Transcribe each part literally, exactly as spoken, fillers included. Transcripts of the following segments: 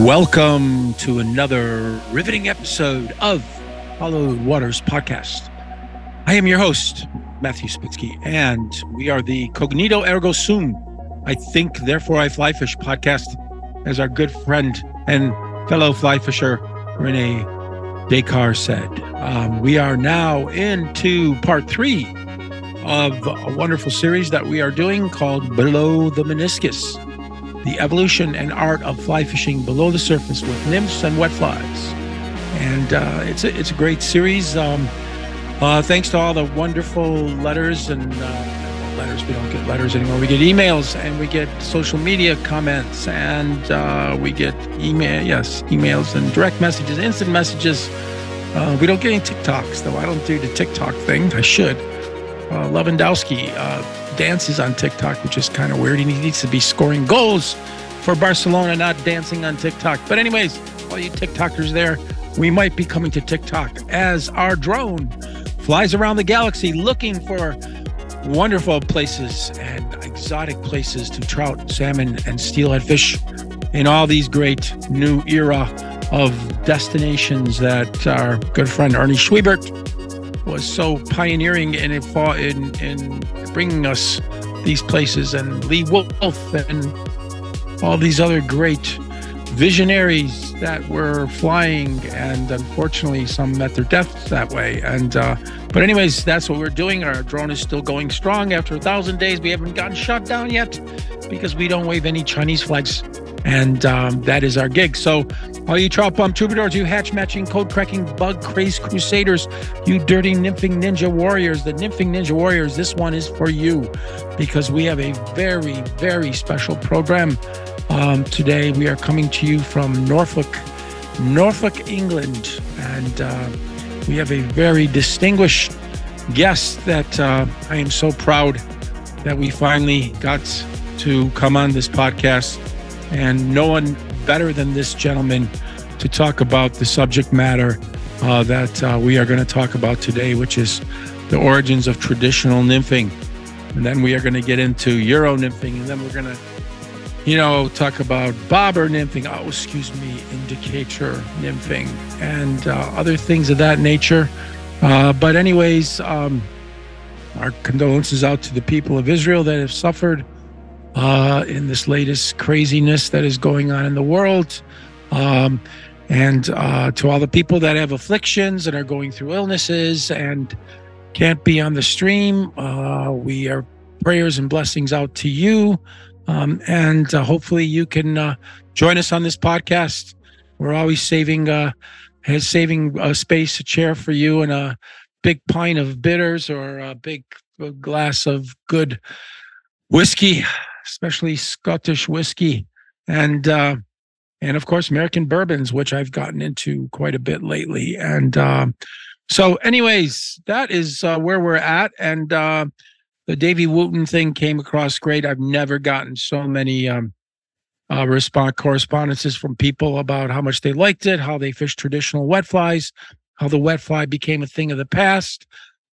Welcome to another riveting episode of Hollow Waters Podcast. I am your host, Matthew Spitzky, and we are the Cognito Ergo Sum, I Think, Therefore I Flyfish podcast, as our good friend and fellow fly fisher Rene Descartes said. Um, we are now into part three of a wonderful series that we are doing called Below the Meniscus. The evolution and art of fly fishing below the surface with nymphs and wet flies. And uh, it's, a, it's a great series. Um, uh, thanks to all the wonderful letters and uh, letters. We don't get letters anymore. We get emails and we get social media comments and uh, we get email. Yes, emails and direct messages, instant messages. Uh, we don't get any TikToks though. I don't do the TikTok thing. I should. Uh, Lewandowski uh, dances on TikTok, which is kind of weird. He needs to be scoring goals for Barcelona, not dancing on TikTok. But anyways, all you TikTokers there, we might be coming to TikTok as our drone flies around the galaxy looking for wonderful places and exotic places to trout, salmon, and steelhead fish in all these great new era of destinations that our good friend Ernie Schwiebert was so pioneering in, in in bringing us these places, and Lee Wolf and all these other great visionaries that were flying, and unfortunately some met their deaths that way. And uh, but anyways, that's what we're doing. Our drone is still going strong after a thousand days. We haven't gotten shot down yet because we don't wave any Chinese flags. And um, that is our gig. So all you trout bomb troubadours, you hatch matching, code cracking, bug craze crusaders, you dirty nymphing ninja warriors, the nymphing ninja warriors, this one is for you because we have a very, very special program. Um, today we are coming to you from Norfolk, Norfolk, England. And uh, we have a very distinguished guest that uh, I am so proud that we finally got to come on this podcast. And no one better than this gentleman to talk about the subject matter uh, that uh, we are going to talk about today, which is the origins of traditional nymphing. And then we are going to get into Euro nymphing. And then we're going to, you know, talk about bobber nymphing. Oh, excuse me, indicator nymphing and uh, other things of that nature. Uh, but anyways, um, our condolences out to the people of Israel that have suffered Uh, in this latest craziness that is going on in the world. Um, and uh, to all the people that have afflictions and are going through illnesses and can't be on the stream, uh, we are prayers and blessings out to you. Um, and uh, hopefully you can uh, join us on this podcast. We're always saving, uh, has saving a space, a chair for you and a big pint of bitters or a big glass of good whiskey, especially Scottish whiskey, and uh, and of course American bourbons, which I've gotten into quite a bit lately. And uh, so, anyways, that is uh, where we're at. And uh, the Davy Wotton thing came across great. I've never gotten so many um, uh, response correspondences from people about how much they liked it, how they fished traditional wet flies, how the wet fly became a thing of the past.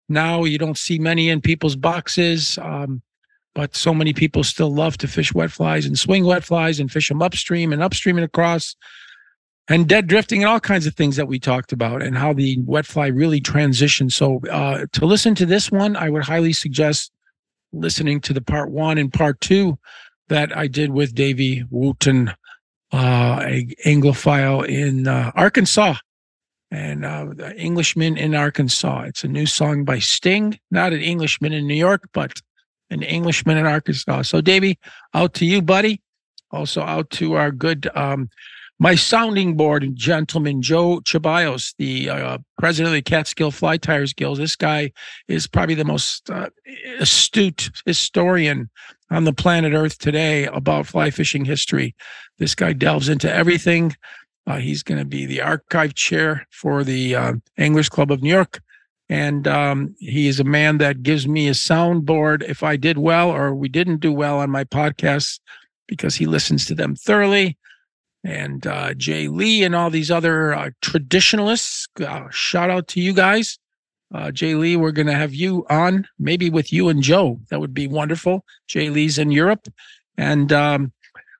Now you don't see many in people's boxes. Um, But so many people still love to fish wet flies and swing wet flies and fish them upstream and upstream and across and dead drifting and all kinds of things that we talked about and how the wet fly really transitioned. So uh, to listen to this one, I would highly suggest listening to the part one and part two that I did with Davy Wotton, uh, an Anglophile in uh, Arkansas. and uh, The Englishman in Arkansas. It's a new song by Sting, not an Englishman in New York, but an Englishman in Arkansas. So, Davey, out to you, buddy. Also out to our good, um, my sounding board gentleman, Joe Ceballos, the uh, president of the Catskill Fly Tires Guild. This guy is probably the most uh, astute historian on the planet Earth today about fly fishing history. This guy delves into everything. Uh, he's going to be the archive chair for the uh, Anglers Club of New York. And um, he is a man that gives me a soundboard if I did well or we didn't do well on my podcasts, because he listens to them thoroughly. And uh, Jay Lee and all these other uh, traditionalists, uh, shout out to you guys. Uh, Jay Lee, we're going to have you on, maybe with you and Joe. That would be wonderful. Jay Lee's in Europe. And um,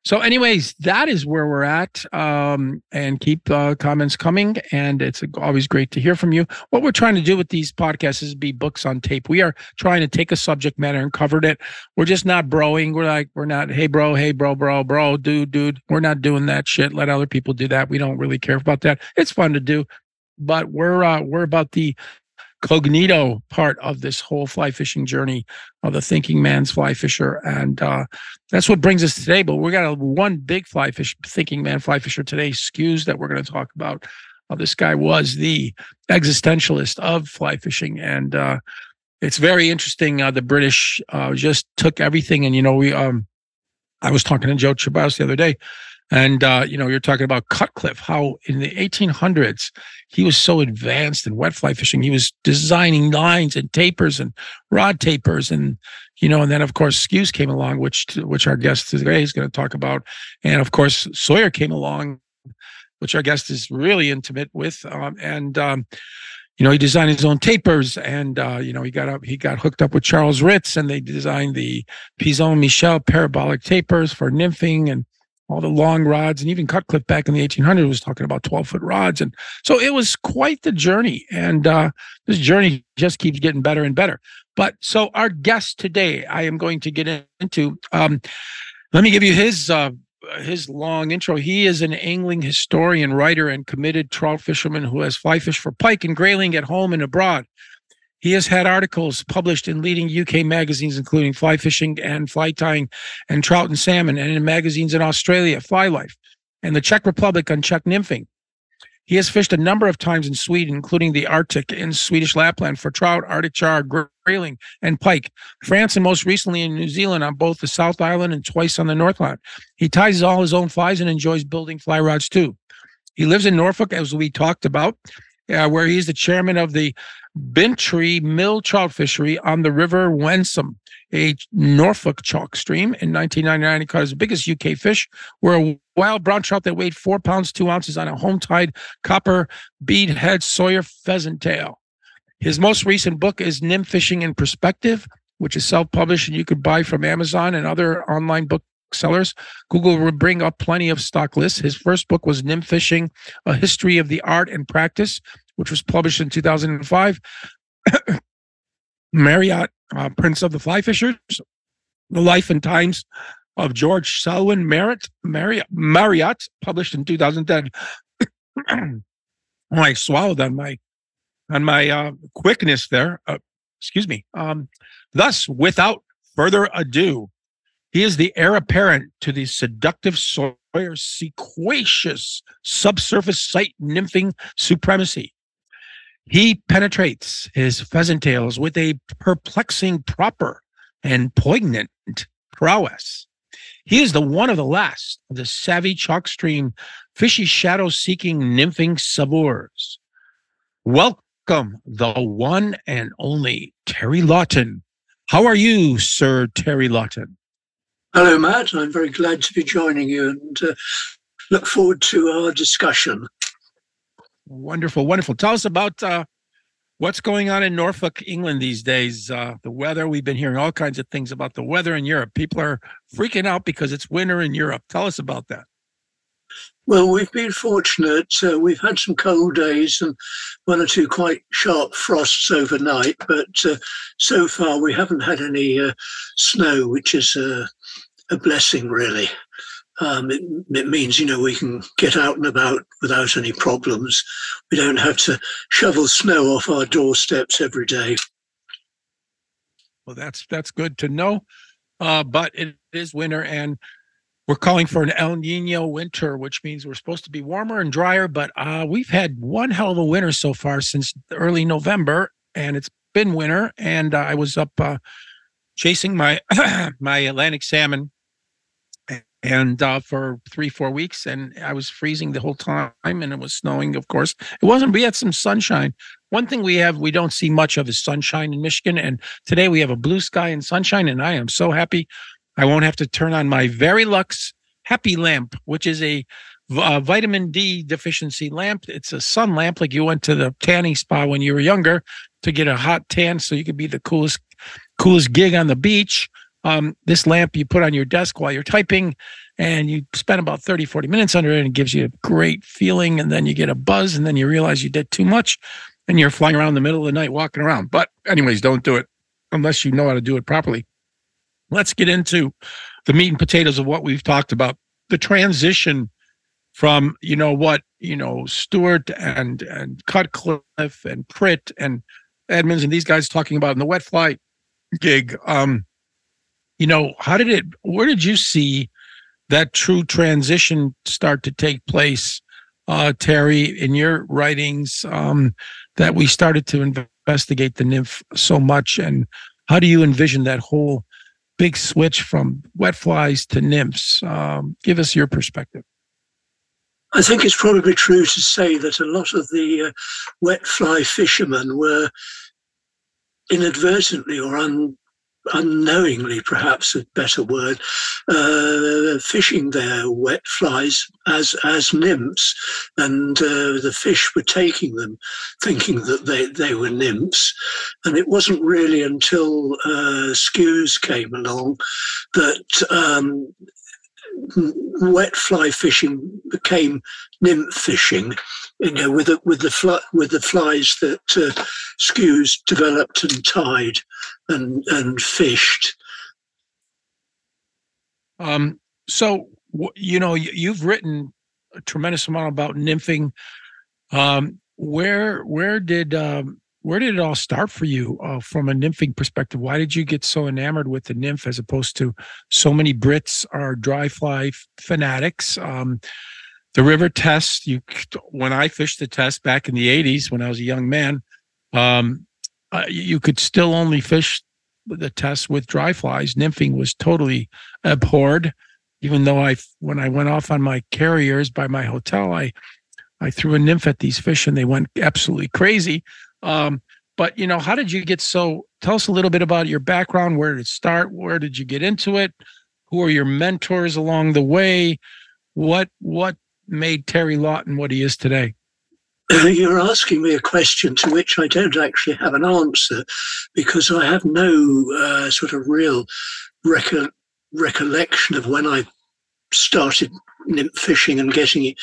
so anyways, that is where we're at. Um, and keep uh, comments coming. And it's always great to hear from you. What we're trying to do with these podcasts is be books on tape. We are trying to take a subject matter and cover it. We're just not broing. We're like, we're not, hey, bro, hey, bro, bro, bro, dude, dude. We're not doing that shit. Let other people do that. We don't really care about that. It's fun to do. But we're uh, we're about the cognito part of this whole fly fishing journey of the thinking man's fly fisher. And uh, that's what brings us today. But we got a, one big fly fish, thinking man fly fisher today, Skues, that we're going to talk about. Uh, this guy was the existentialist of fly fishing. And uh, it's very interesting. Uh, the British uh, just took everything. And, you know, we um, I was talking to Joe Ceballos the other day. And, uh, you know, you're talking about Cutcliffe, how in the eighteen hundreds, he was so advanced in wet fly fishing. He was designing lines and tapers and rod tapers. And, you know, and then, of course, Skues came along, which which our guest today is going to talk about. And, of course, Sawyer came along, which our guest is really intimate with. Um, and, um, you know, he designed his own tapers. And, uh, you know, he got up, he got hooked up with Charles Ritz, and they designed the Pison Michel parabolic tapers for nymphing and all the long rods. And even Cutcliffe back in the eighteen hundreds was talking about twelve-foot rods. And so it was quite the journey. And uh, this journey just keeps getting better and better. But so our guest today, I am going to get into, um, let me give you his uh, his long intro. He is an angling historian, writer, and committed trout fisherman who has fly fished for pike and grayling at home and abroad. He has had articles published in leading U K magazines, including Fly Fishing and Fly Tying and Trout and Salmon, and in magazines in Australia, Fly Life, and the Czech Republic on Czech nymphing. He has fished a number of times in Sweden, including the Arctic and Swedish Lapland for trout, Arctic char, grayling, and pike, France, and most recently in New Zealand on both the South Island and twice on the North Island. He ties all his own flies and enjoys building fly rods too. He lives in Norfolk, as we talked about, uh, where he's the chairman of the Bintree Mill Trout Fishery on the River Wensum, a Norfolk chalk stream. In nineteen ninety-nine, he caught his biggest U K fish, where a wild brown trout that weighed four pounds, two ounces on a home-tied copper bead head Sawyer pheasant tail. His most recent book is Nymph Fishing in Perspective, which is self-published and you could buy from Amazon and other online book sellers. Google will bring up plenty of stock lists. His first book was Nymph Fishing, A History of the Art and Practice, which was published in two thousand five. Marriott, uh, Prince of the Fly Fishers, The Life and Times of George Selwyn Marit, Marriott, Marriott, published in two thousand ten. Oh, I swallowed on my on my uh, quickness there. Uh, excuse me. Um, thus, without further ado, he is the heir apparent to the seductive Sawyer's sequacious subsurface site nymphing supremacy. He penetrates his pheasant tails with a perplexing proper and poignant prowess. He is the one of the last of the savvy chalk stream, fishy shadow-seeking nymphing savors. Welcome the one and only Terry Lawton. How are you, Sir Terry Lawton? Hello, Matt. I'm very glad to be joining you and uh, look forward to our discussion. Wonderful, wonderful. Tell us about uh, what's going on in Norfolk, England these days. Uh, the weather, we've been hearing all kinds of things about the weather in Europe. People are freaking out because it's winter in Europe. Tell us about that. Well, we've been fortunate. Uh, we've had some cold days and one or two quite sharp frosts overnight, but uh, so far we haven't had any uh, snow, which is uh, a blessing, really. Um, it, it means, you know, we can get out and about without any problems. We don't have to shovel snow off our doorsteps every day. Well, that's that's good to know. Uh, but it is winter, and we're calling for an El Nino winter, which means we're supposed to be warmer and drier. But uh, we've had one hell of a winter so far since early November, and it's been winter. And uh, I was up uh, chasing my my Atlantic salmon. And uh, for three, four weeks, and I was freezing the whole time, and it was snowing, of course. It wasn't, we had some sunshine. One thing we have, we don't see much of is sunshine in Michigan, and today we have a blue sky and sunshine, and I am so happy. I won't have to turn on my Verilux Happy Lamp, which is a uh, vitamin D deficiency lamp. It's a sun lamp, like you went to the tanning spa when you were younger to get a hot tan so you could be the coolest, coolest gig on the beach. Um, this lamp you put on your desk while you're typing, and you spend about thirty, forty minutes under it, and it gives you a great feeling, and then you get a buzz, and then you realize you did too much, and you're flying around in the middle of the night walking around. But anyways, don't do it unless you know how to do it properly. Let's get into the meat and potatoes of what we've talked about, the transition from, you know what, you know, Stewart and and Cutcliffe and Pritt and Edmonds and these guys talking about in the wet fly gig. Um, You know, how did it, where did you see that true transition start to take place, uh, Terry, in your writings, um, that we started to investigate the nymph so much? And how do you envision that whole big switch from wet flies to nymphs? Um, give us your perspective. I think it's probably true to say that a lot of the uh, wet fly fishermen were inadvertently or un. unknowingly, perhaps a better word, uh, fishing their wet flies as as nymphs, and uh, the fish were taking them, thinking that they, they were nymphs. And it wasn't really until uh, Skues came along that um, wet fly fishing became nymph fishing, you know, with the, with the fly, with the flies that uh, Skues developed and tied and and fished. Um. So you know you've written a tremendous amount about nymphing. Um. Where where did um, where did it all start for you uh, from a nymphing perspective? Why did you get so enamored with the nymph as opposed to so many Brits are dry fly f- fanatics? Um. The River Test, you, when I fished the Test back in the eighties, when I was a young man, um, uh, you could still only fish the Test with dry flies. Nymphing was totally abhorred, even though I, when I went off on my carriers by my hotel, I, I threw a nymph at these fish and they went absolutely crazy. Um, but, you know, how did you get so, tell us a little bit about your background. Where did it start? Where did you get into it? Who are your mentors along the way? What, what, made Terry Lawton what he is today? Uh, you're asking me a question to which I don't actually have an answer, because I have no uh, sort of real reco- recollection of when I started nymph fishing and getting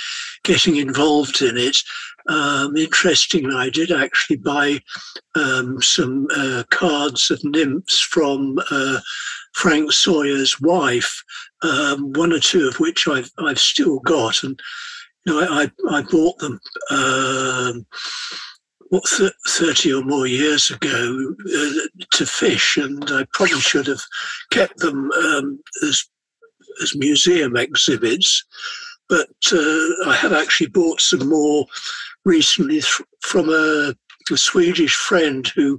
getting involved in it. Um, interestingly, I did actually buy um, some uh, cards of nymphs from uh, Frank Sawyer's wife, um, one or two of which I've I've still got, and you know I I, I bought them um, what th- thirty or more years ago uh, to fish, and I probably should have kept them um, as as museum exhibits. But uh, I have actually bought some more recently th- from a, a Swedish friend who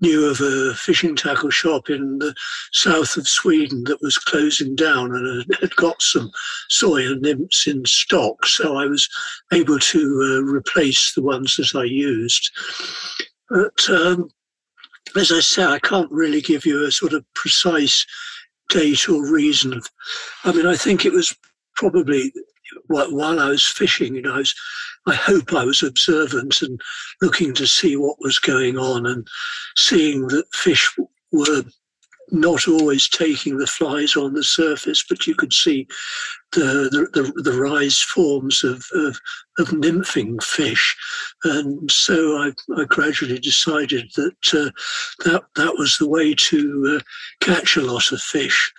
knew of a fishing tackle shop in the south of Sweden that was closing down and had got some Sawyer nymphs in stock. So I was able to uh, replace the ones that I used. But um, as I say, I can't really give you a sort of precise date or reason. I mean, I think it was probably while I was fishing, you know, I, was, I hope I was observant and looking to see what was going on and seeing that fish were not always taking the flies on the surface, but you could see the the, the, the rise forms of, of of nymphing fish, and so I, I gradually decided that uh, that that was the way to uh, catch a lot of fish.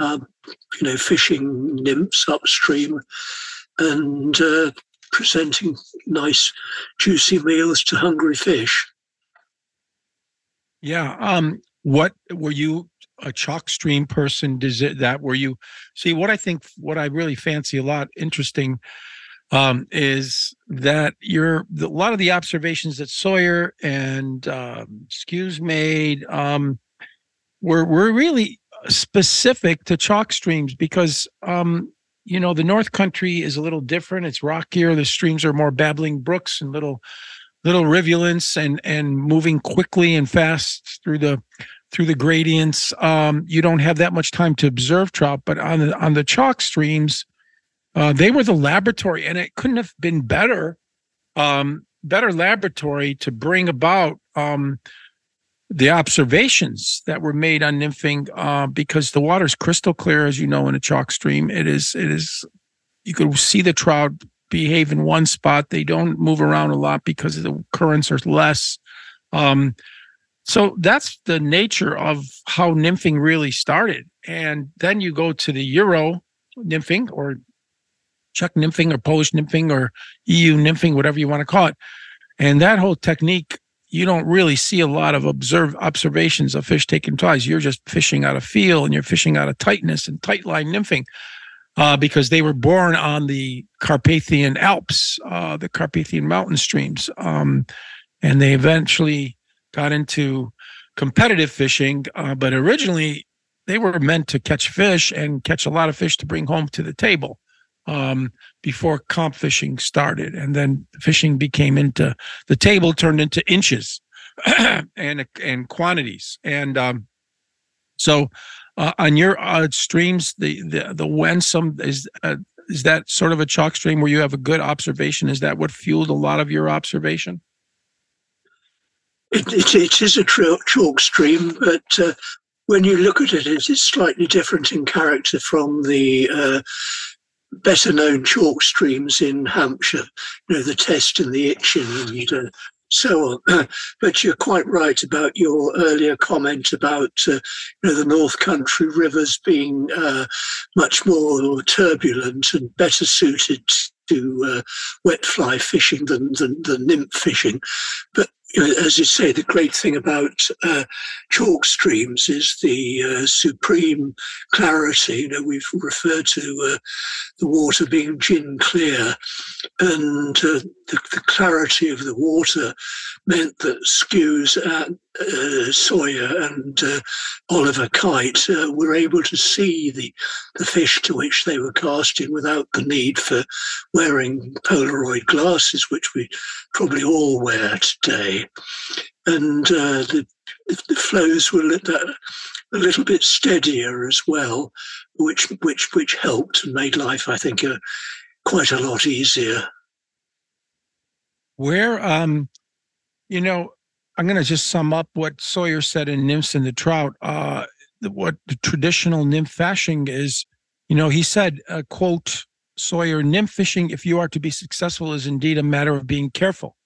Um, you know, fishing nymphs upstream, and uh, presenting nice, juicy meals to hungry fish. Yeah. Um, what were you a chalk stream person? Does it, that were you? See, what I think, what I really fancy a lot, interesting, um, is that you're a lot of the observations that Sawyer and um, Skues made um, were were really specific to chalk streams because um, you know, the North Country is a little different. It's rockier. The streams are more babbling brooks and little. little rivulets and and moving quickly and fast through the through the gradients. Um, you don't have that much time to observe trout, but on the on the chalk streams, uh, they were the laboratory, and it couldn't have been better, um, better laboratory to bring about um, the observations that were made on nymphing, uh, because the water's crystal clear, as you know, in a chalk stream. It is it is you could see the trout behave in one spot. They don't move around a lot because the currents are less. Um, so that's the nature of how nymphing really started. And then you go to the Euro nymphing or Czech nymphing or Polish nymphing or E U nymphing, whatever you want to call it. And that whole technique, you don't really see a lot of observe observations of fish taking flies. You're just fishing out of feel, and you're fishing out of tightness and tight line nymphing. Uh, because they were born on the Carpathian Alps, uh, the Carpathian mountain streams. Um, and they eventually got into competitive fishing. Uh, but originally, they were meant to catch fish and catch a lot of fish to bring home to the table um, before comp fishing started. And then fishing became into the table, turned into inches and and quantities. And um, so... Uh, on your uh, streams, the the the Wensum is uh, is that sort of a chalk stream where you have a good observation? Is that what fueled a lot of your observation? It it, it is a chalk stream, but uh, when you look at it, it is slightly different in character from the uh, better known chalk streams in Hampshire. You know, the Test and the Itchen and uh, so on. But you're quite right about your earlier comment about uh, you know, the North Country rivers being uh, much more turbulent and better suited to uh, wet fly fishing than, than, than nymph fishing. But you know, as you say, the great thing about uh, chalk streams is the uh, supreme clarity. You know, we've referred to uh, the water being gin clear, and uh, the, the clarity of the water meant that Skues and uh, Sawyer and uh, Oliver Kite uh, were able to see the, the fish to which they were casting without the need for wearing Polaroid glasses, which we probably all wear today. And uh, the, the flows were a little bit steadier as well, which which which helped and made life, I think, uh, quite a lot easier. Where, um, you know, I'm going to just sum up what Sawyer said in Nymphs and the Trout. Uh, what the traditional nymph fishing is, you know, he said, uh, quote, Sawyer, nymph fishing, if you are to be successful, is indeed a matter of being careful.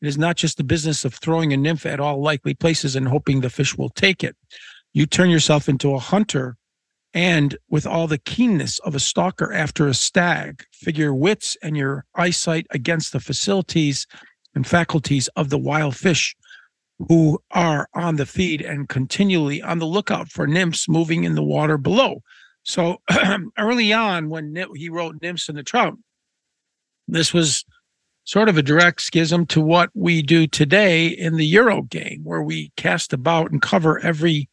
It is not just the business of throwing a nymph at all likely places and hoping the fish will take it. You turn yourself into a hunter, and with all the keenness of a stalker after a stag, figure wits and your eyesight against the facilities and faculties of the wild fish who are on the feed and continually on the lookout for nymphs moving in the water below. So early on when he wrote Nymphs and the Trout, this was sort of a direct schism to what we do today in the Euro game, where we cast about and cover every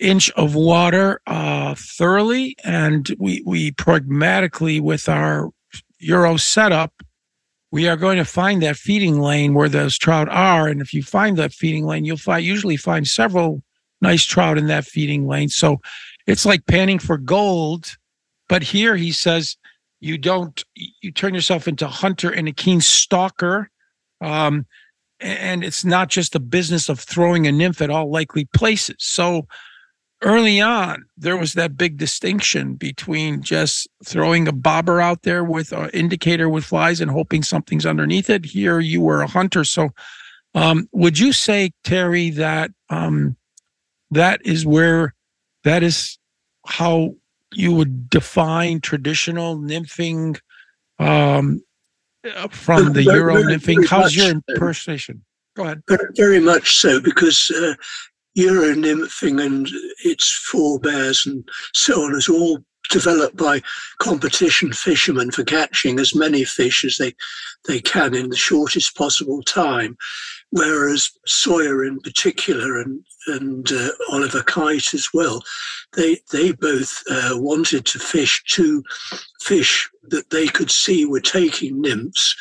inch of water uh, thoroughly. And we, we pragmatically, with our Euro setup, we are going to find that feeding lane where those trout are. And if you find that feeding lane, you'll find, usually find several nice trout in that feeding lane. So it's like panning for gold. But here he says, You don't, you turn yourself into a hunter and a keen stalker. Um, and it's not just the business of throwing a nymph at all likely places. So early on, there was that big distinction between just throwing a bobber out there with an indicator with flies and hoping something's underneath it. Here you were a hunter. So um, would you say, Terry, that um, that is where, that is how you would define traditional nymphing um, from the Euro nymphing? How's your impersonation? Go ahead. Very much so, because uh, Euro nymphing and its forebears and so on is all developed by competition fishermen for catching as many fish as they, they can in the shortest possible time. Whereas Sawyer in particular and, and uh, Oliver Kite as well, they they both uh, wanted to fish two fish that they could see were taking nymphs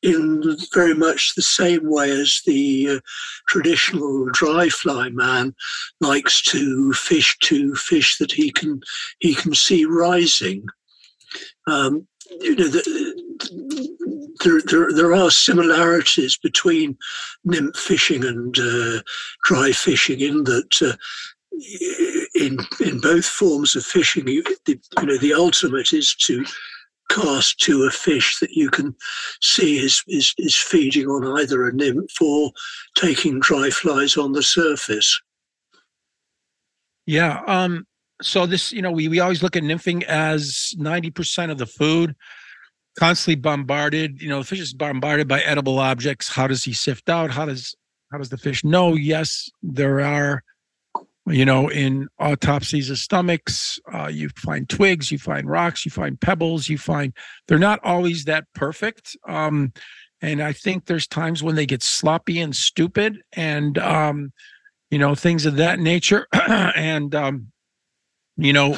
in very much the same way as the uh, traditional dry fly man likes to fish two fish that he can he can see rising. Um, you know, the, there, there there are similarities between nymph fishing and uh, dry fishing in that uh, in in both forms of fishing, you, the, you know, the ultimate is to cast to a fish that you can see is, is is feeding on either a nymph or taking dry flies on the surface. Yeah. Um. So this, you know, we, we always look at nymphing as ninety percent of the food, constantly bombarded. You know, the fish is bombarded by edible objects. How does he sift out? How does how does the fish know? Yes, there are, you know, in autopsies of stomachs, uh, you find twigs, you find rocks, you find pebbles, you find, they're not always that perfect. Um, and I think there's times when they get sloppy and stupid and, um, you know, things of that nature. and, um, you know,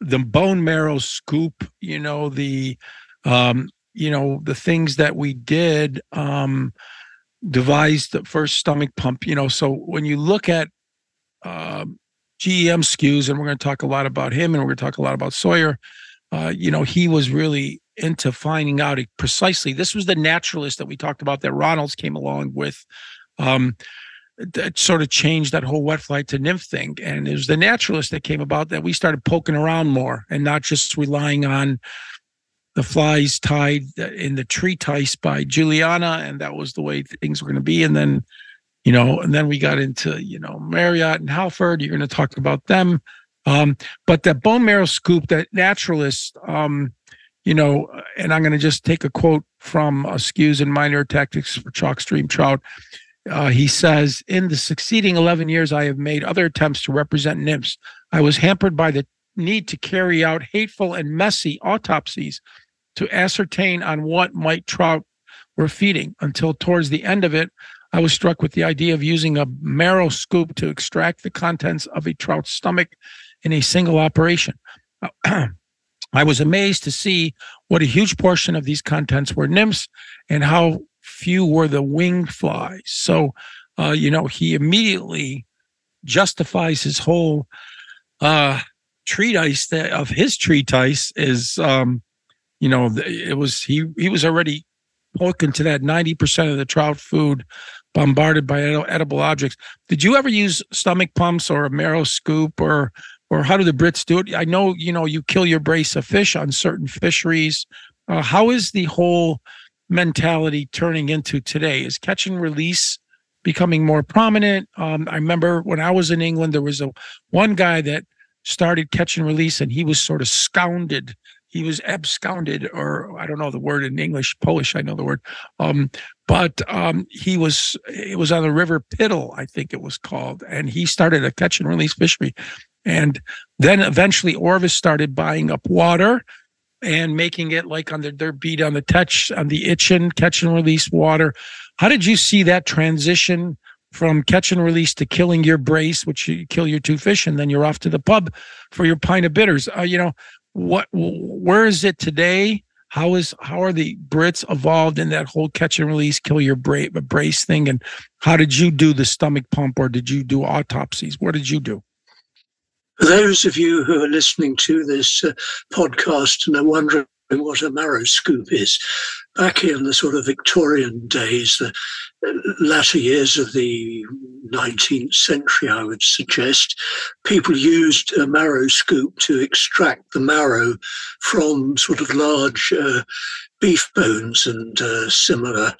the bone marrow scoop, you know, the, um, you know, the things that we did, um, devised the first stomach pump, you know. So when you look at uh, G E M. Skues, and we're going to talk a lot about him and we're going to talk a lot about Sawyer, uh, you know, he was really into finding out precisely. This was the naturalist that we talked about that Ronalds came along with. Um, that sort of changed that whole wet fly to nymph thing. And it was the naturalist that came about that we started poking around more and not just relying on the flies tied in the tree tice by Juliana. And that was the way things were going to be. And then, you know, and then we got into, you know, Marriott and Halford. You're going to talk about them. Um, but that bone marrow scoop, that naturalist, um, you know, and I'm going to just take a quote from uh, Skues in Minor Tactics for Chalk Stream Trout. Uh, he says, in the succeeding eleven years, I have made other attempts to represent nymphs. I was hampered by the need to carry out hateful and messy autopsies to ascertain on what might trout were feeding. Until towards the end of it, I was struck with the idea of using a marrow scoop to extract the contents of a trout's stomach in a single operation. I was amazed to see what a huge portion of these contents were nymphs and how few were the winged flies. So, uh, you know, he immediately justifies his whole uh, treatise that, of his treatise is, um, you know, it was he he was already poking to that ninety percent of the trout food bombarded by edible objects. Did you ever use stomach pumps or a marrow scoop or or how do the Brits do it? I know, you know, you kill your brace of fish on certain fisheries. Uh, how is the whole mentality turning into today? Is catch and release becoming more prominent? Um, I remember when I was in England, there was a one guy that started catch and release, and he was sort of scounded. He was absconded, or I don't know the word in English, Polish. I know the word, um, but um, he was. It was on the River Piddle, I think it was called, and he started a catch and release fishery, and then eventually Orvis started buying up water and making it like on their, their beat on the touch, on the Itchen, catch and release water. How did you see that transition from catch and release to killing your brace, which you kill your two fish, and then you're off to the pub for your pint of bitters? Uh, you know, what? Where is it today? How is how are the Brits evolved in that whole catch and release, kill your bra- brace thing? And how did you do the stomach pump, or did you do autopsies? What did you do? For those of you who are listening to this uh, podcast and are wondering what a marrow scoop is, back in the sort of Victorian days, the latter years of the nineteenth century, I would suggest, people used a marrow scoop to extract the marrow from sort of large uh, beef bones and uh, similar.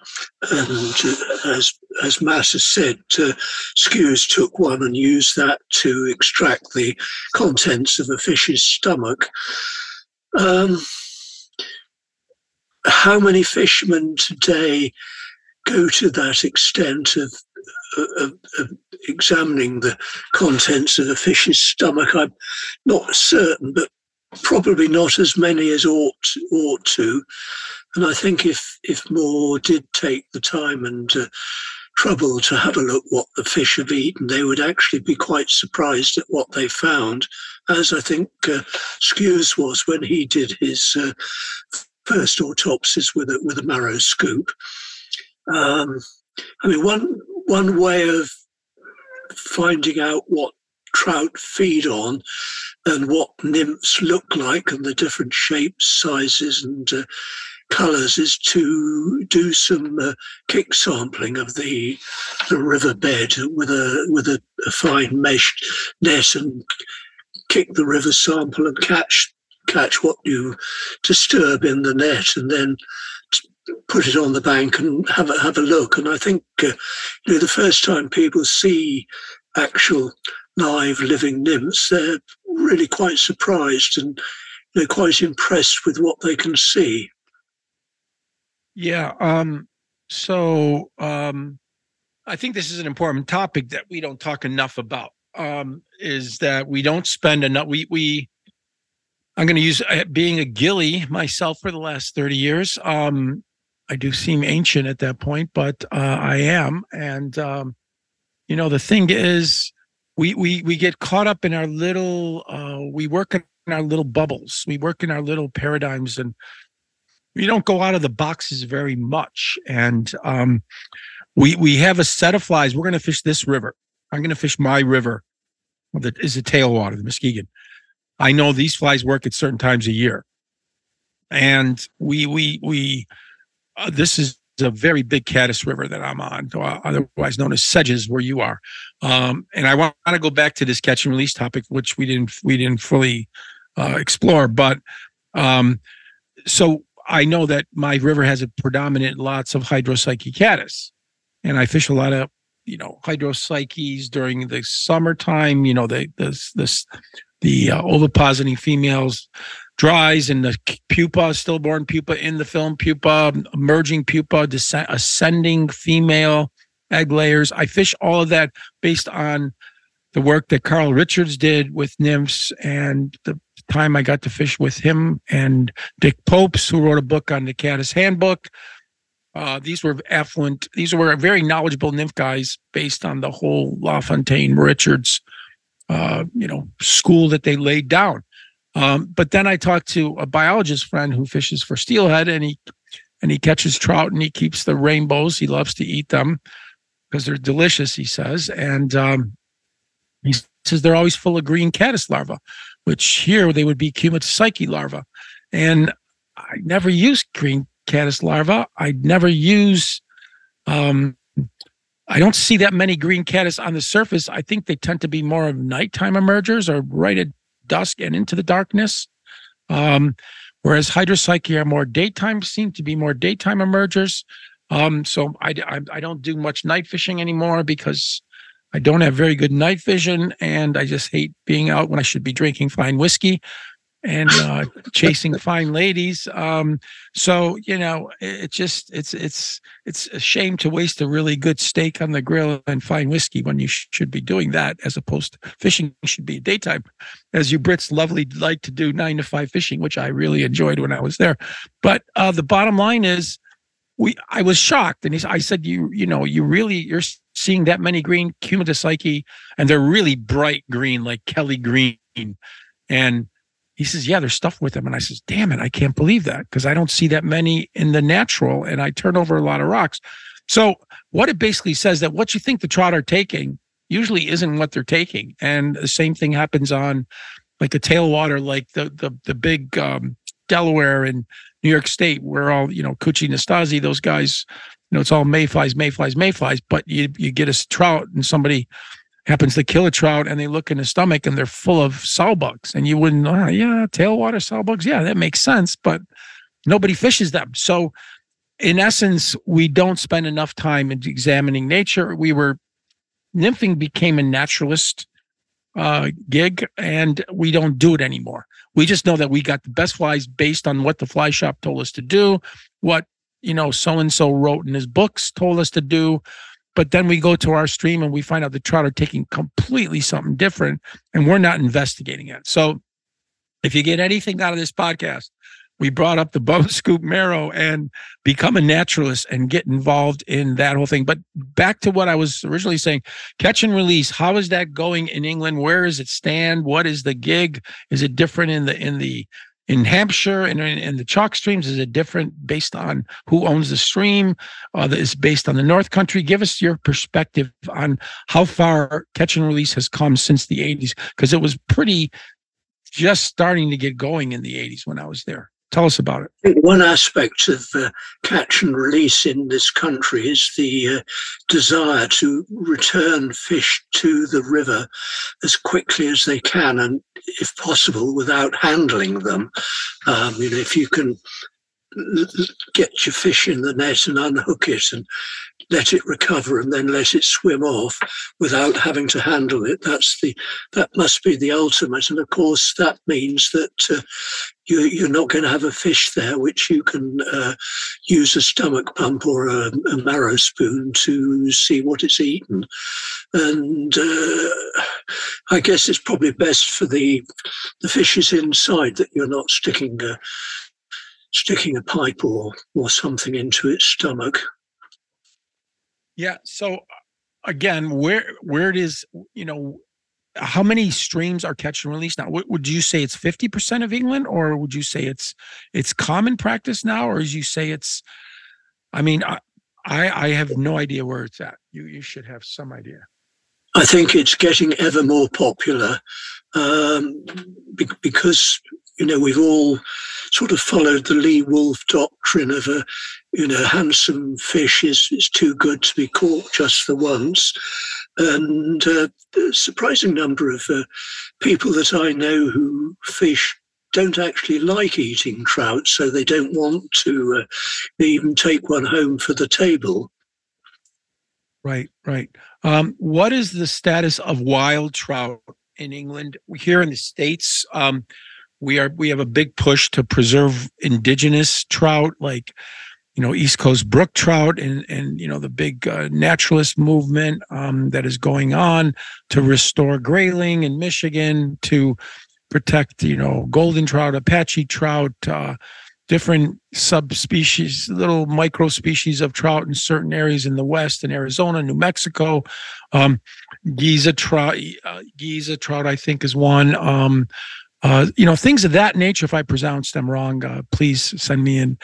And uh, as as Matt has said, uh, Skues took one and used that to extract the contents of a fish's stomach. Um, how many fishermen today go to that extent of, of, of examining the contents of the fish's stomach? I'm not certain, but probably not as many as ought ought to. And I think if if more did take the time and uh, trouble to have a look what the fish have eaten, they would actually be quite surprised at what they found, as I think uh, Skues was when he did his uh, first autopsies with a, with a marrow scoop. Um, I mean, one one way of finding out what trout feed on and what nymphs look like and the different shapes, sizes and uh, colours is to do some uh, kick sampling of the the riverbed with a with a, a fine mesh net and kick the river sample and catch catch what you disturb in the net, and then put it on the bank and have a, have a look. And I think uh, you know, the first time people see actual live living nymphs, they're really quite surprised and they're quite impressed with what they can see. Yeah. Um, so um, I think this is an important topic that we don't talk enough about, um, is that we don't spend enough. We, we, I'm going to use uh, being a ghillie myself for the last thirty years. Um, I do seem ancient at that point, but uh, I am. And, um, you know, the thing is, we we we get caught up in our little, uh, we work in our little bubbles. We work in our little paradigms, and we don't go out of the boxes very much. And um, we we have a set of flies. We're going to fish this river. I'm going to fish my river that is the tailwater, the Muskegon. I know these flies work at certain times a year. And we, we, we, uh, this is a very big Caddis River that I'm on, otherwise known as Sedges, where you are. Um, and I want to go back to this catch and release topic, which we didn't, we didn't fully uh, explore. But um, so I know that my river has a predominant lots of hydropsyche caddis, and I fish a lot of, you know, hydropsyches during the summertime. You know, the, the, the, The uh, ovipositing females dries, and the pupa, stillborn pupa, in the film pupa, emerging pupa, descend, ascending female egg layers. I fish all of that based on the work that Carl Richards did with nymphs, and the time I got to fish with him and Dick Popes, who wrote a book on the Caddis Handbook. Uh, these were affluent, these were very knowledgeable nymph guys based on the whole LaFontaine Richards Uh, you know, school that they laid down. Um, but then I talked to a biologist friend who fishes for steelhead, and he and he catches trout, and he keeps the rainbows. He loves to eat them because they're delicious, he says. And um, he says they're always full of green caddis larvae, which here they would be cumatopsyche larvae. And I never use green caddis larvae. I never use... Um, I don't see that many green caddis on the surface. I think they tend to be more of nighttime emergers, or right at dusk and into the darkness. Um, whereas hydropsyche are more daytime, seem to be more daytime emergers. Um, so I, I, I don't do much night fishing anymore because I don't have very good night vision, and I just hate being out when I should be drinking fine whiskey and uh, chasing fine ladies. Um, so, you know, it, it just, it's, it's, it's a shame to waste a really good steak on the grill and fine whiskey when you sh- should be doing that, as opposed to fishing should be daytime, as you Brits lovely like to do nine to five fishing, which I really enjoyed when I was there. But uh, the bottom line is we, I was shocked. And he, I said, you, you know, you really, you're seeing that many green cumatopsyche, and they're really bright green, like Kelly green. And he says, yeah, there's stuff with them. And I says, damn it, I can't believe that, because I don't see that many in the natural, and I turn over a lot of rocks. So what it basically says, that what you think the trout are taking usually isn't what they're taking. And the same thing happens on like a tailwater, like the the, the big um, Delaware and New York State, where all, you know, Cucci Nastasi, those guys know, it's all mayflies, mayflies, mayflies, but you, you get a trout and somebody happens to kill a trout and they look in his stomach and they're full of sawbugs, and you wouldn't, oh, yeah, tailwater sawbugs. Yeah, that makes sense, but nobody fishes them. So in essence, we don't spend enough time examining nature. We were, nymphing became a naturalist uh, gig, and we don't do it anymore. We just know that we got the best flies based on what the fly shop told us to do, what, you know, so-and-so wrote in his books told us to do. But then we go to our stream and we find out the trout are taking completely something different, and we're not investigating it. So if you get anything out of this podcast, we brought up the bum scoop marrow and become a naturalist and get involved in that whole thing. But back to what I was originally saying, catch and release. How is that going in England? Where does it stand? What is the gig? Is it different in the in the in Hampshire and in, in the chalk streams? Is it different based on who owns the stream? Uh, is based on the North Country? Give us your perspective on how far catch and release has come since the eighties, because it was pretty just starting to get going in the eighties when I was there. Tell us about it. I think one aspect of uh, catch and release in this country is the uh, desire to return fish to the river as quickly as they can, and if possible, without handling them. Um, you know, if you can get your fish in the net and unhook it and let it recover and then let it swim off without having to handle it, that's the that must be the ultimate. And of course that means that uh, you, you're not going to have a fish there which you can uh, use a stomach pump or a, a marrow spoon to see what it's eaten. And uh, I guess it's probably best for the the fishes inside that you're not sticking a sticking a pipe or or something into its stomach. Yeah. So again, where where it is, you know, how many streams are catch and release now? What, would you say it's fifty percent of England, or would you say it's it's common practice now, or as you say it's? I mean, I I have no idea where it's at. You you should have some idea. I think it's getting ever more popular um, be- because. You know, we've all sort of followed the Lee Wolf doctrine of a, you know, handsome fish is, is too good to be caught just for once. And uh, a surprising number of uh, people that I know who fish don't actually like eating trout, so they don't want to uh, even take one home for the table. Right, right. Um, what is the status of wild trout in England? Here in the States, um, We are we have a big push to preserve indigenous trout, like, you know, East Coast brook trout and, and you know, the big uh, naturalist movement um, that is going on to restore grayling in Michigan, to protect, you know, golden trout, Apache trout, uh, different subspecies, little micro species of trout in certain areas in the West, in Arizona, New Mexico. Um, Giza trout, uh, Giza trout, I think, is one. Um, Uh, you know, things of that nature. If I pronounce them wrong, uh, please send me an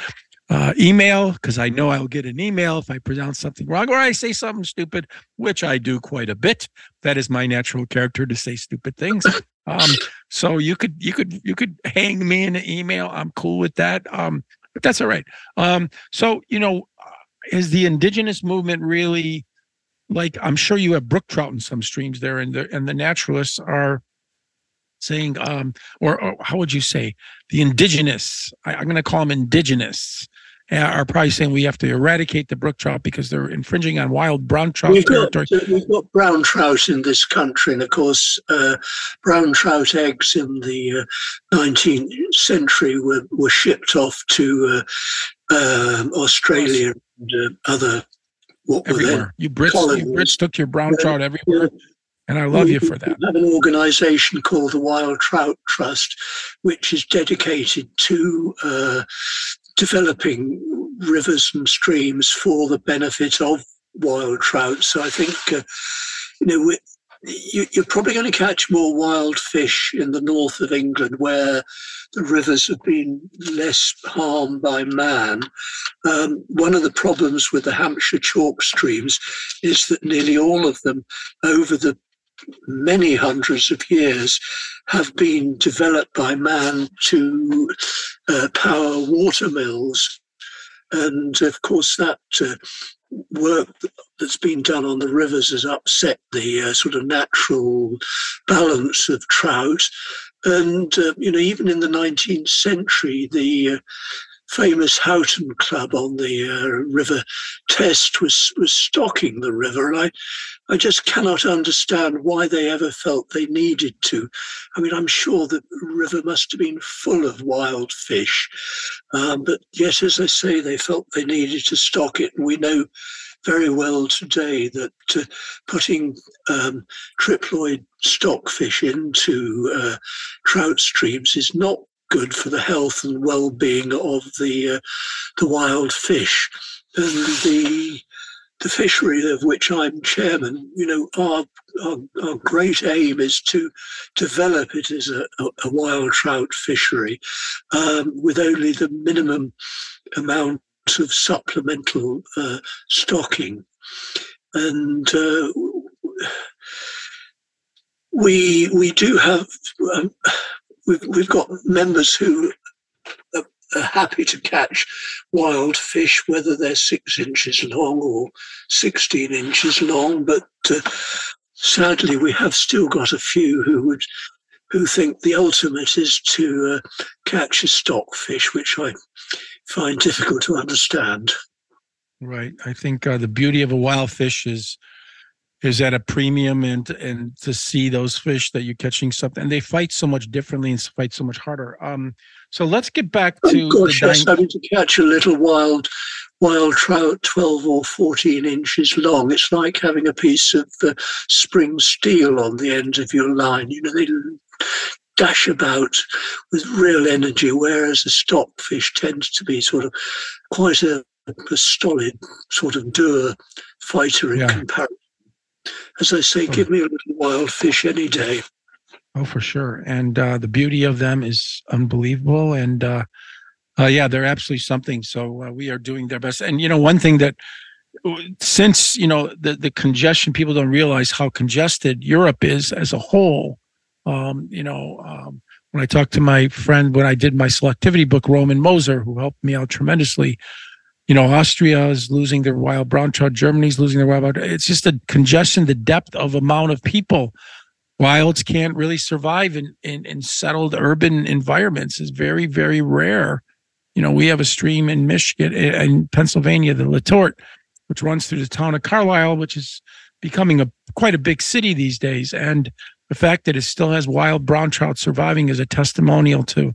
uh, email, because I know I'll get an email if I pronounce something wrong or I say something stupid, which I do quite a bit. That is my natural character, to say stupid things. Um, so you could you could you could hang me in an email. I'm cool with that. Um, but that's all right. Um, so, you know, is the indigenous movement really, like, I'm sure you have brook trout in some streams there, and the and the naturalists are saying, um, or, or how would you say, the indigenous, I, I'm going to call them indigenous, are probably saying we have to eradicate the brook trout because they're infringing on wild brown trout we've territory. Got, we've got brown trout in this country, and of course, uh, brown trout eggs in the uh, nineteenth century were, were shipped off to uh, um, Australia and uh, other, what were everywhere. You Brits, you Brits took your brown yeah. trout everywhere. Yeah. And I love we, you for that. We have an organisation called the Wild Trout Trust, which is dedicated to uh, developing rivers and streams for the benefit of wild trout. So I think uh, you know we, you, you're probably going to catch more wild fish in the north of England, where the rivers have been less harmed by man. Um, one of the problems with the Hampshire chalk streams is that nearly all of them, over the many hundreds of years, have been developed by man to uh, power water mills And of course, that uh, work that's been done on the rivers has upset the uh, sort of natural balance of trout. And, uh, you know, even in the nineteenth century, the uh, famous Houghton Club on the uh, River Test was was stocking the river. And I, I just cannot understand why they ever felt they needed to. I mean, I'm sure the river must have been full of wild fish. Um, but yet, as I say, they felt they needed to stock it. And we know very well today that uh, putting um, triploid stockfish into uh, trout streams is not good for the health and well-being of the uh, the wild fish, and the the fishery of which I'm chairman. You know, our our, our great aim is to develop it as a, a wild trout fishery, um, with only the minimum amount of supplemental uh, stocking, and uh, we we do have. Um, We've, we've got members who are, are happy to catch wild fish, whether they're six inches long or sixteen inches long. But uh, sadly, we have still got a few who would who think the ultimate is to uh, catch a stockfish, which I find difficult to understand. Right. I think uh, the beauty of a wild fish is is at a premium, and and to see those fish that you're catching something, and they fight so much differently and fight so much harder. Um, so let's get back to. Oh gosh, yes, I mean, to catch a little wild wild trout, twelve or fourteen inches long, it's like having a piece of uh, spring steel on the end of your line. You know, they dash about with real energy, whereas a stockfish tends to be sort of quite a, a solid sort of doer fighter in yeah. comparison. As I say, give me a little wild fish any day. Oh, for sure. And uh, the beauty of them is unbelievable. And uh, uh, yeah, they're absolutely something. So uh, we are doing their best. And, you know, one thing that since, you know, the, the congestion, people don't realize how congested Europe is as a whole. Um, you know, um, when I talked to my friend, when I did my selectivity book, Roman Moser, who helped me out tremendously, you know, Austria is losing their wild brown trout. Germany's losing their wild brown trout. It's just the congestion, the depth of amount of people. Wilds can't really survive in, in, in settled urban environments. It's very, very rare. You know, we have a stream in Michigan, in Pennsylvania, the Letort, which runs through the town of Carlisle, which is becoming a quite a big city these days. And the fact that it still has wild brown trout surviving is a testimonial to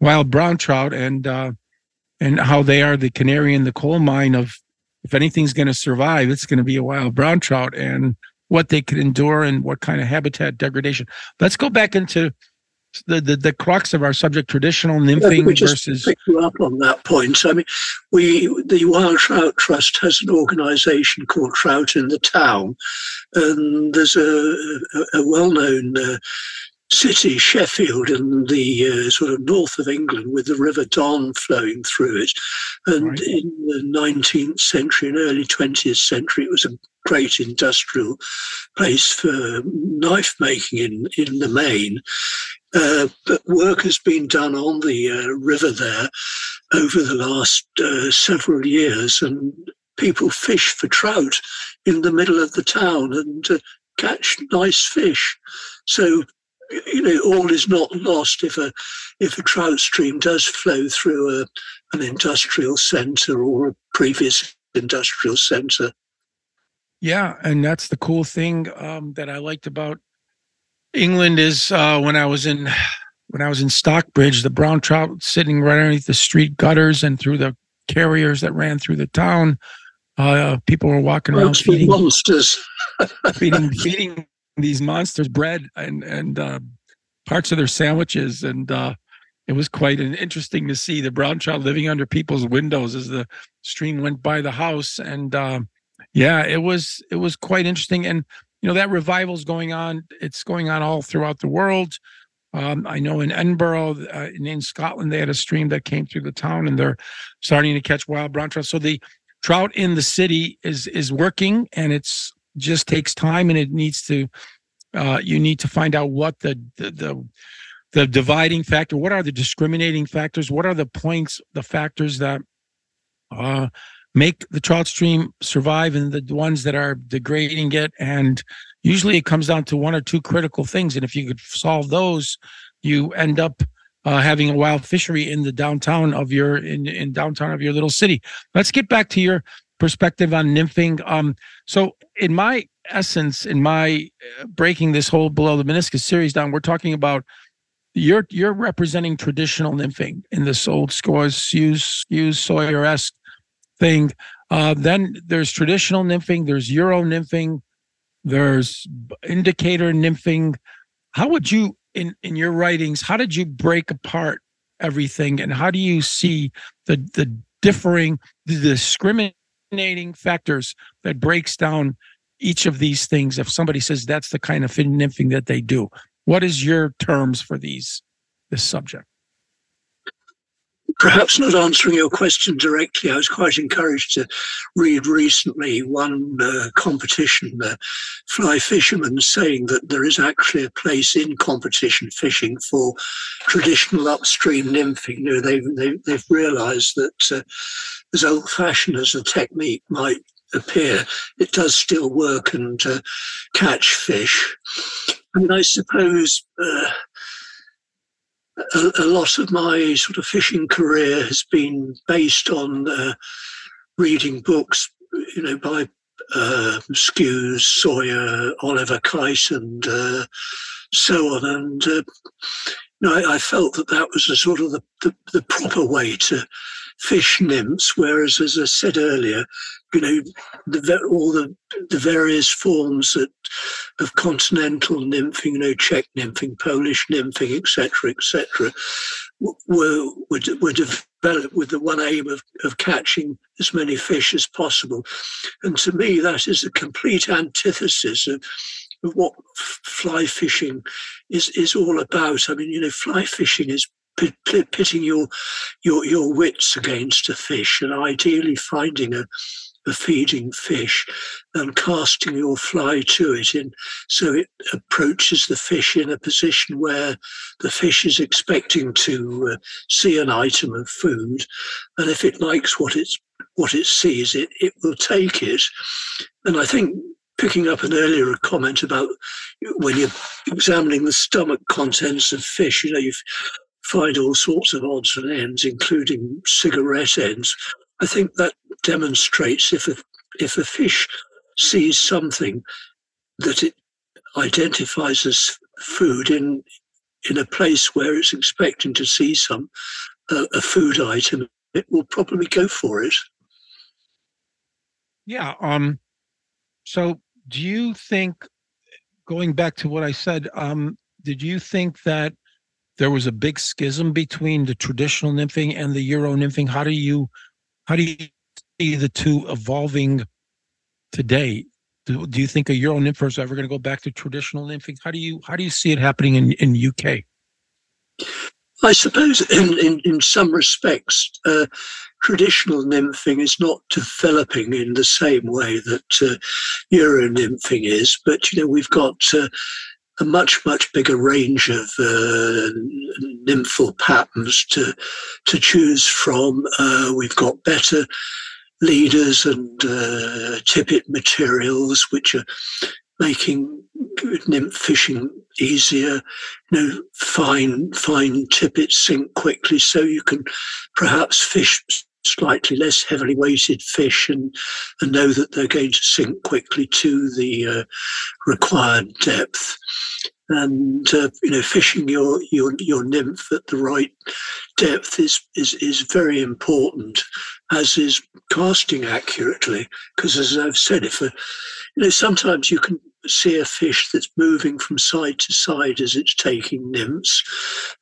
wild brown trout and, uh, and how they are the canary in the coal mine of, if anything's going to survive, it's going to be a wild brown trout, and what they can endure and what kind of habitat degradation. Let's go back into the the, the crux of our subject: traditional nymphing yeah, just versus. Pick you up on that point. I mean, we the Wild Trout Trust has an organisation called Trout in the Town, and there's a a, a well-known. Uh, City, Sheffield, in the uh, sort of north of England, with the River Don flowing through it. And right. in the nineteenth century and early twentieth century, it was a great industrial place for knife making in, in the main. Uh, but work has been done on the uh, river there over the last uh, several years, and people fish for trout in the middle of the town and uh, catch nice fish. So, you know, all is not lost if a if a trout stream does flow through a, an industrial centre or a previous industrial centre. Yeah, and that's the cool thing um, that I liked about England is uh, when I was in when I was in Stockbridge, the brown trout sitting right underneath the street gutters and through the carriers that ran through the town. Uh, people were walking around feeding monsters, feeding feeding. these monsters bread and and uh, parts of their sandwiches, and uh, it was quite an interesting to see the brown trout living under people's windows as the stream went by the house. And uh, yeah, it was it was quite interesting. And you know, that revival's going on. It's going on all throughout the world. Um, I know in Edinburgh, uh, in Scotland, they had a stream that came through the town, and they're starting to catch wild brown trout. So the trout in the city is is working, and it's. Just takes time, and it needs to. Uh, you need to find out what the, the the the dividing factor. What are the discriminating factors? What are the points, the factors that uh, make the trout stream survive, and the ones that are degrading it. And usually it comes down to one or two critical things. And if you could solve those, you end up uh, having a wild fishery in the downtown of your in, in downtown of your little city. Let's get back to your perspective on nymphing. Um, so in my essence, in my breaking this whole Below the Meniscus series down, we're talking about You're you're representing traditional nymphing in this old Skues, Skues, Sawyer-esque thing. Uh, then there's traditional nymphing, there's Euro nymphing, there's indicator nymphing. How would you, in, in your writings, how did you break apart everything, and how do you see the the differing, the discriminating factors that breaks down each of these things? If somebody says that's the kind of nymphing that they do, what is your terms for these, this subject? Perhaps not answering your question directly. I was quite encouraged to read recently one uh, competition, uh, fly fishermen saying that there is actually a place in competition fishing for traditional upstream nymphing. You know, they've, they've, they've realized that uh, as old-fashioned as the technique might appear, it does still work and uh, catch fish. I mean, I suppose uh, a, a lot of my sort of fishing career has been based on uh, reading books, you know, by uh, Skues, Sawyer, Oliver Kite, and uh, so on. And uh, you know, I, I felt that that was a sort of the, the, the proper way to fish nymphs. Whereas, as I said earlier, you know, the, all the, the various forms that, of continental nymphing, you know, Czech nymphing, Polish nymphing, et cetera, et cetera, were, were, were developed with the one aim of, of catching as many fish as possible. And to me, that is a complete antithesis of of what fly fishing is, is all about. I mean, you know, fly fishing is p- pitting your, your, your wits against a fish and ideally finding a a feeding fish and casting your fly to it in, so it approaches the fish in a position where the fish is expecting to uh, see an item of food, and if it likes what it's what it sees, it it will take it. And I think, picking up an earlier comment about when you're examining the stomach contents of fish, you know, you find all sorts of odds and ends, including cigarette ends. I think that demonstrates if a, if a fish sees something that it identifies as food in in a place where it's expecting to see some uh, a food item, it will probably go for it. Yeah. Um. So, do you think, going back to what I said, um, did you think that there was a big schism between the traditional nymphing and the Euro nymphing? How do you How do you see the two evolving today? Do, do you think a Euro nympher is ever going to go back to traditional nymphing? How do you how do you see it happening in in U K? I suppose in in, in some respects, uh, traditional nymphing is not developing in the same way that uh, Euro nymphing is. But you know, we've got Uh, a much, much bigger range of uh, nymphal patterns to to choose from. Uh, we've got better leaders and uh, tippet materials, which are making nymph fishing easier. You know, fine, fine tippets sink quickly, so you can perhaps fish slightly less heavily weighted fish and, and know that they're going to sink quickly to the uh, required depth. And uh, you know, fishing your, your your nymph at the right depth is is is very important, as is casting accurately. Because as I've said, if a, you know, sometimes you can see a fish that's moving from side to side as it's taking nymphs,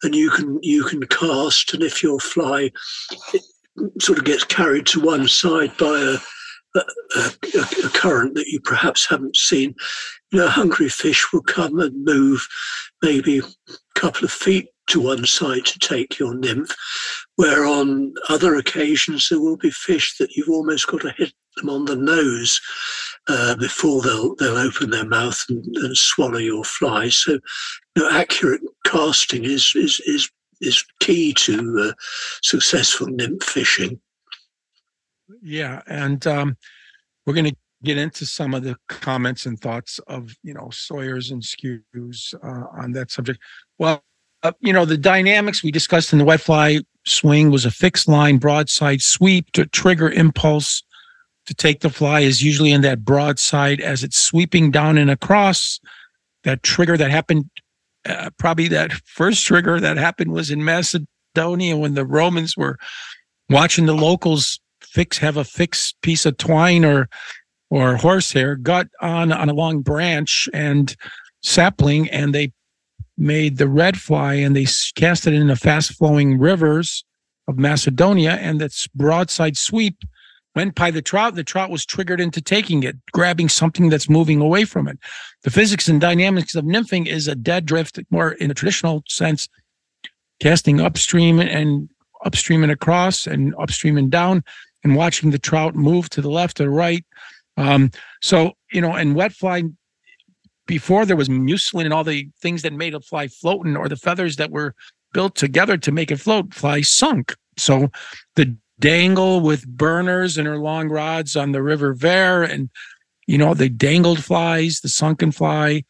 and you can you can cast, and if your fly it, sort of gets carried to one side by a a, a a current that you perhaps haven't seen, you know, a hungry fish will come and move maybe a couple of feet to one side to take your nymph, where on other occasions there will be fish that you've almost got to hit them on the nose uh, before they'll they'll open their mouth and, and swallow your fly. So, you know, accurate casting is is is is key to uh, successful nymph fishing. Yeah. And um, we're going to get into some of the comments and thoughts of, you know, Sawyer's and Skues uh, on that subject. Well, uh, you know, the dynamics we discussed in the wet fly swing was a fixed line broadside sweep to trigger impulse to take the fly is usually in that broadside as it's sweeping down and across. That trigger that happened, uh, probably that first trigger that happened was in Macedonia when the Romans were watching the locals fix have a fixed piece of twine or or horsehair gut on on a long branch and sapling, and they made the red fly and they cast it in the fast-flowing rivers of Macedonia, and that's broadside sweep went by the trout. The trout was triggered into taking it, grabbing something that's moving away from it. The physics and dynamics of nymphing is a dead drift, more in a traditional sense, casting upstream and upstream and across and upstream and down and watching the trout move to the left or right. Um, so, you know, and wet fly, before there was mucilin and all the things that made a fly floating or the feathers that were built together to make it float, fly sunk. So the dangle with burners and her long rods on the River Vare, and you know the dangled flies, the sunken fly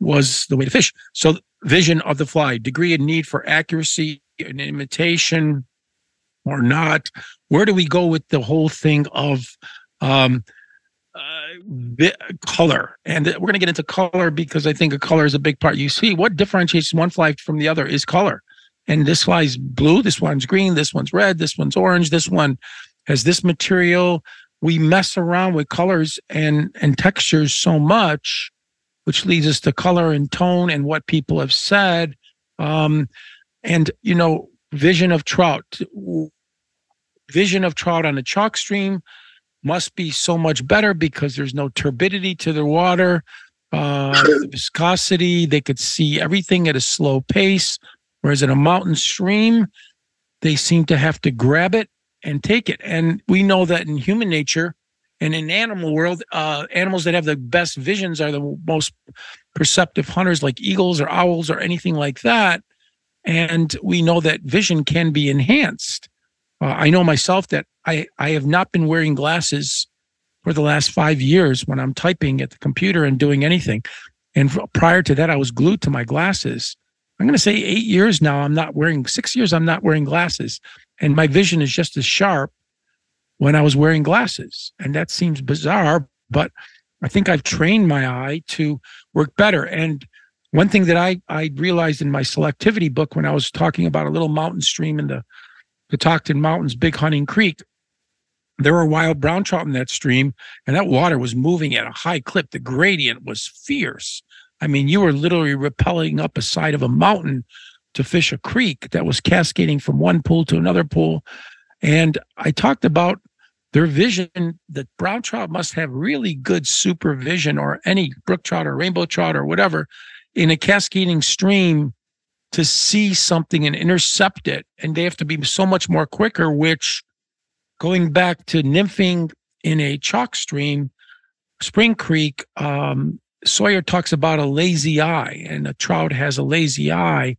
was the way to fish. So vision of the fly, degree and need for accuracy and imitation or not. Where do we go with the whole thing of um uh, color? And we're going to get into color because I think a color is a big part. You see what differentiates one fly from the other is color. And this fly's blue, this one's green, this one's red, this one's orange, this one has this material. We mess around with colors and, and textures so much, which leads us to color and tone and what people have said. Um, and, you know, vision of trout. Vision of trout on a chalk stream must be so much better because there's no turbidity to the water, uh, the viscosity. They could see everything at a slow pace. Whereas in a mountain stream, they seem to have to grab it and take it. And we know that in human nature and in animal world, uh, animals that have the best visions are the most perceptive hunters, like eagles or owls or anything like that. And we know that vision can be enhanced. Uh, I know myself that I, I have not been wearing glasses for the last five years when I'm typing at the computer and doing anything. And for, prior to that, I was glued to my glasses. I'm going to say eight years now, I'm not wearing, six years, I'm not wearing glasses. And my vision is just as sharp when I was wearing glasses. And that seems bizarre, but I think I've trained my eye to work better. And one thing that I, I realized in my selectivity book when I was talking about a little mountain stream in the Catoctin Mountains, Big Hunting Creek, there were wild brown trout in that stream, and that water was moving at a high clip. The gradient was fierce. I mean, you were literally rappelling up a side of a mountain to fish a creek that was cascading from one pool to another pool. And I talked about their vision, that brown trout must have really good supervision, or any brook trout or rainbow trout or whatever, in a cascading stream to see something and intercept it. And they have to be so much more quicker, which, going back to nymphing in a chalk stream, Spring Creek, um, Sawyer talks about a lazy eye, and a trout has a lazy eye,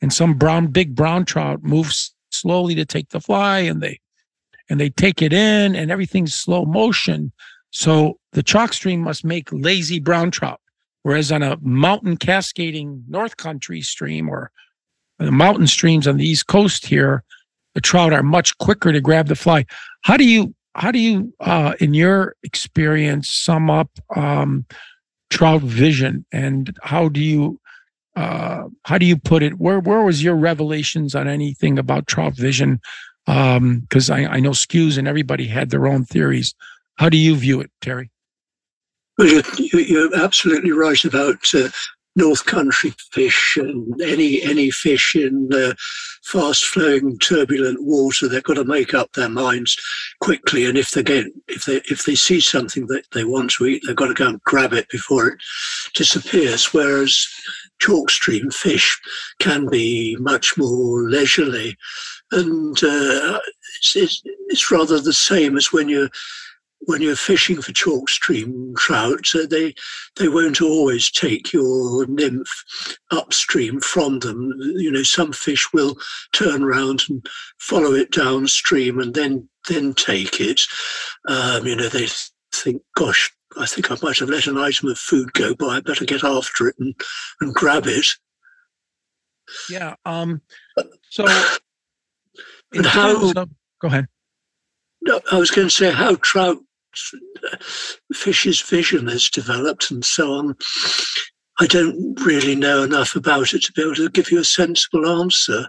and some brown, big brown trout moves slowly to take the fly, and they and they take it in, and everything's slow motion. So the chalk stream must make lazy brown trout, whereas on a mountain cascading North Country stream or the mountain streams on the East Coast here, the trout are much quicker to grab the fly. How do you, how do you, uh, in your experience, sum up Um, trout vision, and how do you uh how do you put it, where where was your revelations on anything about trout vision? Um because I, I know Skues and everybody had their own theories. How do you view it, Terry? Well, you, you, you're absolutely right about uh, North Country fish and any any fish in uh, fast flowing turbulent water. They've got to make up their minds quickly, and if they get if they if they see something that they want to eat, they've got to go and grab it before it disappears. Whereas chalk stream fish can be much more leisurely, and uh, it's, it's it's rather the same as when you're when you're fishing for chalk stream trout, uh, they they won't always take your nymph upstream from them. You know, some fish will turn around and follow it downstream and then then take it. Um, you know, they think, gosh, I think I might have let an item of food go by. I better get after it and, and grab it. Yeah. Um, so, and how? Of, go ahead. No, I was going to say how trout fish's vision has developed and so on. I don't really know enough about it to be able to give you a sensible answer.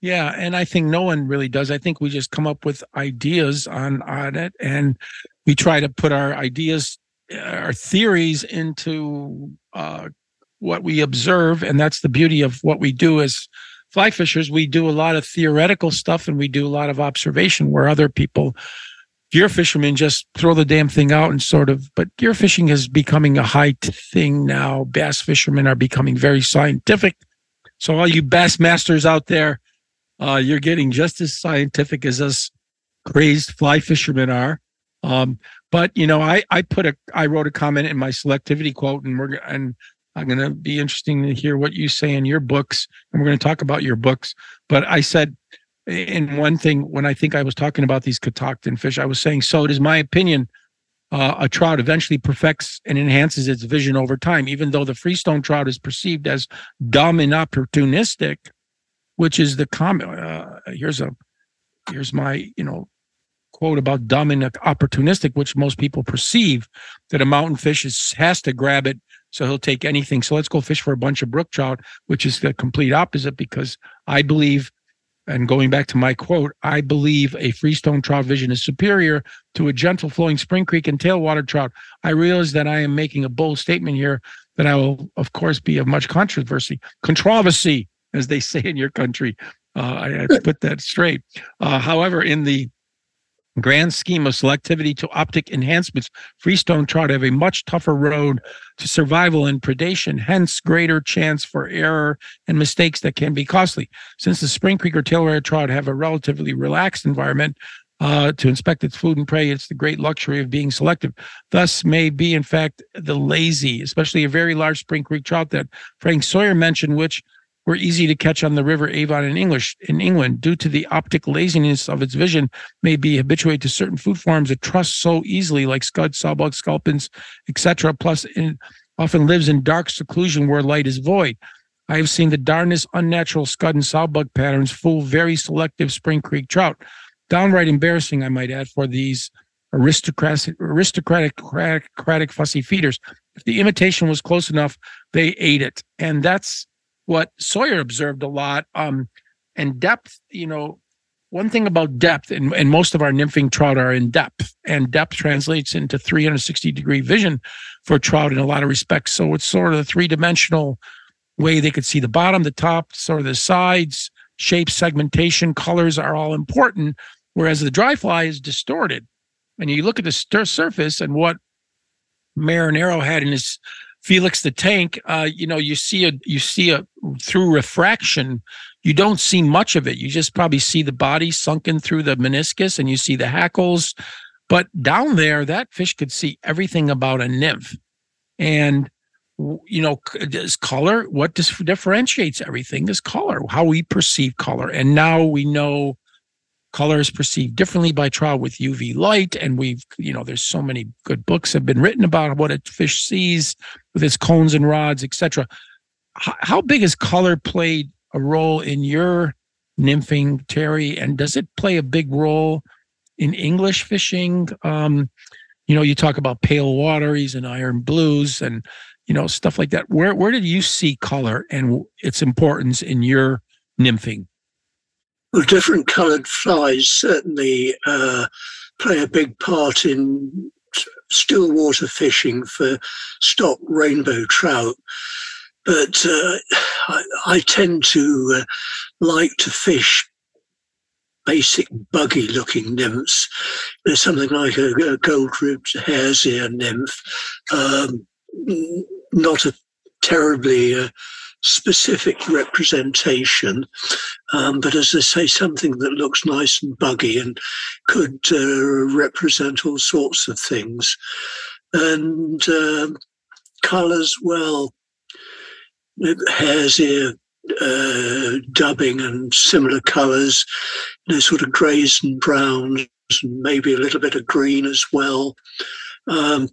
Yeah, and I think no one really does. I think we just come up with ideas on, on it, and we try to put our ideas, our theories into uh, what we observe, and that's the beauty of what we do as fly fishers. We do a lot of theoretical stuff, and we do a lot of observation, where other people, deer fishermen, just throw the damn thing out and sort of, but deer fishing is becoming a high thing now. Bass fishermen are becoming very scientific. So all you bass masters out there, Uh, you're getting just as scientific as us crazed fly fishermen are. Um, but, you know, I, I put a I wrote a comment in my selectivity quote, and we're and I'm going to be interesting to hear what you say in your books. And we're going to talk about your books. But I said in one thing, when I think I was talking about these catoctin fish, I was saying, so it is my opinion, uh, a trout eventually perfects and enhances its vision over time, even though the freestone trout is perceived as dumb and opportunistic. Which is the comment? Uh, here's a here's my you know quote about dumb and opportunistic, which most people perceive that a mountain fish is, has to grab it, so he'll take anything. So let's go fish for a bunch of brook trout, which is the complete opposite. Because I believe, and going back to my quote, I believe a freestone trout vision is superior to a gentle flowing spring creek and tailwater trout. I realize that I am making a bold statement here that I will, of course, be of much controversy, controversy. as they say in your country. Uh, I, I put that straight. Uh, however, in the grand scheme of selectivity to optic enhancements, freestone trout have a much tougher road to survival and predation, hence greater chance for error and mistakes that can be costly. Since the spring creek or tailwater trout have a relatively relaxed environment uh, to inspect its food and prey, it's the great luxury of being selective. Thus may be, in fact, the lazy, especially a very large spring creek trout that Frank Sawyer mentioned, which were easy to catch on the River Avon in English in England, due to the optic laziness of its vision, may be habituated to certain food forms it trusts so easily, like scuds, sawbugs, sculpins, et cetera. Plus, it often lives in dark seclusion where light is void. I have seen the darnest unnatural scud and sawbug patterns fool very selective spring creek trout. Downright embarrassing, I might add, for these aristocratic, aristocratic, cratic, fussy feeders. If the imitation was close enough, they ate it, and that's what Sawyer observed a lot. Um, and depth, you know, one thing about depth, and, and most of our nymphing trout are in depth, and depth translates into three hundred sixty degree vision for trout in a lot of respects. So it's sort of a three-dimensional way they could see the bottom, the top, sort of the sides, shape, segmentation, colors are all important, whereas the dry fly is distorted. And you look at the sur- surface and what Marinero had in his Felix the Tank, uh, you know, you see a you see a through refraction, you don't see much of it. You just probably see the body sunken through the meniscus, and you see the hackles. But down there, that fish could see everything about a nymph. And you know, is color what dis- differentiates everything is color, how we perceive color. And now we know color is perceived differently by trout with U V light, and we've, you know, there's so many good books have been written about what a fish sees with its cones and rods, et cetera. How, how big has color played a role in your nymphing, Terry? And does it play a big role in English fishing? Um, you know, you talk about pale wateries and iron blues and, you know, stuff like that. Where where did you see color and its importance in your nymphing? Well, different coloured flies certainly uh, play a big part in still water fishing for stock rainbow trout. But uh, I, I tend to uh, like to fish basic buggy-looking nymphs. There's something like a, a gold-ribbed hare's ear nymph, um, not a terribly uh, specific representation, um, but as I say, something that looks nice and buggy and could uh, represent all sorts of things. And uh, colours, well, hare's ear uh, dubbing and similar colours, you know, sort of greys and browns and maybe a little bit of green as well. Um,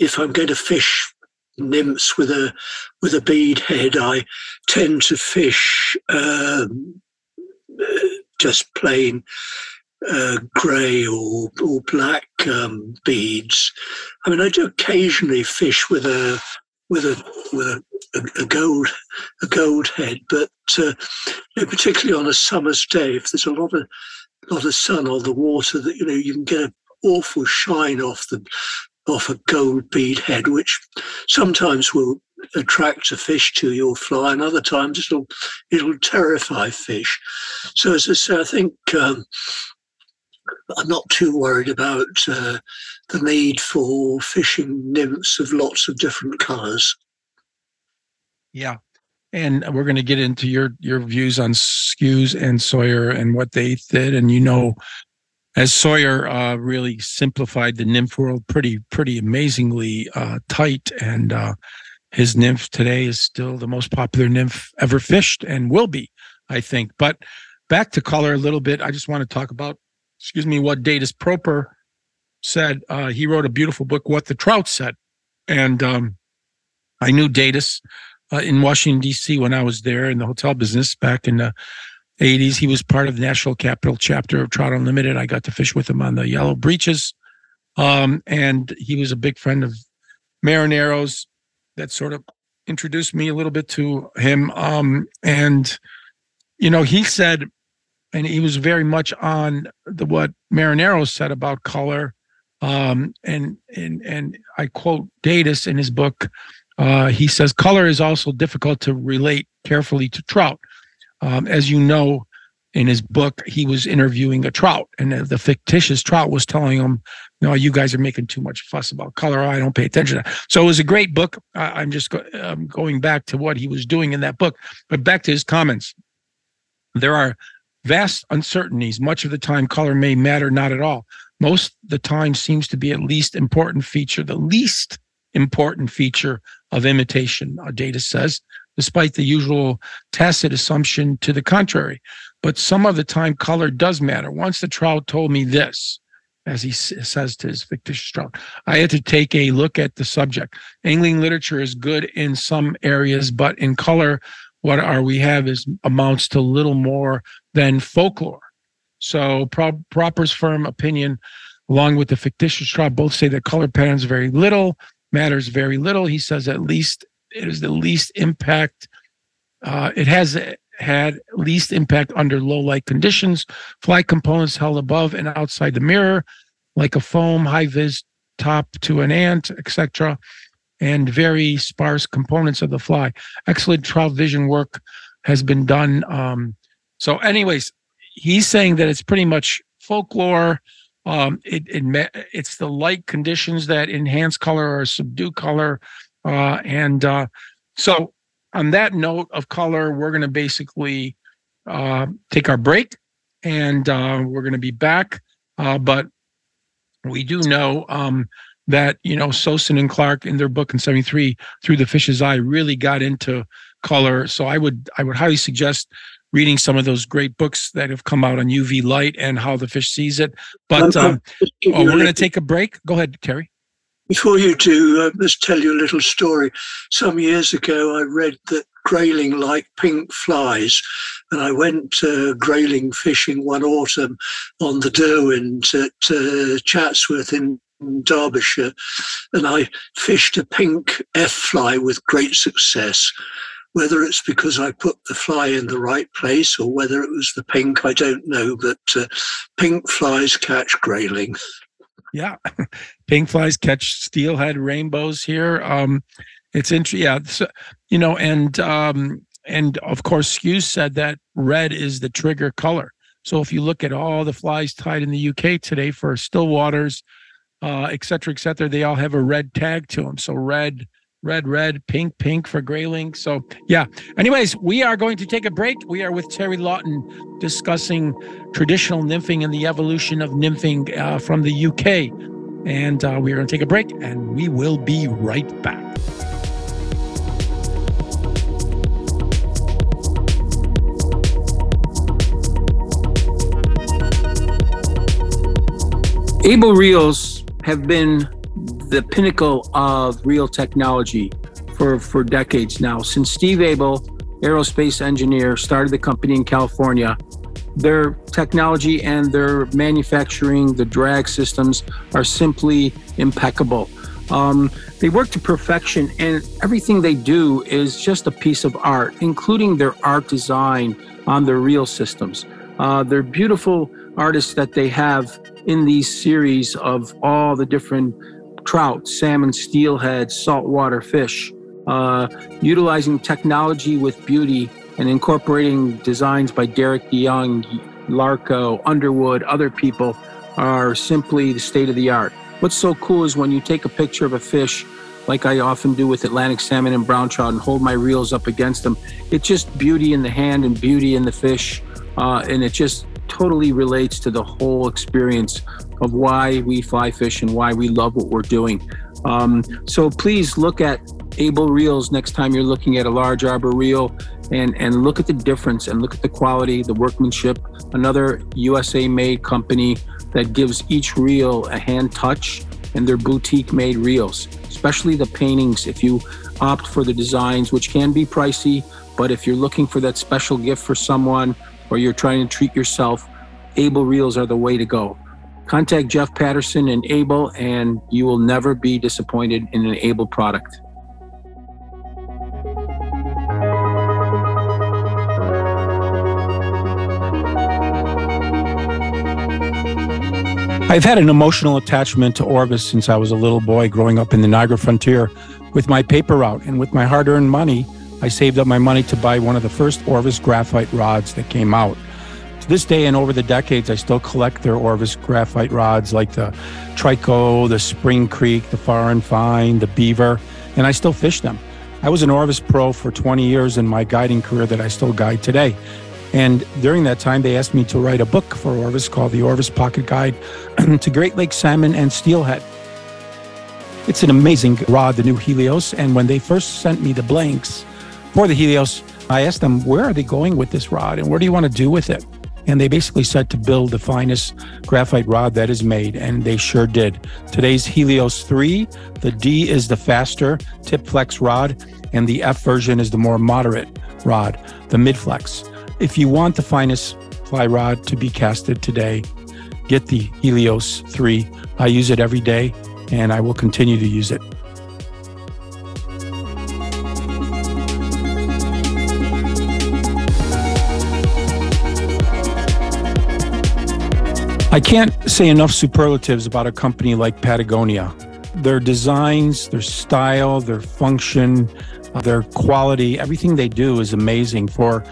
if I'm going to fish nymphs with a with a bead head, I tend to fish um, just plain uh, grey or or black um, beads. I mean, I do occasionally fish with a with a with a, a, a gold a gold head, but uh, you know, particularly on a summer's day, if there's a lot of lot of sun on the water, that you know you can get an awful shine off the off a gold bead head, which sometimes will attract a fish to your fly, and other times it'll it'll terrify fish. So as I say, I think um, I'm not too worried about uh, the need for fishing nymphs of lots of different colours. Yeah, and we're going to get into your your views on Skues and Sawyer and what they did, and you know. As Sawyer uh, really simplified the nymph world pretty, pretty amazingly uh, tight, and uh, his nymph today is still the most popular nymph ever fished and will be, I think. But back to color a little bit. I just want to talk about, excuse me, what Datus Proper said. Uh, he wrote a beautiful book, What the Trout Said, and um, I knew Datus uh, in Washington D C when I was there in the hotel business back in the eighties. He was part of the National Capital Chapter of Trout Unlimited. I got to fish with him on the Yellow Breaches. Um, and he was a big friend of Marinero's. That sort of introduced me a little bit to him. Um, and, you know, he said, and he was very much on the what Marinero said about color. Um, and, and, and I quote Datus in his book. Uh, he says, color is also difficult to relate carefully to trout. Um, as you know, in his book, he was interviewing a trout, and the, the fictitious trout was telling him, no, you guys are making too much fuss about color. I don't pay attention to that. So it was a great book. I, I'm just go, I'm going back to what he was doing in that book. But back to his comments. There are vast uncertainties. Much of the time, color may matter not at all. Most of the time seems to be at least important feature, the least important feature of imitation, Datus says, despite the usual tacit assumption to the contrary. But some of the time, color does matter. Once the trout told me this, as he says to his fictitious trout, I had to take a look at the subject. Angling literature is good in some areas, but in color, what are we have is amounts to little more than folklore. So Pro- Proper's firm opinion, along with the fictitious trout, both say that color patterns very little, matters very little. He says at least it is the least impact. Uh, it has had least impact under low light conditions. Fly components held above and outside the mirror, like a foam, high vis top to an ant, et cetera, and very sparse components of the fly. Excellent trout vision work has been done. Um, so, anyways, he's saying that it's pretty much folklore. Um, it, it it's the light conditions that enhance color or subdue color. Uh, and uh, so on that note of color, we're going to basically uh, take our break, and uh, we're going to be back. Uh, but we do know um, that, you know, Sosin and Clark in their book in seventy-three, Through the Fish's Eye, really got into color. So I would I would highly suggest reading some of those great books that have come out on U V light and How the Fish Sees It. But um, oh, we're going to take a break. Go ahead, Terry. Before you do, I must tell you a little story. Some years ago, I read that grayling like pink flies, and I went uh, grayling fishing one autumn on the Derwent at uh, Chatsworth in Derbyshire, and I fished a pink F fly with great success. Whether it's because I put the fly in the right place or whether it was the pink, I don't know, but uh, pink flies catch grayling. Yeah, pink flies catch steelhead, rainbows here. Um, it's interesting, yeah. So, you know, and um, and of course, Skues said that red is the trigger color. So if you look at all the flies tied in the U K today for still waters, uh, et cetera, et cetera, they all have a red tag to them. So red red, red, pink, pink for Graylink. So, yeah. Anyways, we are going to take a break. We are with Terry Lawton discussing traditional nymphing and the evolution of nymphing uh, from the U K. And uh, we are going to take a break, and we will be right back. Able reels have been the pinnacle of reel technology for, for decades now. Since Steve Abel, aerospace engineer, started the company in California, their technology and their manufacturing, the drag systems, are simply impeccable. Um, they work to perfection, and everything they do is just a piece of art, including their art design on their reel systems. Uh, they're beautiful artists that they have in these series of all the different trout, salmon, steelhead, saltwater fish, uh, utilizing technology with beauty and incorporating designs by Derek DeYoung, Larco, Underwood, other people, are simply the state of the art. What's so cool is when you take a picture of a fish, like I often do with Atlantic salmon and brown trout, and hold my reels up against them, it's just beauty in the hand and beauty in the fish, uh, and it just totally relates to the whole experience of why we fly fish and why we love what we're doing. Um, so please look at Able reels next time you're looking at a large arbor reel, and, and look at the difference and look at the quality, the workmanship, another U S A-made company that gives each reel a hand touch, and their boutique-made reels, especially the paintings. If you opt for the designs, which can be pricey, but if you're looking for that special gift for someone, or you're trying to treat yourself, Able reels are the way to go. Contact Jeff Patterson and Able, and you will never be disappointed in an Able product. I've had an emotional attachment to Orvis since I was a little boy growing up in the Niagara frontier with my paper route, and with my hard-earned money, I saved up my money to buy one of the first Orvis graphite rods that came out. To this day and over the decades, I still collect their Orvis graphite rods, like the Trico, the Spring Creek, the Far and Fine, the Beaver, and I still fish them. I was an Orvis pro for twenty years in my guiding career that I still guide today. And during that time, they asked me to write a book for Orvis called The Orvis Pocket Guide to Great Lakes Salmon and Steelhead. It's an amazing rod, the new Helios, and when they first sent me the blanks for the Helios, I asked them, where are they going with this rod and what do you want to do with it? And they basically said to build the finest graphite rod that is made, and they sure did. Today's Helios three, the D is the faster tip flex rod, and the F version is the more moderate rod, the mid flex. If you want the finest fly rod to be casted today, get the Helios three. I use it every day, and I will continue to use it. I can't say enough superlatives about a company like Patagonia. Their designs, their style, their function, their quality, everything they do is amazing for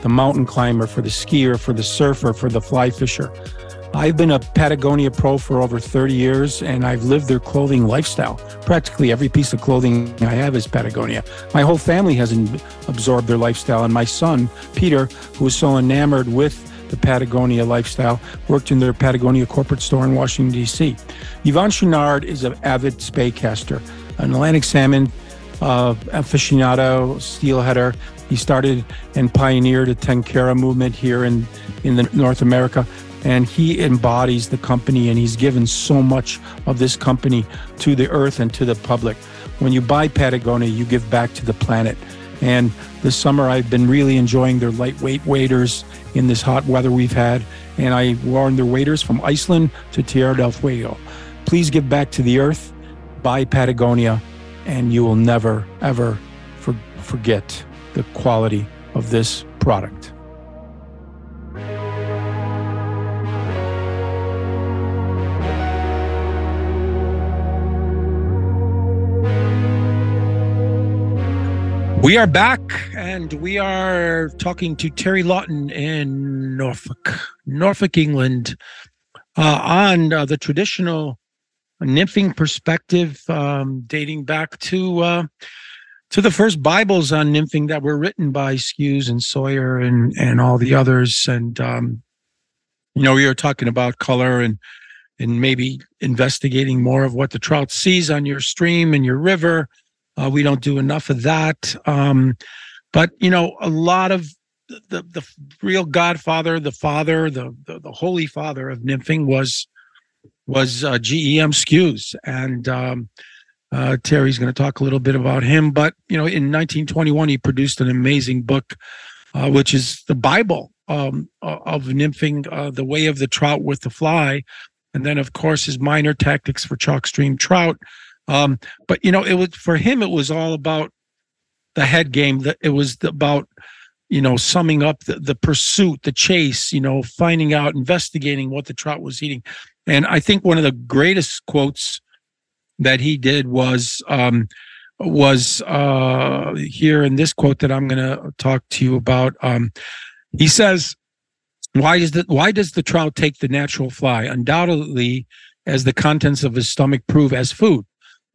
the mountain climber, for the skier, for the surfer, for the fly fisher. I've been a Patagonia pro for over thirty years, and I've lived their clothing lifestyle. Practically every piece of clothing I have is Patagonia. My whole family has absorbed their lifestyle, and my son, Peter, who is so enamored with the Patagonia lifestyle, worked in their Patagonia corporate store in Washington, D C. Yvonne Chouinard is an avid spaycaster, an Atlantic salmon uh, aficionado, steelheader. He started and pioneered a tenkara movement here in, in the North America, and he embodies the company, and he's given so much of this company to the earth and to the public. When you buy Patagonia, you give back to the planet. And this summer, I've been really enjoying their lightweight waders in this hot weather we've had. And I worn their waders from Iceland to Tierra del Fuego. Please give back to the earth, buy Patagonia, and you will never, ever for- forget the quality of this product. We are back, and we are talking to Terry Lawton in Norfolk, Norfolk, England, uh, on uh, the traditional nymphing perspective um, dating back to uh, to the first Bibles on nymphing that were written by Skues and Sawyer and and all the others. And um, you know, we were talking about color and and maybe investigating more of what the trout sees on your stream and your river. Uh, we don't do enough of that. Um, but you know, a lot of the the real godfather, the father, the the, the holy father of nymphing was. was uh, G E M Skues, and um, uh, Terry's going to talk a little bit about him. But, you know, in nineteen twenty-one, he produced an amazing book, uh, which is the Bible um, of nymphing, uh, The Way of the Trout with the Fly, and then, of course, his Minor Tactics for Chalk Stream Trout. Um, but, you know, it was for him, it was all about the head game. That it was about, you know, summing up the, the pursuit, the chase, you know, finding out, investigating what the trout was eating. And I think one of the greatest quotes that he did was um, was uh, here in this quote that I'm going to talk to you about. Um, he says, "Why is the, why does the trout take the natural fly? Undoubtedly, as the contents of his stomach prove, as food.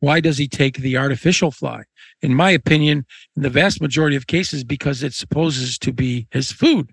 Why does he take the artificial fly? In my opinion, in the vast majority of cases, because it supposes to be his food.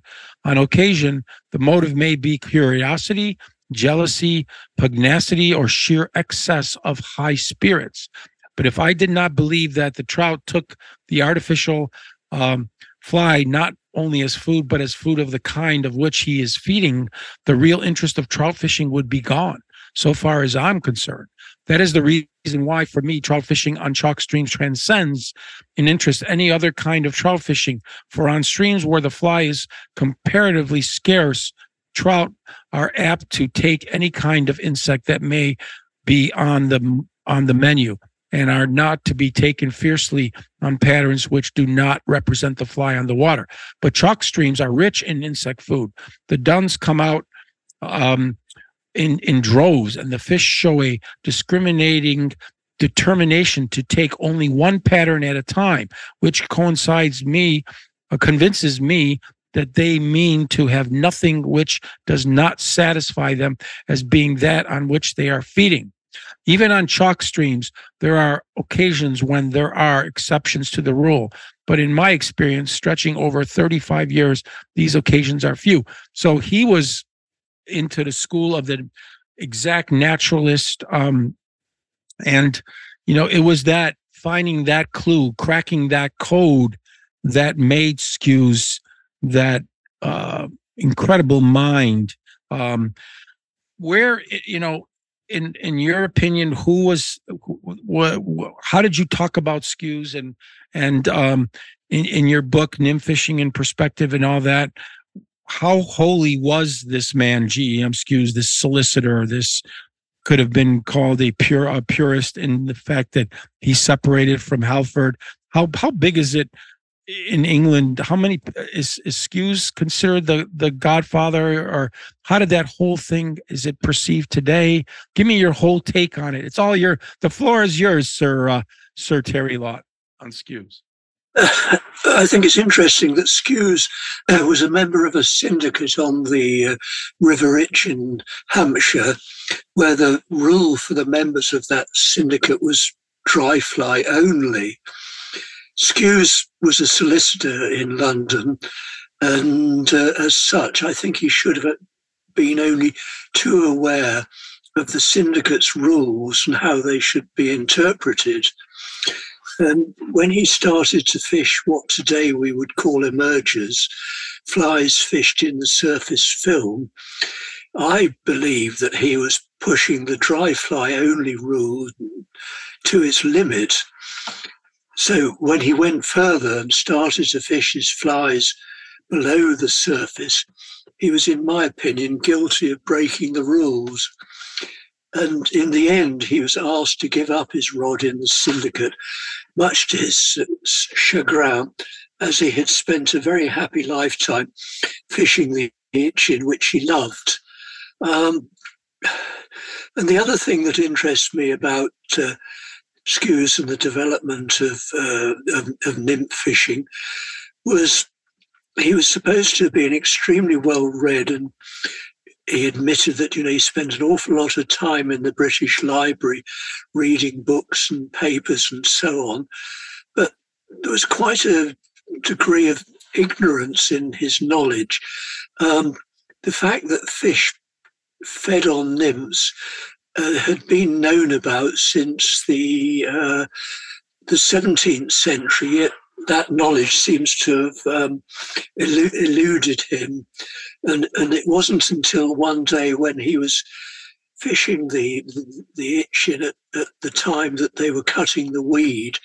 On occasion, the motive may be curiosity, jealousy, pugnacity, or sheer excess of high spirits. But if I did not believe that the trout took the artificial um, fly not only as food, but as food of the kind of which he is feeding, the real interest of trout fishing would be gone, so far as I'm concerned. That is the reason why, for me, trout fishing on chalk streams transcends in interest any other kind of trout fishing. For on streams where the fly is comparatively scarce, trout are apt to take any kind of insect that may be on the on the menu and are not to be taken fiercely on patterns which do not represent the fly on the water. But chalk streams are rich in insect food. The duns come out um, in, in droves, and the fish show a discriminating determination to take only one pattern at a time, which coincides me, uh, convinces me that they mean to have nothing which does not satisfy them as being that on which they are feeding. Even on chalk streams, there are occasions when there are exceptions to the rule. But in my experience, stretching over thirty-five years, these occasions are few." So he was into the school of the exact naturalist. Um, and, you know, it was that finding that clue, cracking that code that made Skues that uh, incredible mind. Um, where, you know, in in your opinion, who was, wh- wh- how did you talk about Skues and and um, in in your book, Nymphishing in Perspective and all that? How holy was this man, G E M Skues, this solicitor? This could have been called a pure a purist in the fact that he separated from Halford. How how big is it? In England, how many is, is Skues considered the, the godfather, or how did that whole thing, is it perceived today? Give me your whole take on it. It's all your, the floor is yours, Sir uh, Sir Terry Lawton, on Skues. Uh, I think it's interesting that Skues uh, was a member of a syndicate on the uh, River Itchen in Hampshire, where the rule for the members of that syndicate was dry fly only. Skues was a solicitor in London, and uh, as such, I think he should have been only too aware of the syndicate's rules and how they should be interpreted. And when he started to fish what today we would call emergers, flies fished in the surface film, I believe that he was pushing the dry fly only rule to its limit. So when he went further and started to fish his flies below the surface, he was, in my opinion, guilty of breaking the rules. And in the end, he was asked to give up his rod in the syndicate, much to his chagrin, as he had spent a very happy lifetime fishing the Itchen, which he loved. Um, and the other thing that interests me about uh, Skues and the development of, uh, of of nymph fishing was he was supposed to be an extremely well-read and he admitted that, you know, he spent an awful lot of time in the British Library reading books and papers and so on. But there was quite a degree of ignorance in his knowledge. Um, the fact that fish fed on nymphs uh, had been known about since the uh, the seventeenth century, yet that knowledge seems to have um, elu- eluded him. And, and it wasn't until one day when he was fishing the the, the Itchen at, at the time that they were cutting the weed.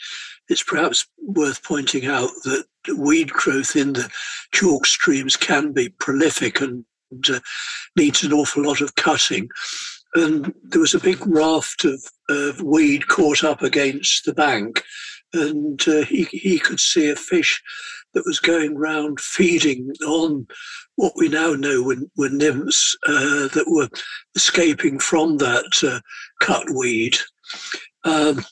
It's perhaps worth pointing out that weed growth in the chalk streams can be prolific and uh, needs an awful lot of cutting. And there was a big raft of, of weed caught up against the bank, and uh, he, he could see a fish that was going round feeding on what we now know were, were nymphs uh, that were escaping from that uh, cut weed. Um,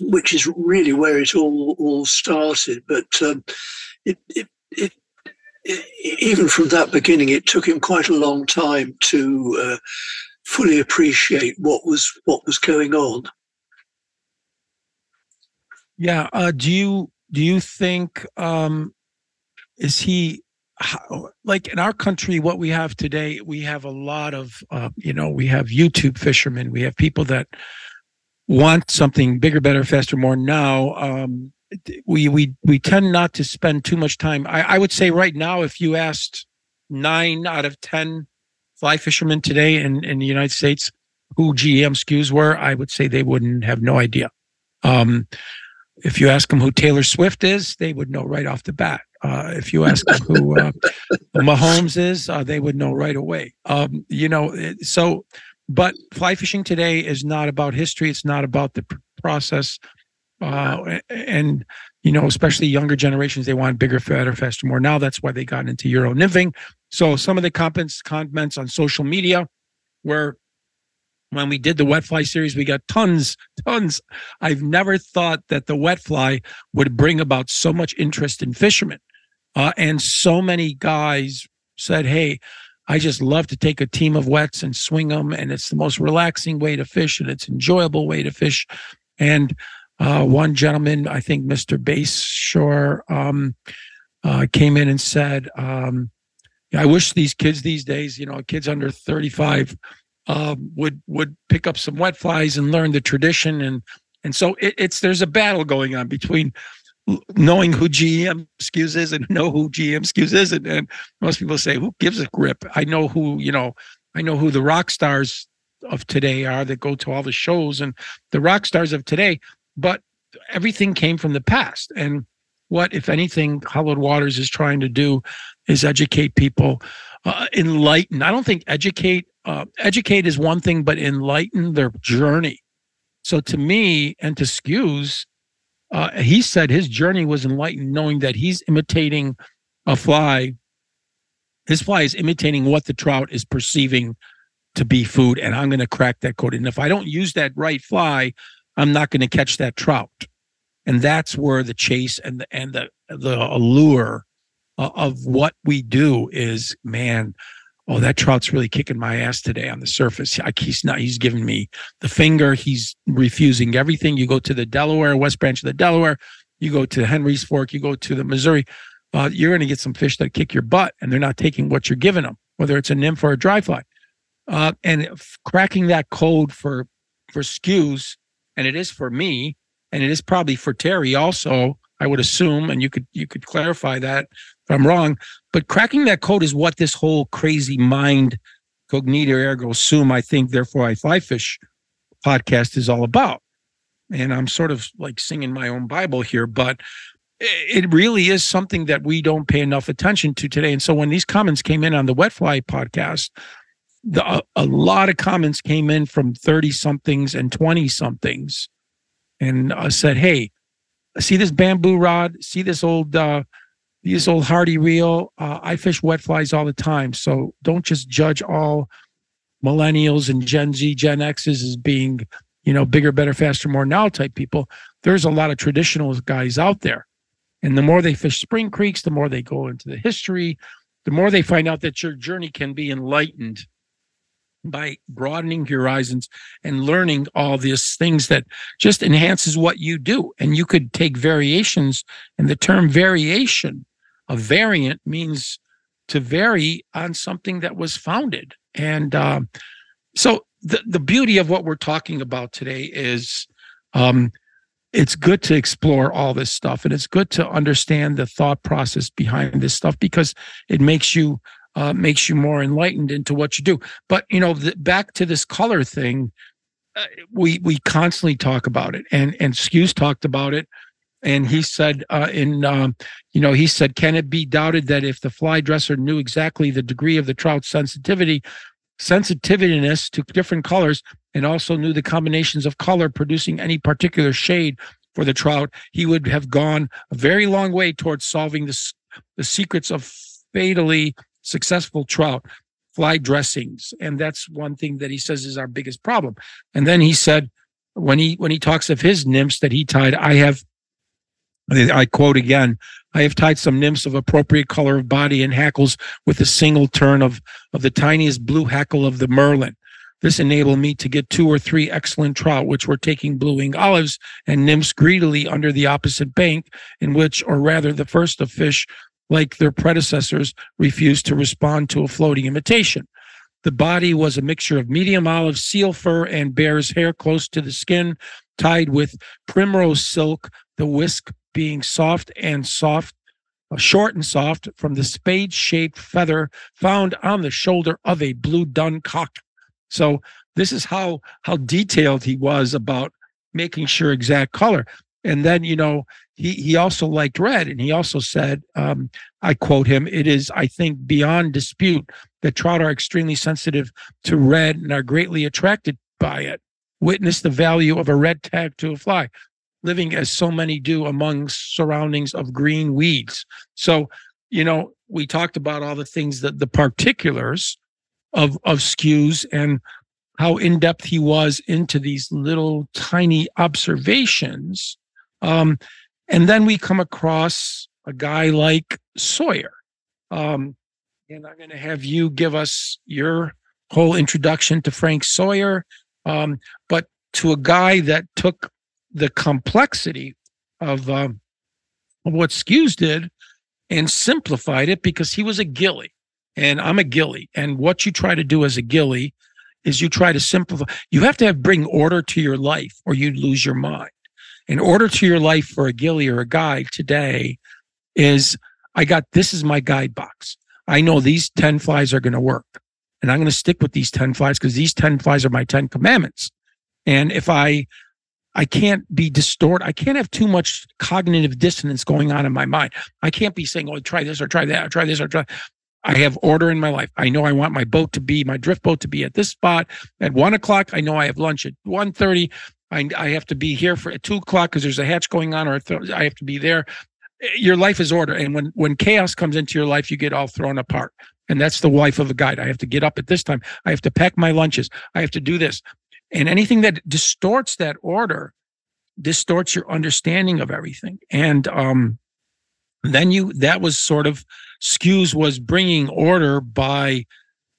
which is really where it all all started. But um, it, it, it, it, even from that beginning, it took him quite a long time to uh, fully appreciate what was what was going on. Yeah. Uh, do you do you think um, is he how, like in our country? What we have today, we have a lot of uh, you know, we have YouTube fishermen, we have people that want something bigger, better, faster, more now. Um, we we we tend not to spend too much time. I, I would say right now, if you asked nine out of ten fly fishermen today in, in the United States who G E M. Skues were, I would say they wouldn't have no idea. Um, if you ask them who Taylor Swift is, they would know right off the bat. Uh, if you ask them who uh, Mahomes is, uh, they would know right away. Um, you know, so... But fly fishing today is not about history. It's not about the process. Uh, and, you know, especially younger generations, they want bigger, fatter, faster, more. Now that's why they got into Euro nymphing. So some of the comments, comments on social media were, when we did the wet fly series, we got tons, tons. I've never thought that the wet fly would bring about so much interest in fishermen. Uh, and so many guys said, hey, I just love to take a team of wets and swing them, and it's the most relaxing way to fish, and it's an enjoyable way to fish. And uh, one gentleman, I think Mister Bayshore, um, uh, came in and said, um, I wish these kids these days, you know, kids under thirty-five uh, would would pick up some wet flies and learn the tradition. And and so it, it's there's a battle going on between knowing who G E M. Skues is and know who G E M. Skues is, and, and most people say, "Who gives a grip?" I know who you know. I know who the rock stars of today are that go to all the shows and the rock stars of today. But everything came from the past, and what, if anything, Hollow Waters is trying to do is educate people, uh, enlighten. I don't think educate uh, educate is one thing, but enlighten their journey. So to me and to Skues, Uh, he said his journey was enlightened, knowing that he's imitating a fly. His fly is imitating what the trout is perceiving to be food, and I'm going to crack that code. And if I don't use that right fly, I'm not going to catch that trout. And that's where the chase and the, and the, the allure uh, of what we do is, man, oh, that trout's really kicking my ass today on the surface. I, he's not, he's giving me the finger. He's refusing everything. You go to the Delaware, West Branch of the Delaware, you go to Henry's Fork, you go to the Missouri, uh, you're going to get some fish that kick your butt, and they're not taking what you're giving them, whether it's a nymph or a dry fly. Uh, and cracking that code for, for Skues, and it is for me, and it is probably for Terry also, I would assume, and you could you could clarify that if I'm wrong, but cracking that code is what this whole crazy mind, Cognito Ergo Sum, I Think, Therefore I Flyfish podcast is all about. And I'm sort of like singing my own Bible here, but it really is something that we don't pay enough attention to today. And so when these comments came in on the Wet Fly podcast, the, a, a lot of comments came in from thirty-somethings and twenty-somethings and uh, said, hey, see this bamboo rod, see this old uh, this old hardy reel. Uh, I fish wet flies all the time. So don't just judge all millennials and Gen Z, Gen X's as being, you know, bigger, better, faster, more now type people. There's a lot of traditional guys out there. And the more they fish Spring Creeks, the more they go into the history, the more they find out that your journey can be enlightened by broadening your horizons and learning all these things that just enhances what you do. And you could take variations, and the term variation, a variant means to vary on something that was founded. And um, so the, the beauty of what we're talking about today is um, it's good to explore all this stuff, and it's good to understand the thought process behind this stuff, because it makes you Uh, makes you more enlightened into what you do. But, you know, the, back to this color thing, uh, we we constantly talk about it. And and Skues talked about it. And he said, uh, in um, you know, he said, can it be doubted that if the fly dresser knew exactly the degree of the trout's sensitivity, sensitiveness to different colors, and also knew the combinations of color producing any particular shade for the trout, he would have gone a very long way towards solving the, the secrets of fatally successful trout fly dressings. And that's one thing that he says is our biggest problem. And then he said, when he when he talks of his nymphs that he tied, I have, I quote again, I have tied some nymphs of appropriate color of body and hackles with a single turn of of the tiniest blue hackle of the merlin. This enabled me to get two or three excellent trout, which were taking blue-winged olives and nymphs greedily under the opposite bank, in which, or rather the first of fish, like their predecessors, refused to respond to a floating imitation. The body was a mixture of medium olive, seal fur, and bear's hair close to the skin, tied with primrose silk, the whisk being soft and soft, short and soft, from the spade-shaped feather found on the shoulder of a blue dun cock. So this is how, how detailed he was about making sure exact color. And then, you know, he, he also liked red, and he also said, um, I quote him, it is, I think, beyond dispute that trout are extremely sensitive to red and are greatly attracted by it. Witness the value of a red tag to a fly, living as so many do among surroundings of green weeds. So, you know, we talked about all the things, that the particulars of, of Skues and how in-depth he was into these little tiny observations. Um, and then we come across a guy like Sawyer. Um, and I'm going to have you give us your whole introduction to Frank Sawyer, um, but to a guy that took the complexity of, um, of what Skues did and simplified it, because he was a ghillie, and I'm a ghillie. And what you try to do as a ghillie is you try to simplify. You have to have bring order to your life, or you'd lose your mind. In order to your life for a ghillie or a guy today is, I got, this is my guide box. I know these ten flies are going to work, and I'm going to stick with these ten flies, because these ten flies are my ten commandments. And if I, I can't be distort, I can't have too much cognitive dissonance going on in my mind. I can't be saying, oh, try this or try that, or try this or try. I have order in my life. I know I want my boat to be, my drift boat to be at this spot at one o'clock. I know I have lunch at one thirty. I, I have to be here for at two o'clock because there's a hatch going on, or th- I have to be there. Your life is order. And when, when chaos comes into your life, you get all thrown apart. And that's the life of a guide. I have to get up at this time. I have to pack my lunches. I have to do this. And anything that distorts that order distorts your understanding of everything. And um, then you, that was sort of, Skues was bringing order by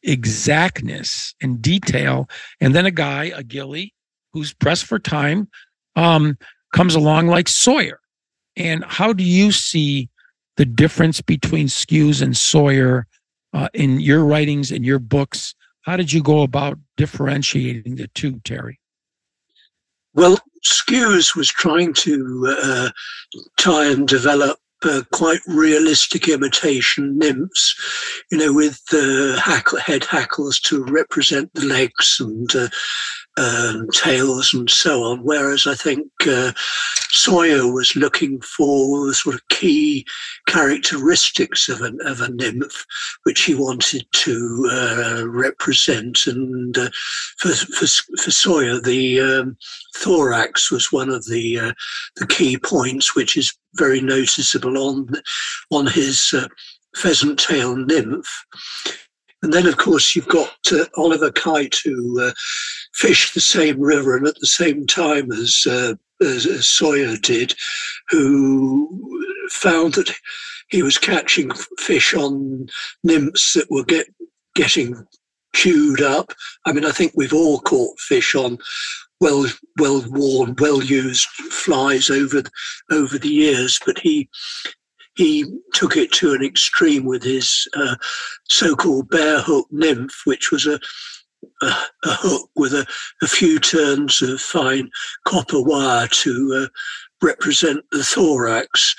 exactness and detail. And then a guy, a ghillie, who's pressed for time, um, comes along like Sawyer. And how do you see the difference between Skues and Sawyer uh, in your writings, in your books? How did you go about differentiating the two, Terry? Well, Skues was trying to uh, try and develop Uh, quite realistic imitation nymphs, you know, with the uh, hackle, head hackles to represent the legs and uh, uh, tails and so on. Whereas I think uh, Sawyer was looking for the sort of key characteristics of an of a nymph, which he wanted to uh, represent. And uh, for, for for Sawyer, the um, thorax was one of the uh, the key points, which is very noticeable on on his uh, pheasant tail nymph. And then, of course, you've got uh, Oliver Kite, who uh, fished the same river and at the same time as, uh, as, as Sawyer did, who found that he was catching fish on nymphs that were get, getting chewed up. I mean, I think we've all caught fish on well, well-worn, well-used flies over over the years, but he he took it to an extreme with his uh, so-called bear hook nymph, which was a A, a hook with a, a few turns of fine copper wire to uh, represent the thorax.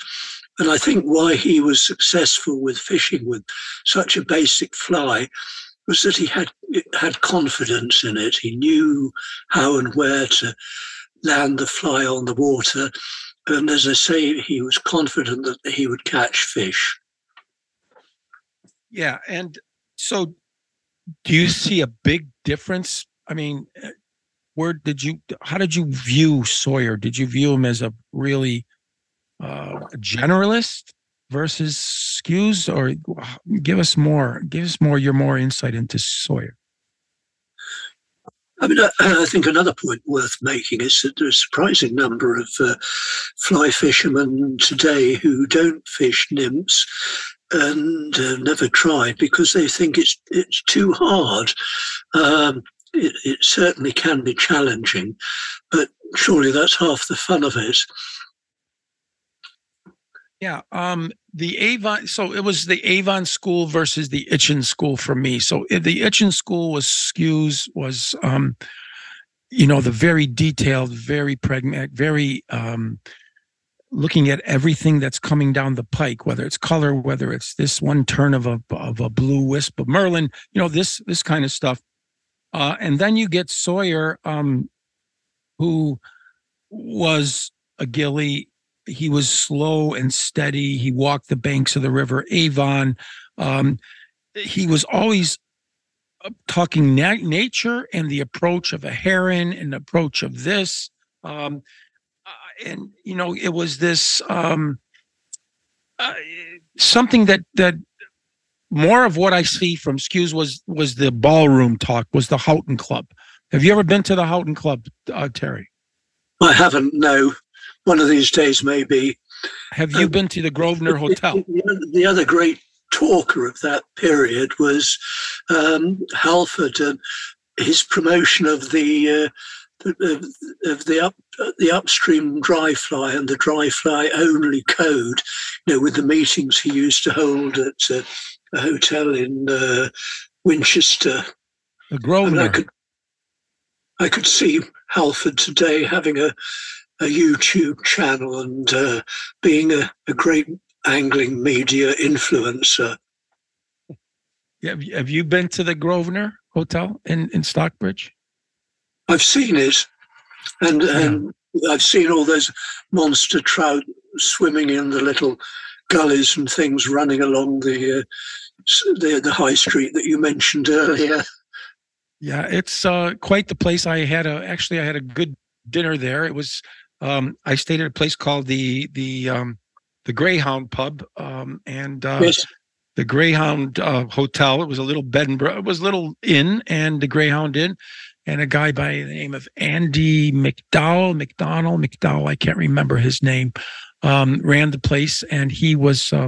And I think why he was successful with fishing with such a basic fly was that he had had confidence in it. He knew how and where to land the fly on the water. And as I say, he was confident that he would catch fish. Yeah, and so... do you see a big difference? I mean, where did you, how did you view Sawyer? Did you view him as a really uh, generalist versus Skues? Or give us more, give us more, your more insight into Sawyer. I mean, I, I think another point worth making is that there's a surprising number of uh, fly fishermen today who don't fish nymphs and uh, never tried because they think it's it's too hard. Um, it, it certainly can be challenging, but surely that's half the fun of it. Yeah, um, the Avon. So it was the Avon school versus the Itchen school for me. So the Itchen school was Skues was, um, you know, the very detailed, very pragmatic, very. Um, looking at everything that's coming down the pike, whether it's color, whether it's this one turn of a of a blue wisp of Merlin, you know, this this kind of stuff. Uh, and then you get Sawyer, um, who was a ghillie. He was slow and steady. He walked the banks of the River Avon. Um, he was always talking na- nature and the approach of a heron and the approach of this. Um And, you know, it was this um, uh, something that that more of what I see from Skues was was the ballroom talk, was the Houghton Club. Have you ever been to the Houghton Club, uh, Terry? I haven't, no. One of these days, maybe. Have you um, been to the Grosvenor Hotel? The, the other great talker of that period was um, Halford and his promotion of the... Uh, Of the up the upstream dry fly and the dry fly only code, you know, with the meetings he used to hold at uh, a hotel in uh, Winchester. The Grosvenor. I, mean, I could I could see Halford today having a a YouTube channel and uh, being a, a great angling media influencer. Yeah, have you been to the Grosvenor Hotel in, in Stockbridge? I've seen it, and, yeah. and I've seen all those monster trout swimming in the little gullies and things running along the uh, the, the high street that you mentioned earlier. Yeah, it's uh, quite the place. I had a actually I had a good dinner there. It was um, I stayed at a place called the the um, the Greyhound Pub um, and uh, yes. the Greyhound uh, Hotel. It was a little bed and bro- it was a little inn and the Greyhound Inn. And a guy by the name of Andy McDowell, McDonald, McDowell, I can't remember his name, um, ran the place. And he was, uh,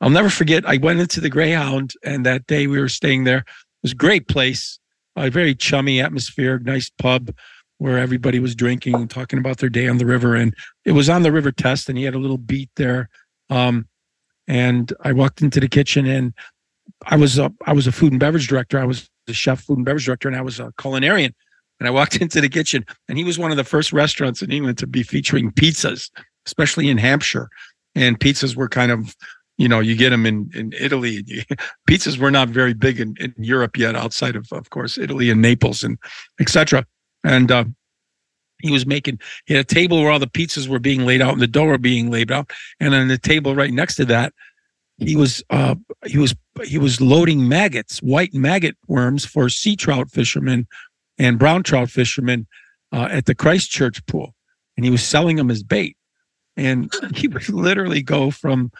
I'll never forget, I went into the Greyhound and that day we were staying there. It was a great place, a very chummy atmosphere, nice pub where everybody was drinking and talking about their day on the river. And it was on the River Test and he had a little beat there. Um, and I walked into the kitchen and I was a, I was a food and beverage director. I was the chef, food and beverage director, and I was a culinarian. And I walked into the kitchen, and he was one of the first restaurants in England to be featuring pizzas, especially in Hampshire. And pizzas were kind of, you know, you get them in, in Italy. You, pizzas were not very big in, in Europe yet, outside of, of course, Italy and Naples and et cetera. And uh, he was making, he had a table where all the pizzas were being laid out and the dough were being laid out. And on the table right next to that, He was uh, he was he was loading maggots, white maggot worms for sea trout fishermen and brown trout fishermen uh, at the Christchurch pool, and he was selling them as bait. And he would literally go from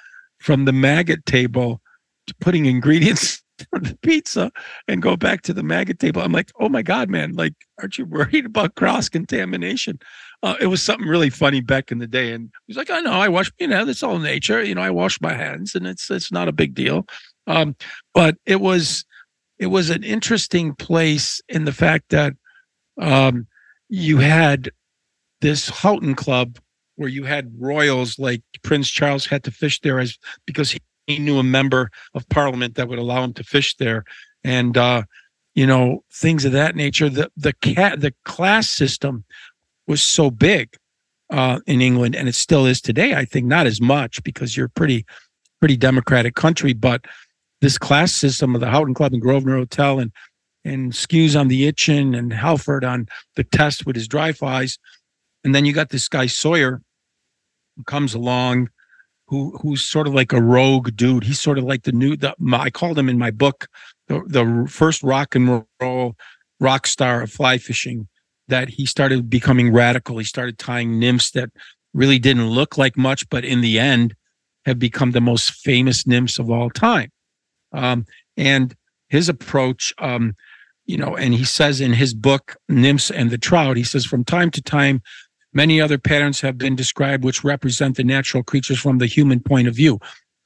from the maggot table to putting ingredients on the pizza and go back to the maggot table. I'm like, oh my God, man! Like, aren't you worried about cross contamination? uh, it was something really funny back in the day. And he's like, I know, I wash, you know, that's all nature. You know, I wash my hands and it's, it's not a big deal. Um, but it was, it was an interesting place in the fact that um, you had this Houghton Club where you had royals like Prince Charles had to fish there as because he, he knew a member of Parliament that would allow him to fish there. And, uh, you know, things of that nature. The the cat the class system was so big uh, in England, and it still is today. I think not as much because you're a pretty pretty democratic country, but this class system of the Houghton Club and Grosvenor Hotel and and Skues on the Itchen and Halford on the Test with his dry flies, and then you got this guy Sawyer who comes along, who who's sort of like a rogue dude. He's sort of like the new the my, I called him in my book. The, the first rock and roll rock star of fly fishing, that he started becoming radical. He started tying nymphs that really didn't look like much, but in the end have become the most famous nymphs of all time. Um, and his approach, um, you know, and he says in his book, Nymphs and the Trout, he says, from time to time, many other patterns have been described which represent the natural creatures from the human point of view.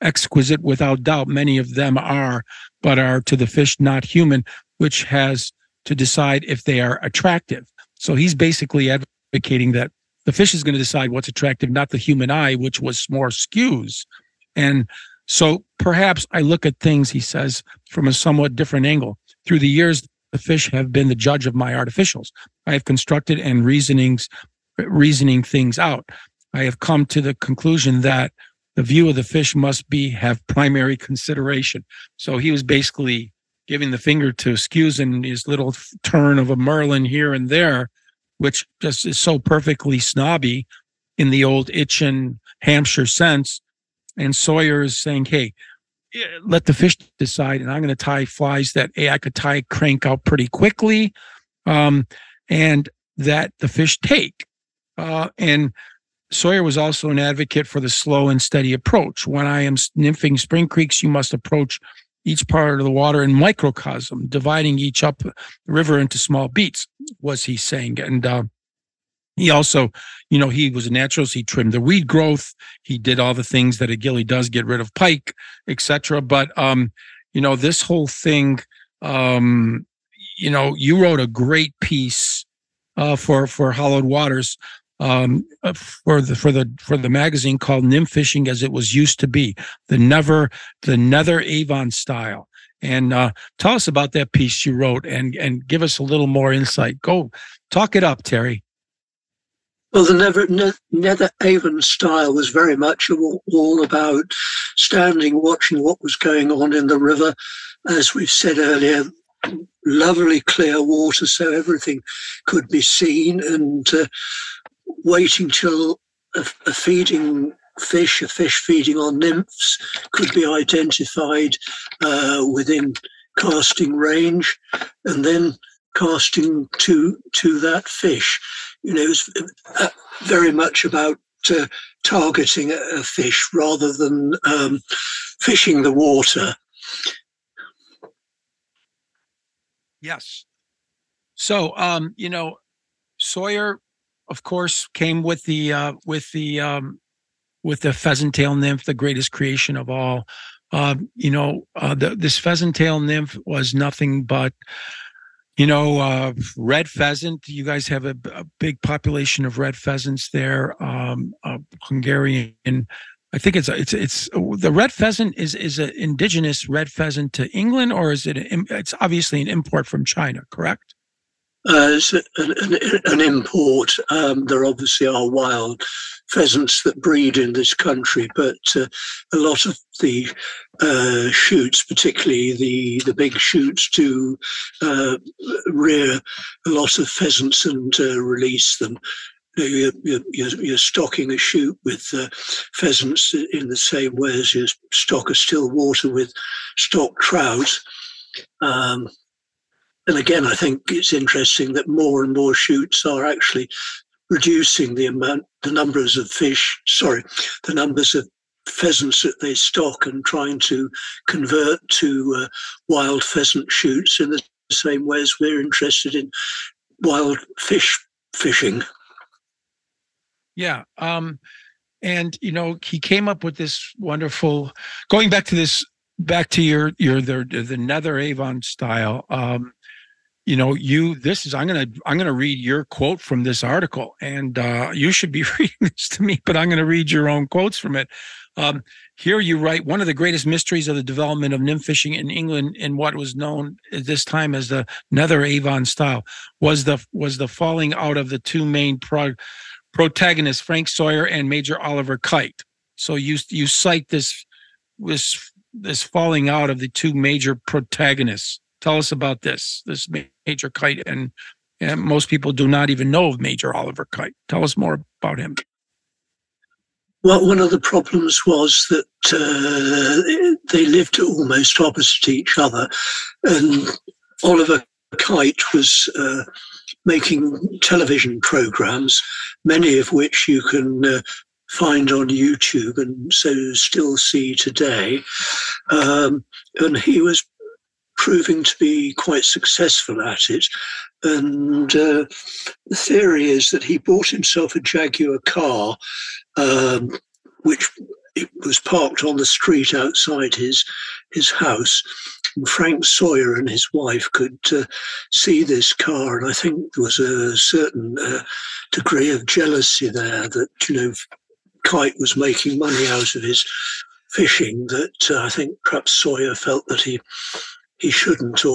Exquisite, without doubt, many of them are, but are to the fish not human, which has to decide if they are attractive. So he's basically advocating that the fish is going to decide what's attractive, not the human eye, which was more Skues. And so perhaps I look at things, he says, from a somewhat different angle. Through the years, the fish have been the judge of my artificials. I have constructed and reasonings, reasoning things out. I have come to the conclusion that the view of the fish must be have primary consideration. So he was basically giving the finger to Skues in his little turn of a Merlin here and there, which just is so perfectly snobby in the old Itchen Hampshire sense. And Sawyer is saying, hey, let the fish decide, and I'm going to tie flies that, hey, I could tie crank out pretty quickly um, and that the fish take. Uh, and Sawyer was also an advocate for the slow and steady approach. When I am nymphing spring creeks, you must approach each part of the water in microcosm, dividing each up the river into small beats, was he saying. And uh, he also, you know, he was a naturalist. He trimmed the weed growth. He did all the things that a ghillie does, get rid of pike, et cetera. But, um, you know, this whole thing, um, you know, you wrote a great piece uh, for, for Hollow Waters Um, for the for the for the magazine called Nymph Fishing as It Was Used to Be, the never the Nether Avon style. And uh, tell us about that piece you wrote, and and give us a little more insight. Go talk it up, Terry. Well, the Never, ne- Nether Avon style was very much all about standing, watching what was going on in the river. As we've said earlier, lovely clear water, so everything could be seen, and uh, waiting till a, a feeding fish, a fish feeding on nymphs, could be identified uh, within casting range, and then casting to to that fish. You know, it was uh, very much about uh, targeting a, a fish rather than um, fishing the water. Yes. So, um, you know, Sawyer, of course, came with the uh, with the um, with the pheasant tail nymph, the greatest creation of all. Uh, you know, uh, the, this pheasant tail nymph was nothing but, you know, uh, red pheasant. You guys have a, a big population of red pheasants there. Um, uh, Hungarian, I think it's it's it's the red pheasant is is an indigenous red pheasant to England, or is it? An, it's obviously an import from China, correct? Uh, it's an, an, an import. Um, there obviously are wild pheasants that breed in this country, but uh, a lot of the uh, shoots, particularly the, the big shoots, do uh, rear a lot of pheasants and uh, release them. You're, you're, you're stocking a shoot with uh, pheasants in the same way as you stock a still water with stock trout. Um, And again, I think it's interesting that more and more shoots are actually reducing the amount, the numbers of fish, sorry, the numbers of pheasants that they stock, and trying to convert to uh, wild pheasant shoots in the same way as we're interested in wild fish fishing. Yeah. Um, and, you know, he came up with this wonderful, going back to this, back to your, your, the, the Nether Avon style. Um, you know, you, this is, I'm going to, I'm going to read your quote from this article, and uh, you should be reading this to me, but I'm going to read your own quotes from it. Um, here you write, one of the greatest mysteries of the development of nymph fishing in England in what was known at this time as the Nether Avon style was the, was the falling out of the two main pro- protagonists, Frank Sawyer and Major Oliver Kite. So you, you cite this, this, this falling out of the two major protagonists. Tell us about this, this Major Kite, and, and most people do not even know of Major Oliver Kite. Tell us more about him. Well, one of the problems was that uh, they lived almost opposite each other, and Oliver Kite was uh, making television programs, many of which you can uh, find on YouTube and so still see today. Um, and he was proving to be quite successful at it. And uh, the theory is that he bought himself a Jaguar car, Um, which it was parked on the street outside his his house. And Frank Sawyer and his wife could uh, see this car, and I think there was a certain uh, degree of jealousy there that, you know, Kite was making money out of his fishing, that uh, I think perhaps Sawyer felt that he he shouldn't, or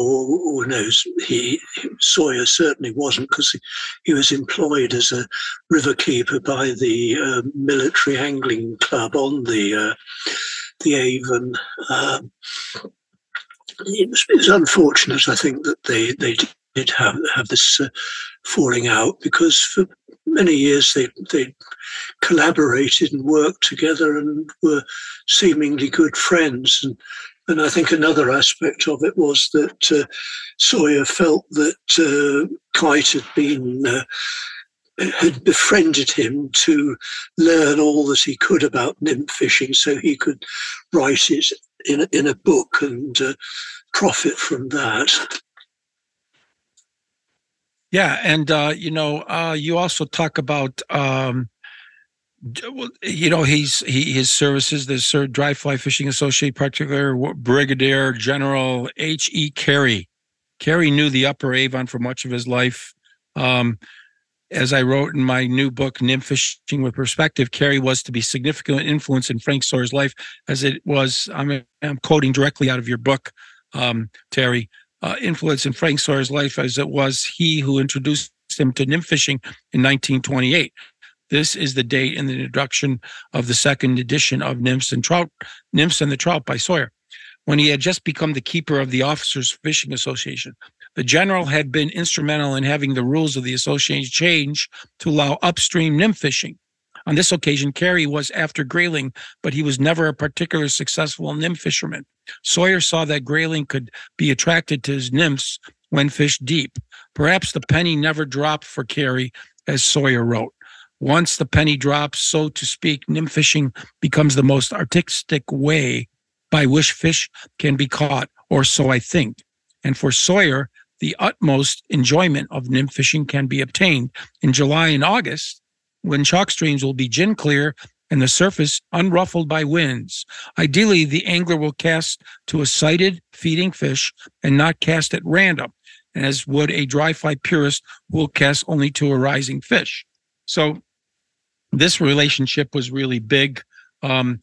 or no, he Sawyer certainly wasn't, because he, he was employed as a river keeper by the uh, military angling club on the uh, the Avon. Um, it, was, it was unfortunate, I think, that they they did have have this uh, falling out, because for many years they they collaborated and worked together and were seemingly good friends. And And I think another aspect of it was that uh, Sawyer felt that uh, Kite had been uh, had befriended him to learn all that he could about nymph fishing, so he could write it in a, in a book and uh, profit from that. Yeah, and uh, you know, uh, you also talk about. Um You know, he's he his services, the Sir Dry Fly Fishing Associate, particular Brigadier General H E. Carey. Carey knew the Upper Avon for much of his life. Um, as I wrote in my new book, Nymph Fishing with Perspective, Carey was to be significant influence in Frank Sawyer's life, as it was, I'm, I'm quoting directly out of your book, um, Terry, uh, influence in Frank Sawyer's life, as it was he who introduced him to nymph fishing in nineteen twenty-eight. This is the date in the introduction of the second edition of Nymphs and Trout, Nymphs and the Trout by Sawyer, when he had just become the keeper of the Officers' Fishing Association. The general had been instrumental in having the rules of the association change to allow upstream nymph fishing. On this occasion, Carey was after grayling, but he was never a particularly successful nymph fisherman. Sawyer saw that grayling could be attracted to his nymphs when fished deep. Perhaps the penny never dropped for Carey, as Sawyer wrote. Once the penny drops, so to speak, nymph fishing becomes the most artistic way by which fish can be caught, or so I think. And for Sawyer, the utmost enjoyment of nymph fishing can be obtained in July and August, when chalk streams will be gin clear and the surface unruffled by winds. Ideally, the angler will cast to a sighted feeding fish and not cast at random, as would a dry fly purist who will cast only to a rising fish. So this relationship was really big. Um,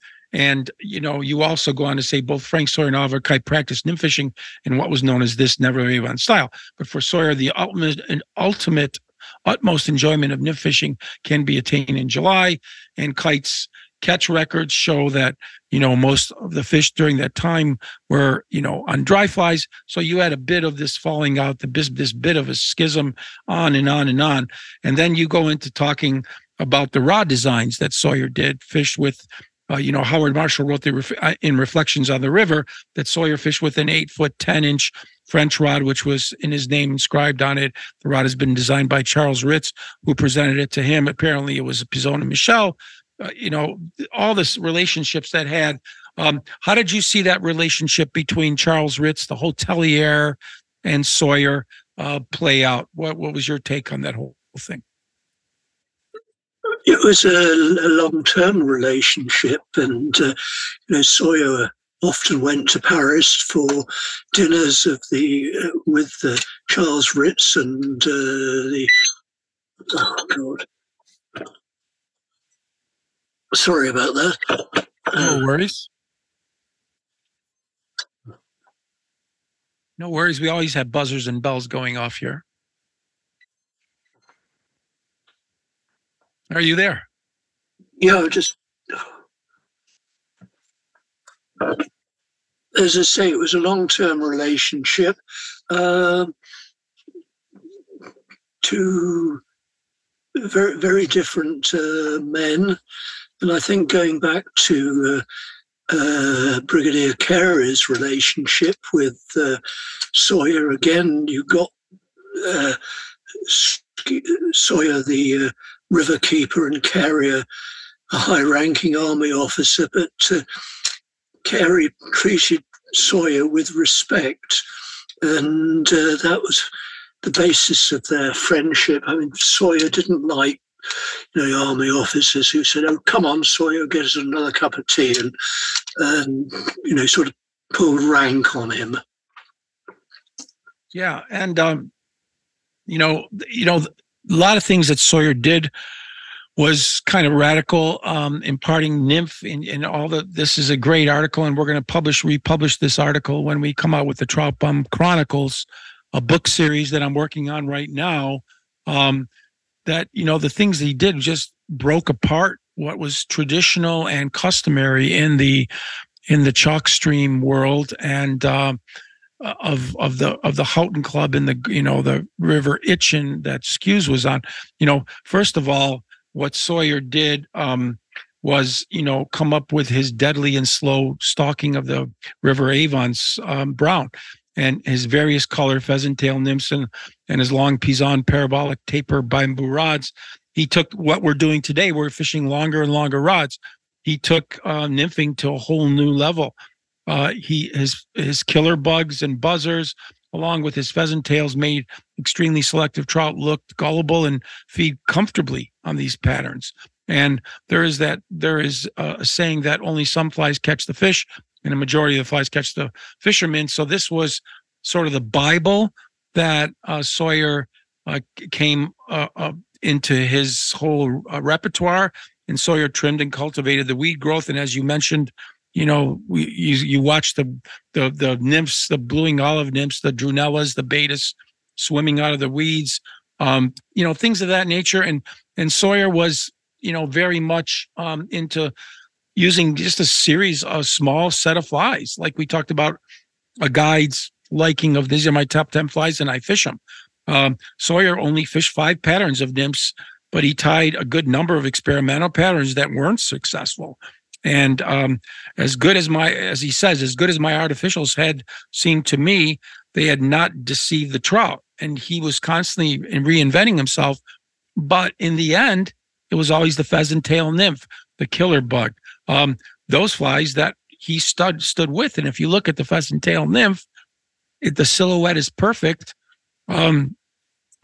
and, you know, you also go on to say both Frank Sawyer and Oliver Kite practiced nymph fishing in what was known as this Never Avon style. But for Sawyer, the ultimate, and ultimate utmost enjoyment of nymph fishing can be attained in July. And Kite's catch records show that, you know, most of the fish during that time were, you know, on dry flies. So you had a bit of this falling out, the this bit of a schism on and on and on. And then you go into talking about the rod designs that Sawyer did, fished with, uh, you know, Howard Marshall wrote the ref- in Reflections on the River that Sawyer fished with an eight foot ten inch French rod, which was in his name inscribed on it. The rod has been designed by Charles Ritz, who presented it to him. Apparently it was a Pizone and Michelle. Uh, you know, all this relationships that had. Um, how did you see that relationship between Charles Ritz, the hotelier, and Sawyer uh, play out? What what was your take on that whole thing? It was a, a long-term relationship, and uh, you know, Sawyer often went to Paris for dinners of the uh, with uh, Charles Ritz and uh, the oh god, sorry about that. Uh, no worries. No worries. We always have buzzers and bells going off here. Are you there? Yeah, just as I say, it was a long-term relationship. Uh, two very, very different uh, men, and I think going back to uh, uh, Brigadier Carey's relationship with uh, Sawyer again, you got uh, Sawyer the. Uh, river keeper and Carrier, a high-ranking army officer, but uh, Carey treated Sawyer with respect, and uh, that was the basis of their friendship. I mean, Sawyer didn't like, you know, army officers who said, "Oh, come on, Sawyer, get us another cup of tea," and, and you know, sort of pulled rank on him. Yeah, and um, you know, you know. Th- A lot of things that Sawyer did was kind of radical, um, imparting nymph in, in all the, this is a great article, and we're going to publish, republish this article when we come out with the Trout Bum Chronicles, a book series that I'm working on right now, um, that, you know, the things he did just broke apart what was traditional and customary in the, in the chalk stream world. And, um, Of of the of the Houghton Club and the you know the River Itchen that Skues was on. You know, first of all, what Sawyer did um, was you know come up with his deadly and slow stalking of the River Avon's um, brown, and his various color pheasant tail nymphs and, and his long pison parabolic taper bamboo rods. He took what we're doing today. We're fishing longer and longer rods. He took uh, nymphing to a whole new level. Uh, he his his killer bugs and buzzers, along with his pheasant tails, made extremely selective trout look gullible and feed comfortably on these patterns. And there is that there is a saying that only some flies catch the fish, and a majority of the flies catch the fishermen. So this was sort of the Bible that uh, Sawyer uh, came uh, uh, into his whole uh, repertoire. And Sawyer trimmed and cultivated the weed growth, and as you mentioned. You know, we, you you watch the, the the nymphs, the blueing olive nymphs, the drunellas, the betas swimming out of the weeds, um, you know, things of that nature. And and Sawyer was, you know, very much um, into using just a series of small set of flies. Like we talked about a guide's liking of these are my top ten flies and I fish them. Um, Sawyer only fished five patterns of nymphs, but he tied a good number of experimental patterns that weren't successful. And um, as good as my, as he says, as good as my artificials had seemed to me, they had not deceived the trout. And he was constantly reinventing himself. But in the end, it was always the pheasant tail nymph, the killer bug, um, those flies that he stood stood with. And if you look at the pheasant tail nymph, it, the silhouette is perfect. Um,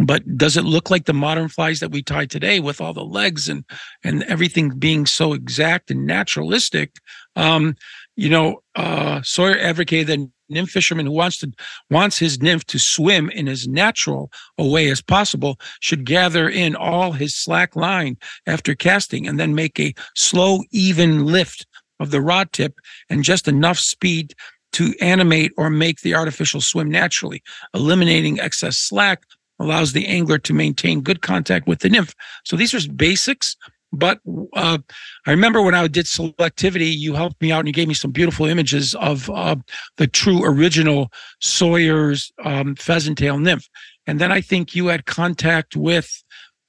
But does it look like the modern flies that we tie today with all the legs and and everything being so exact and naturalistic? Um, you know, uh, Sawyer advocated that nymph fisherman who wants to wants his nymph to swim in as natural a way as possible should gather in all his slack line after casting and then make a slow, even lift of the rod tip and just enough speed to animate or make the artificial swim naturally, eliminating excess slack. Allows the angler to maintain good contact with the nymph. So these are basics, but uh, I remember when I did selectivity, you helped me out and you gave me some beautiful images of uh, the true original Sawyer's um, pheasant tail nymph. And then I think you had contact with,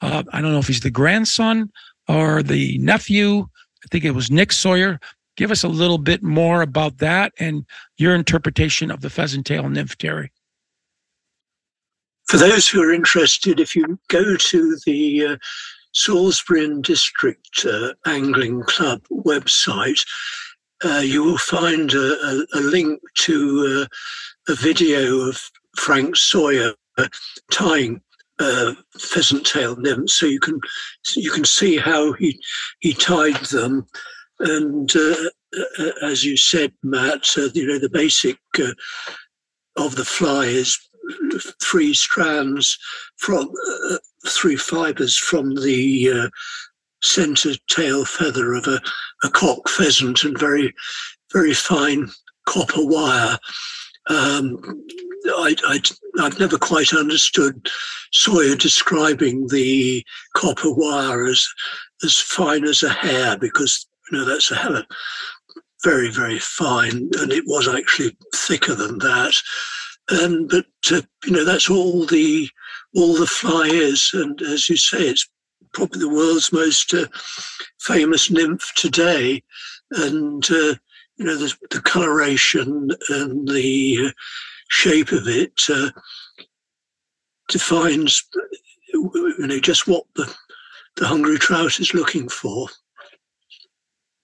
uh, I don't know if he's the grandson or the nephew, I think it was Nick Sawyer. Give us a little bit more about that and your interpretation of the pheasant tail nymph, Terry. For those who are interested, if you go to the uh, Salisbury and District uh, Angling Club website, uh, you will find a, a, a link to uh, a video of Frank Sawyer tying uh, pheasant-tailed nymphs. So you can you can see how he he tied them, and uh, uh, as you said, Matt, uh, you know the basic uh, of the fly is three strands from uh, three fibres from the uh, centre tail feather of a, a cock pheasant and very very fine copper wire. Um, I, I, I've never quite understood Sawyer describing the copper wire as as fine as a hair, because you know that's a hell of very very fine, and it was actually thicker than that. And but uh, you know that's all the all the fly is, and as you say, it's probably the world's most uh, famous nymph today, and. Uh, You know, the, the coloration and the shape of it uh, defines, you know, just what the, the hungry trout is looking for.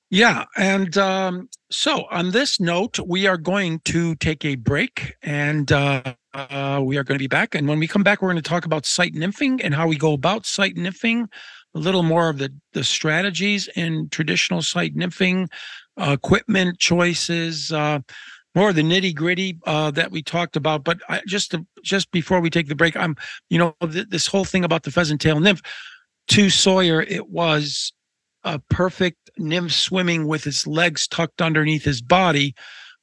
Yeah. And um, so on this note, we are going to take a break, and uh, uh, we are going to be back. And when we come back, we're going to talk about sight nymphing and how we go about sight nymphing, a little more of the, the strategies in traditional sight nymphing, Uh, equipment choices, uh, more of the nitty gritty uh, that we talked about. But I, just to, just before we take the break, I'm, you know, th- this whole thing about the pheasant tail nymph. To Sawyer, it was a perfect nymph swimming with his legs tucked underneath his body,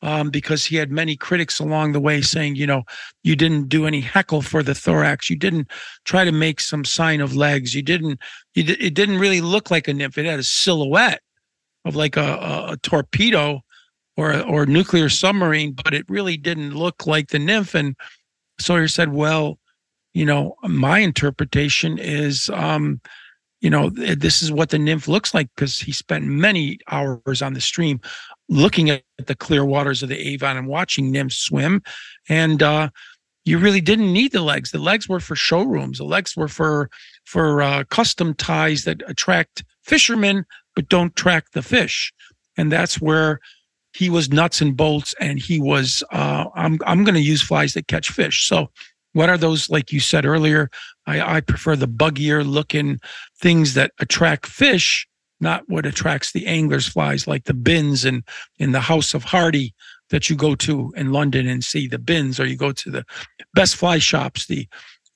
um, because he had many critics along the way saying, you know, you didn't do any heckle for the thorax, you didn't try to make some sign of legs, you didn't, you d- it didn't really look like a nymph. It had a silhouette of like a, a, a torpedo or or nuclear submarine, but it really didn't look like the nymph. And Sawyer said, well, you know, my interpretation is, um, you know, th- this is what the nymph looks like, because he spent many hours on the stream looking at the clear waters of the Avon and watching nymphs swim. And uh, you really didn't need the legs. The legs were for showrooms. The legs were for, for uh, custom ties that attract fishermen, but don't track the fish. And that's where he was nuts and bolts, and he was, uh, I'm I'm going to use flies that catch fish. So what are those, like you said earlier, I, I prefer the buggier looking things that attract fish, not what attracts the angler's flies, like the bins and in, in the House of Hardy that you go to in London and see the bins, or you go to the best fly shops, the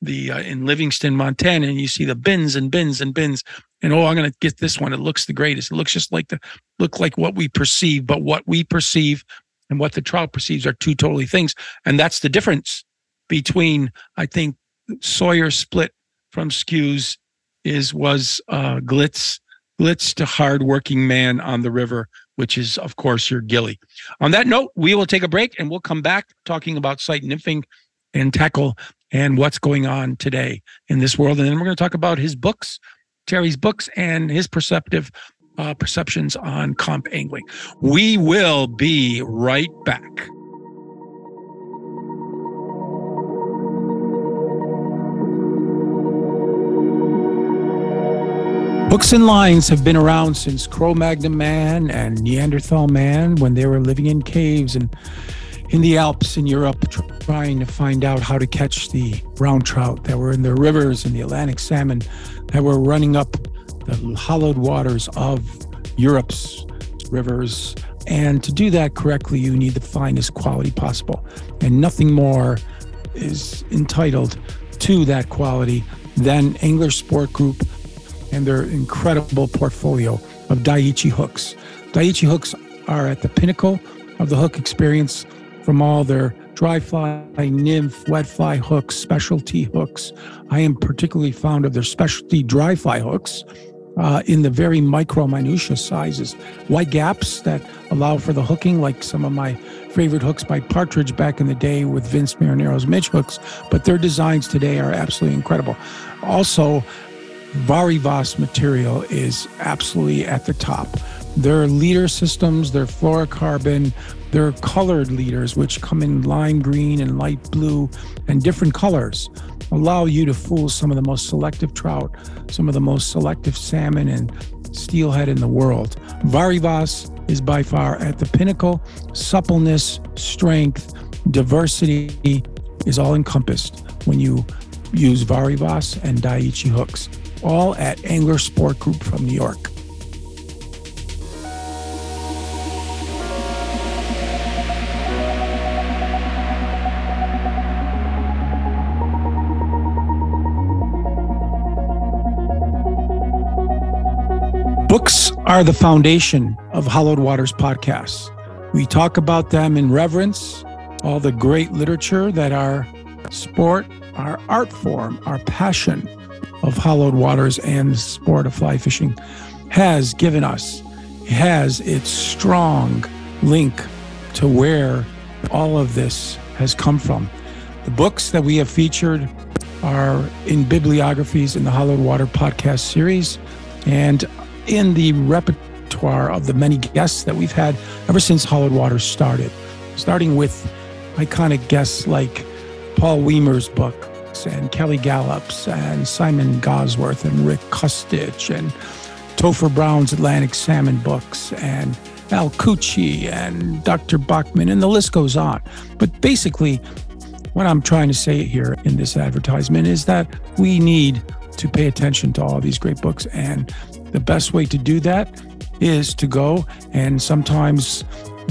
the uh, in Livingston, Montana, and you see the bins and bins and bins. And, oh, I'm going to get this one. It looks the greatest. It looks just like the look like what we perceive, but what we perceive and what the trout perceives are two totally things. And that's the difference between, I think, Sawyer's split from Skues is was uh, glitz, glitz to hardworking man on the river, which is, of course, your ghillie. On that note, we will take a break, and we'll come back talking about sight nymphing and tackle and what's going on today in this world. And then we're going to talk about his books, Terry's books, and his perceptive uh, perceptions on comp angling. We will be right back. Books and lines have been around since Cro-Magnon man and Neanderthal man, when they were living in caves and in the Alps in Europe, trying to find out how to catch the brown trout that were in the rivers and the Atlantic salmon that were running up the hollowed waters of Europe's rivers. And to do that correctly, you need the finest quality possible. And nothing more is entitled to that quality than Angler Sport Group and their incredible portfolio of Daiichi hooks. Daiichi hooks are at the pinnacle of the hook experience, from all their dry fly, nymph, wet fly hooks, specialty hooks. I am particularly fond of their specialty dry fly hooks uh, in the very micro minutia sizes. Wide gaps that allow for the hooking, like some of my favorite hooks by Partridge back in the day with Vince Marinaro's Midge hooks, but their designs today are absolutely incredible. Also, Varivas material is absolutely at the top. Their leader systems, their fluorocarbon, their colored leaders, which come in lime green and light blue and different colors, allow you to fool some of the most selective trout, some of the most selective salmon and steelhead in the world. Varivas is by far at the pinnacle. Suppleness, strength, diversity is all encompassed when you use Varibas and Daiichi hooks, all at Angler Sport Group from New York. Books are the foundation of Hollowed Waters podcasts. We talk about them in reverence, all the great literature that our sport, our art form, our passion of Hollowed Waters and the sport of fly fishing has given us. It has its strong link to where all of this has come from. The books that we have featured are in bibliographies in the Hollowed Water podcast series and in the repertoire of the many guests that we've had ever since Hollowed Waters started, starting with iconic guests like Paul Weimer's books and Kelly Gallup's and Simon Gosworth and Rick Kustich and Topher Brown's Atlantic Salmon books and Al Cucci and Doctor Bachman, and the list goes on. But basically, what I'm trying to say here in this advertisement is that we need to pay attention to all these great books, and the best way to do that is to go and sometimes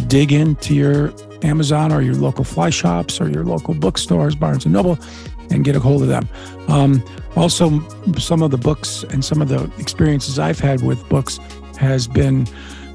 dig into your Amazon or your local fly shops or your local bookstores, Barnes and Noble, and get a hold of them. Um, also, some of the books and some of the experiences I've had with books has been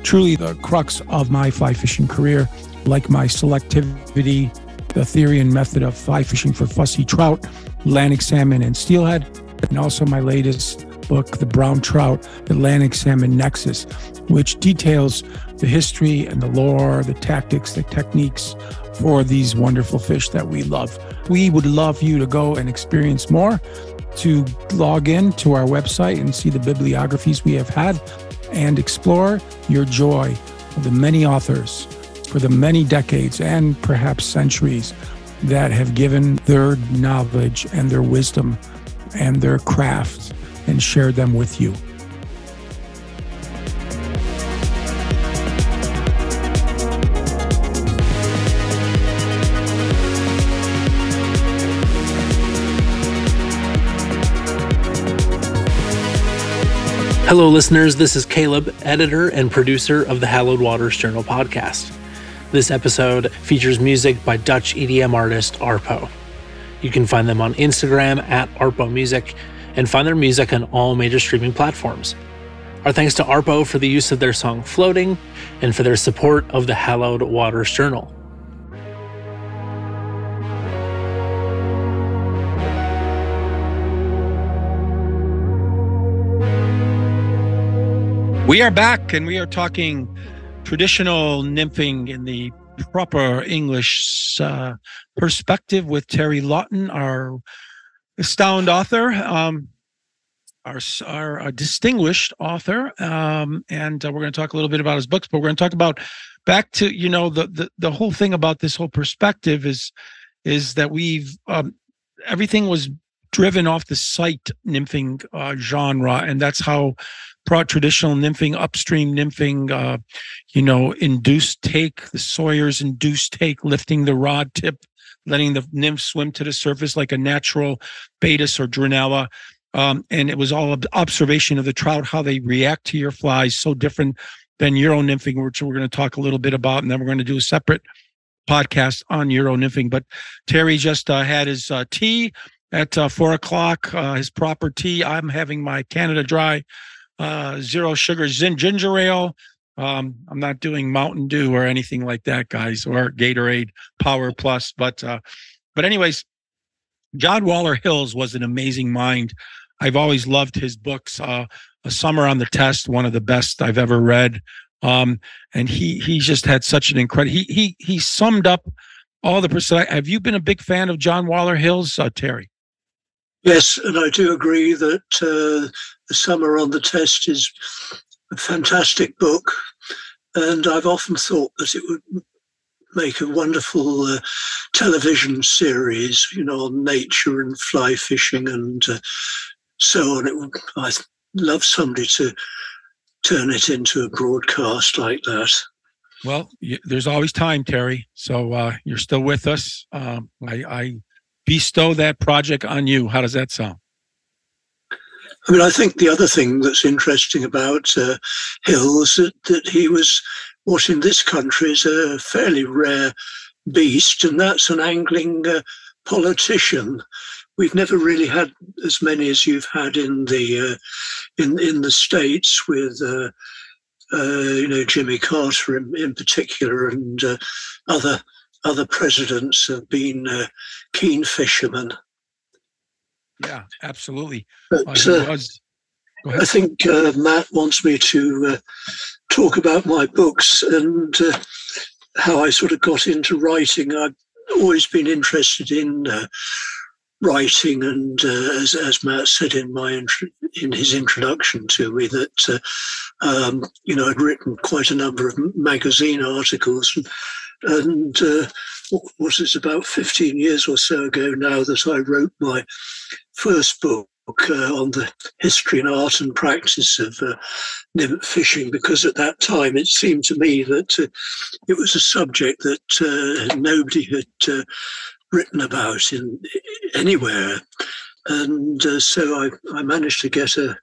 truly the crux of my fly fishing career, like my selectivity, the theory and method of fly fishing for fussy trout, Atlantic salmon and steelhead, and also my latest book, The Brown Trout, Atlantic Salmon Nexus, which details the history and the lore, the tactics, the techniques for these wonderful fish that we love. We would love you to go and experience more, to log in to our website and see the bibliographies we have had and explore your joy of the many authors for the many decades and perhaps centuries that have given their knowledge and their wisdom and their craft and share them with you. Hello, listeners. This is Caleb, editor and producer of the Hallowed Waters Journal podcast. This episode features music by Dutch E D M artist Arpo. You can find them on Instagram at Arpo Music, and find their music on all major streaming platforms. Our thanks to Arpo for the use of their song Floating and for their support of the Hallowed Waters Journal. We are back and we are talking traditional nymphing in the proper English uh, perspective with Terry Lawton, our Astound author, um, our, our, our distinguished author, um, and uh, we're going to talk a little bit about his books, but we're going to talk about back to, you know, the, the, the whole thing about this whole perspective is is that we've, um, everything was driven off the sight nymphing uh, genre, and that's how brought traditional nymphing, upstream nymphing, uh, you know, induced take, the Sawyer's induced take, lifting the rod tip, letting the nymph swim to the surface like a natural Betis or Dronella. Um, and it was all observation of the trout, how they react to your flies, so different than Euro nymphing, which we're going to talk a little bit about. And then we're going to do a separate podcast on Euro nymphing. But Terry just uh, had his uh, tea at uh, four o'clock, uh, his proper tea. I'm having my Canada Dry uh, zero sugar zin- ginger ale. Um, I'm not doing Mountain Dew or anything like that, guys, or Gatorade Power Plus. But uh, but anyways, John Waller-Hills was an amazing mind. I've always loved his books. Uh, A Summer on the Test, one of the best I've ever read. Um, and he he just had such an incredible, he he he summed up all the percent. Have you been a big fan of John Waller-Hills, uh, Terry? Yes, and I do agree that uh, A Summer on the Test is a fantastic book, and I've often thought that it would make a wonderful uh, television series, you know, on nature and fly fishing and uh, so on. It would, I'd love somebody to turn it into a broadcast like that. Well, you, there's always time, Terry. So uh, you're still with us. Um, I, I bestow that project on you. How does that sound? I mean, I think the other thing that's interesting about uh, Hill is that, that he was what in this country is a fairly rare beast, and that's an angling uh, politician. We've never really had as many as you've had in the uh, in in the States with uh, uh, you know, Jimmy Carter in, in particular, and uh, other other presidents have been uh, keen fishermen. Yeah, absolutely. But, uh, I think uh, Matt wants me to uh, talk about my books and uh, how I sort of got into writing. I've always been interested in uh, writing, and uh, as, as Matt said in my intro- in his introduction to me, that uh, um, you know, I'd written quite a number of magazine articles, and, and uh, what was it, about fifteen years or so ago now, that I wrote my first book uh, on the history and art and practice of uh, nymph fishing, because at that time it seemed to me that uh, it was a subject that uh, nobody had uh, written about in anywhere, and uh, so I, I managed to get a,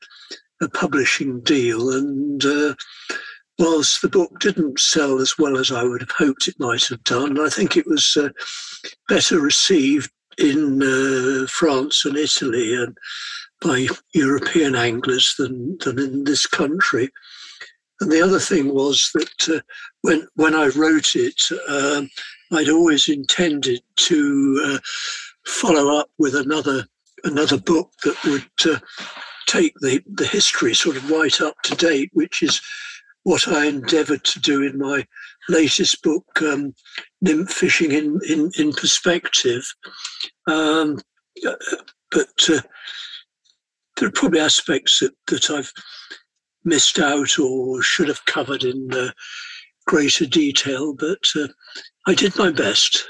a publishing deal, and uh, whilst the book didn't sell as well as I would have hoped it might have done, I think it was uh, better received in uh, France and Italy and by European anglers than than in this country. And the other thing was that uh, when when I wrote it, um, I'd always intended to uh, follow up with another another book that would uh, take the the history sort of right up to date, which is what I endeavoured to do in my latest book, um, Nymph Fishing in, in, in Perspective. Um, but uh, there are probably aspects that, that I've missed out or should have covered in uh, greater detail, but uh, I did my best.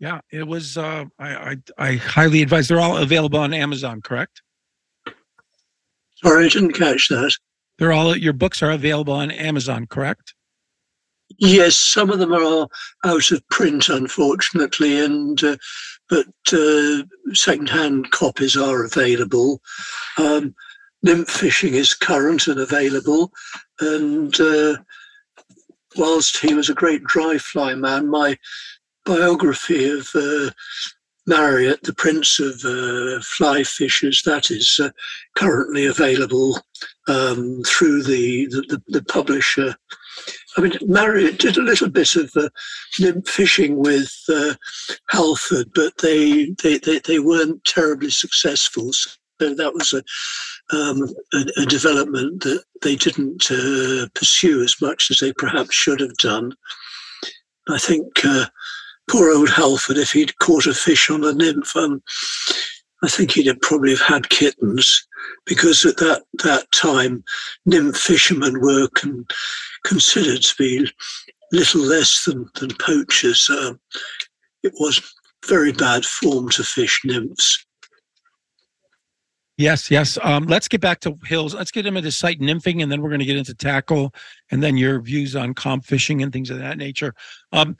Yeah, it was, uh, I, I, I highly advise. They're all available on Amazon, correct? Sorry, I didn't catch that. They're all, your books are available on Amazon, correct? Yes, some of them are out of print, unfortunately, and uh, but uh, second-hand copies are available. Um, Nymph Fishing is current and available, and uh, whilst he was a great dry fly man, my biography of uh, Mariot, the Prince of uh, Fly Fishers, that is uh, currently available um, through the, the, the publisher. I mean, Mariot did a little bit of uh, nymph fishing with uh, Halford, but they, they, they, they weren't terribly successful. So that was a, um, a, a development that they didn't uh, pursue as much as they perhaps should have done. I think... Uh, Poor old Halford, if he'd caught a fish on a nymph, um, I think he'd have probably have had kittens, because at that, that time, nymph fishermen were con- considered to be little less than, than poachers. Um, it was very bad form to fish nymphs. Yes, yes. Um, let's get back to Hills. Let's get him into sight nymphing, and then we're going to get into tackle, and then your views on comp fishing and things of that nature. Um,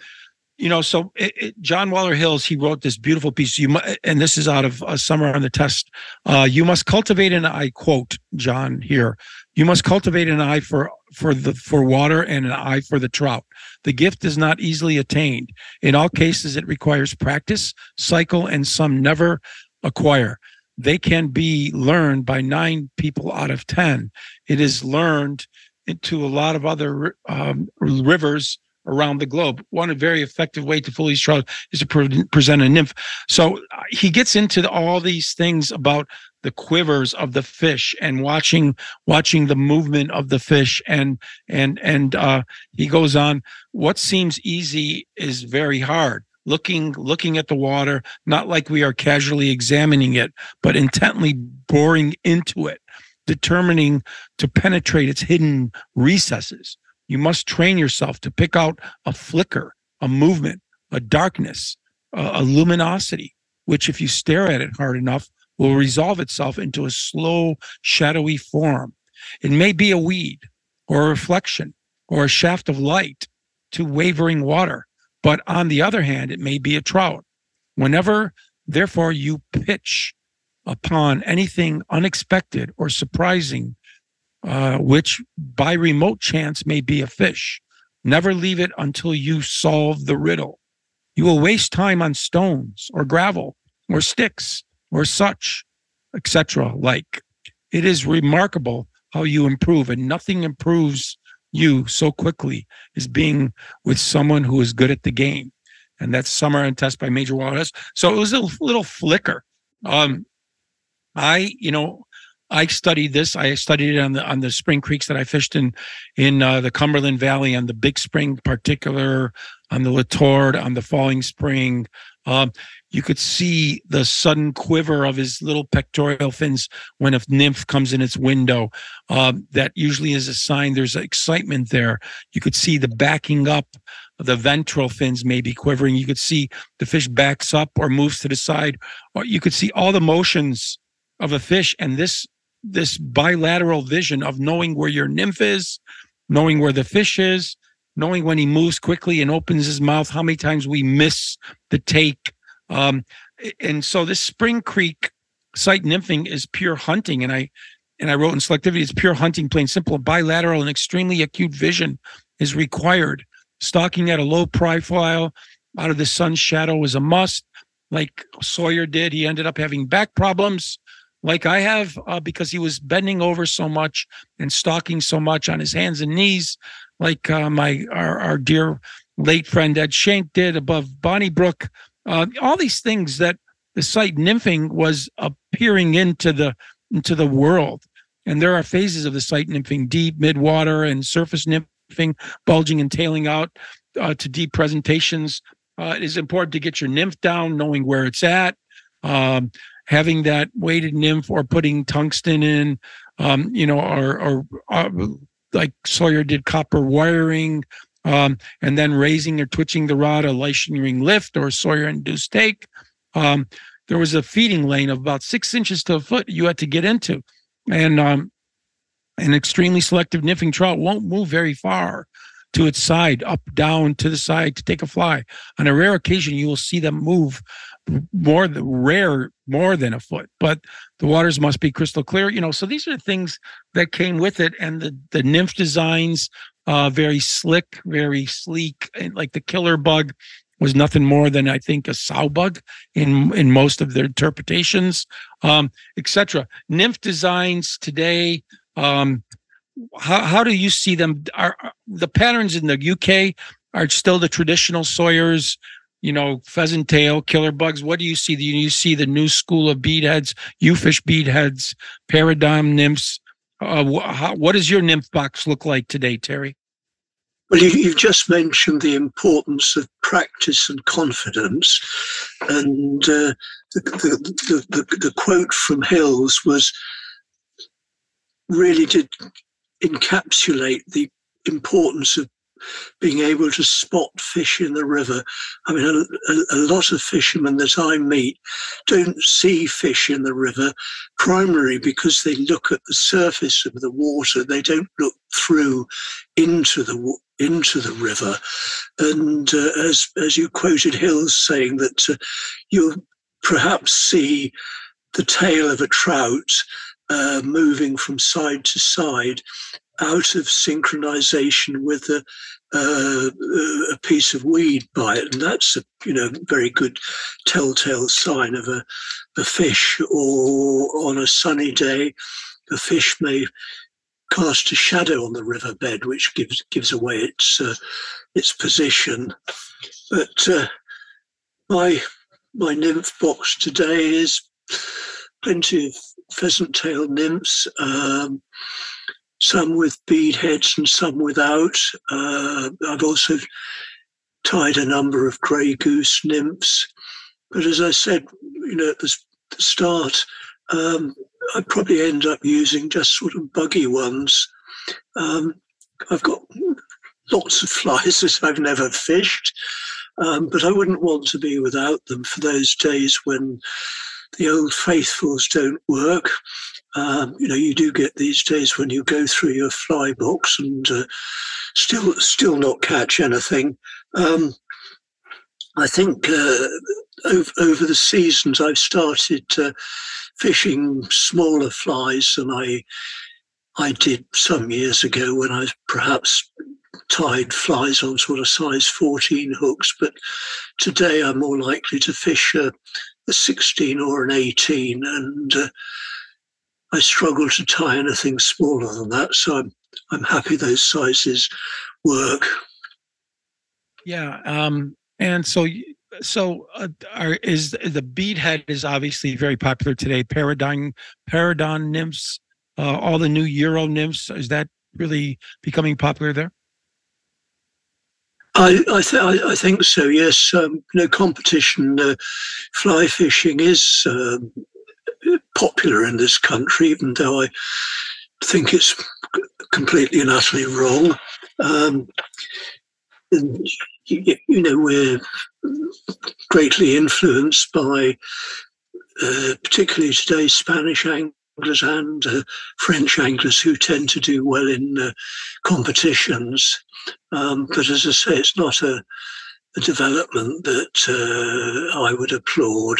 You know, so it, it, John Waller Hills, he wrote this beautiful piece, you mu- and this is out of uh, Summer on the Test. Uh, you must cultivate an eye, quote John here, you must cultivate an eye for, for, the, for water and an eye for the trout. The gift is not easily attained. In all cases, it requires practice, cycle, and some never acquire. They can be learned by nine people out of ten. It is learned into a lot of other um, rivers around the globe. One very effective way to fully trout is to pre- present a nymph. So uh, he gets into the, all these things about the quivers of the fish and watching watching the movement of the fish, and and and uh, he goes on. What seems easy is very hard. Looking looking at the water, not like we are casually examining it, but intently boring into it, determining to penetrate its hidden recesses. You must train yourself to pick out a flicker, a movement, a darkness, a luminosity, which if you stare at it hard enough will resolve itself into a slow, shadowy form. It may be a weed or a reflection or a shaft of light to wavering water, but on the other hand, it may be a trout. Whenever, therefore, you pitch upon anything unexpected or surprising, uh, which by remote chance may be a fish, never leave it until you solve the riddle. You will waste time on stones or gravel or sticks or such, et cetera. Like, it is remarkable how you improve, and nothing improves you so quickly as being with someone who is good at the game. And that's Summer and Test by Major Wallace. So it was a little flicker. Um, I, you know, I studied this. I studied it on the on the spring creeks that I fished in, in uh, the Cumberland Valley, on the Big Spring particular, on the Letord, on the Falling Spring. Um, you could see the sudden quiver of his little pectoral fins when a nymph comes in its window. Um, that usually is a sign there's excitement there. You could see the backing up, the ventral fins may be quivering. You could see the fish backs up or moves to the side, or you could see all the motions of a fish. And this this bilateral vision of knowing where your nymph is, knowing where the fish is, knowing when he moves quickly and opens his mouth, how many times we miss the take. Um, and so this Spring Creek sight nymphing is pure hunting. And I and I wrote in Selectivity, it's pure hunting, plain simple. Bilateral and extremely acute vision is required. Stalking at a low profile out of the sun's shadow is a must. Like Sawyer did, he ended up having back problems like I have uh, because he was bending over so much and stalking so much on his hands and knees, like uh, my our, our dear late friend Ed Shank did above Bonnybrook. Uh, all these things that the sight nymphing was uh, peering into the into the world. And there are phases of the sight nymphing: deep, mid-water, and surface nymphing, bulging and tailing out uh, to deep presentations. Uh, it is important to get your nymph down, knowing where it's at, um, having that weighted nymph, or putting tungsten in, um, you know, or, or uh, like Sawyer did, copper wiring, um, and then raising or twitching the rod, a Leichering lift or Sawyer-induced take. Um, there was a feeding lane of about six inches to a foot you had to get into. And um, an extremely selective nymphing trout won't move very far to its side, up, down, to the side to take a fly. On a rare occasion, you will see them move more than, rare, more than a foot, but the waters must be crystal clear. You know, so these are the things that came with it. And the, the nymph designs, uh, very slick, very sleek, and like the killer bug was nothing more than, I think, a sow bug in, in most of their interpretations, um, et cetera. Nymph designs today, um, How, how do you see them? Are, are the patterns in the U K are still the traditional Sawyers, you know, pheasant tail, killer bugs? What do you see? Do you see the new school of beadheads, U-fish beadheads, paradigm nymphs? Uh, wh- how, what does your nymph box look like today, Terry? Well, you, you've just mentioned the importance of practice and confidence. And uh, the, the, the, the, the quote from Hills was, really did encapsulate the importance of being able to spot fish in the river. I mean, a, a, a lot of fishermen that I meet don't see fish in the river, primarily because they look at the surface of the water. They don't look through into the into the river. And uh, as as you quoted Hills saying that uh, you'll perhaps see the tail of a trout Uh, moving from side to side out of synchronization with a, uh, a piece of weed by it. And that's a you know very good telltale sign of a, a fish. Or on a sunny day, a fish may cast a shadow on the riverbed, which gives gives away its uh, its position. But uh, my my nymph box today is plenty of pheasant-tailed nymphs, um, some with bead heads and some without. Uh, I've also tied a number of grey goose nymphs. But as I said, you know, at the start, um, I'd probably end up using just sort of buggy ones. Um, I've got lots of flies that I've never fished, um, but I wouldn't want to be without them for those days when the old faithfuls don't work. Um, you know, you do get these days when you go through your fly box and uh, still still not catch anything. Um, I think uh, over, over the seasons I've started uh, fishing smaller flies than I I did some years ago when I perhaps tied flies on sort of size fourteen hooks. But today I'm more likely to fish a, a sixteen or an eighteen, and uh, I struggle to tie anything smaller than that. So I'm I'm happy those sizes work. Yeah, um, and so so uh, are, is the beadhead is obviously very popular today. Peridon peridon nymphs, uh, all the new Euro nymphs. Is that really becoming popular there? I I, th- I, I think so. Yes, um, no competition. Uh, fly fishing is um, popular in this country, even though I think it's completely and utterly wrong. Um, and, you, you know, we're greatly influenced by, uh, particularly today, Spanish anglers and uh, French anglers who tend to do well in uh, competitions. Um, but as I say, it's not a, a development that uh, I would applaud.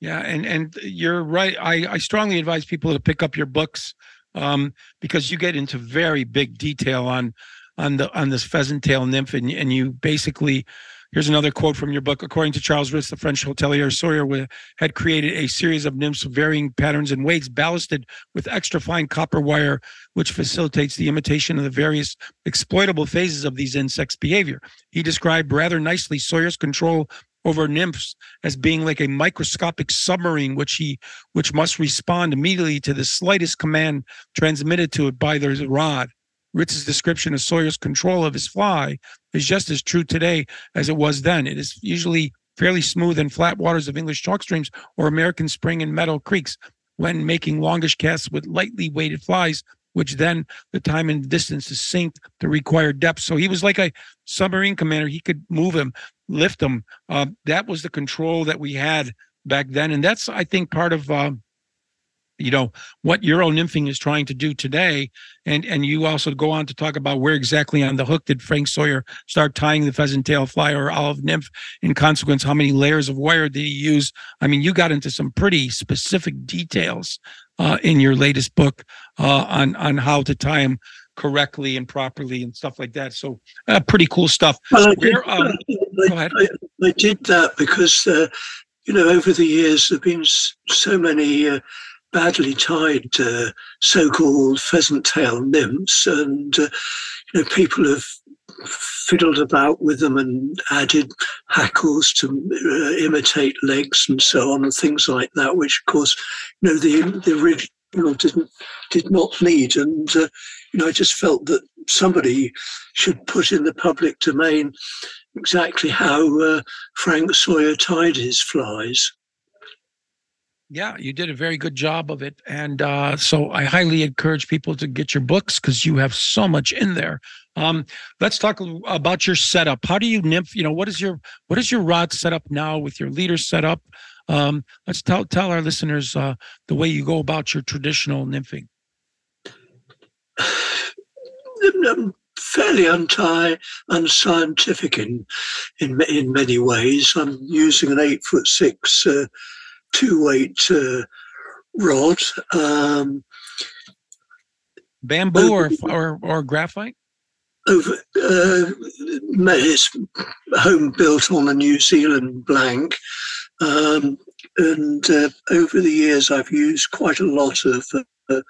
Yeah, and, and you're right. I, I strongly advise people to pick up your books um, because you get into very big detail on on the on this pheasant tail nymph, and, and you basically, here's another quote from your book. According to Charles Ritz, the French hotelier, Sawyer had created a series of nymphs of varying patterns and weights, ballasted with extra fine copper wire, which facilitates the imitation of the various exploitable phases of these insects' behavior. He described rather nicely Sawyer's control over nymphs as being like a microscopic submarine, which he, which must respond immediately to the slightest command transmitted to it by the rod. Ritz's description of Sawyer's control of his fly is just as true today as it was then. It is usually fairly smooth in flat waters of English chalk streams or American spring and meadow creeks when making longish casts with lightly weighted flies, which then the time and distance is synced to required depth. So he was like a submarine commander. He could move him, lift them. Uh, that was the control that we had back then. And that's, I think, part of, uh, you know, what Euro nymphing is trying to do today. And and you also go on to talk about where exactly on the hook did Frank Sawyer start tying the pheasant tail fly or olive nymph. In consequence, how many layers of wire did he use? I mean, you got into some pretty specific details uh, in your latest book uh, on, on how to tie them correctly and properly and stuff like that. So uh, pretty cool stuff. Well, I, did, Where, um, I, go ahead. I, I did that because, uh, you know, over the years there have been so many uh, badly tied uh, so-called pheasant tail nymphs, and uh, you know, people have fiddled about with them and added hackles to uh, imitate legs and so on and things like that, which of course, you know, the, the original didn't did not need, and uh, you know, I just felt that somebody should put in the public domain exactly how uh, Frank Sawyer tied his flies. Yeah, you did a very good job of it, and uh, so I highly encourage people to get your books because you have so much in there. Um, let's talk about your setup. How do you nymph? You know, what is your what is your rod setup now with your leader setup? Um, let's tell tell our listeners uh, the way you go about your traditional nymphing. I'm fairly untie, unscientific in, in in many ways. I'm using an eight foot six uh, two weight uh, rod, um, bamboo over, or, or or graphite. Over, uh, it's home built on a New Zealand blank. Um, and uh, over the years, I've used quite a lot of uh,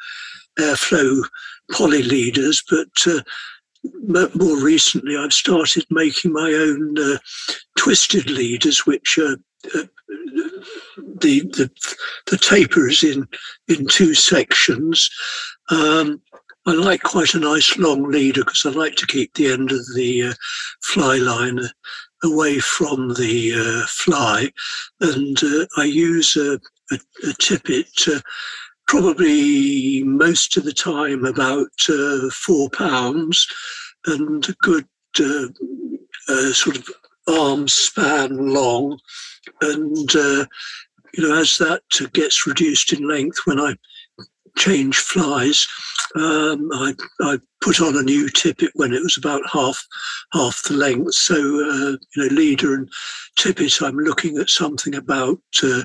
airflow poly leaders, but uh, m- more recently, I've started making my own uh, twisted leaders, which uh, uh, the, the the taper is in in two sections. Um, I like quite a nice long leader because I like to keep the end of the uh, fly line away from the uh, fly, and uh, I use a, a, a tippet uh, probably most of the time about uh, four pounds and a good uh, uh, sort of arm span long, and uh, you know, as that gets reduced in length when I change flies, um, I, I put on a new tippet when it was about half half the length. So, uh, you know, leader and tippet, I'm looking at something about uh,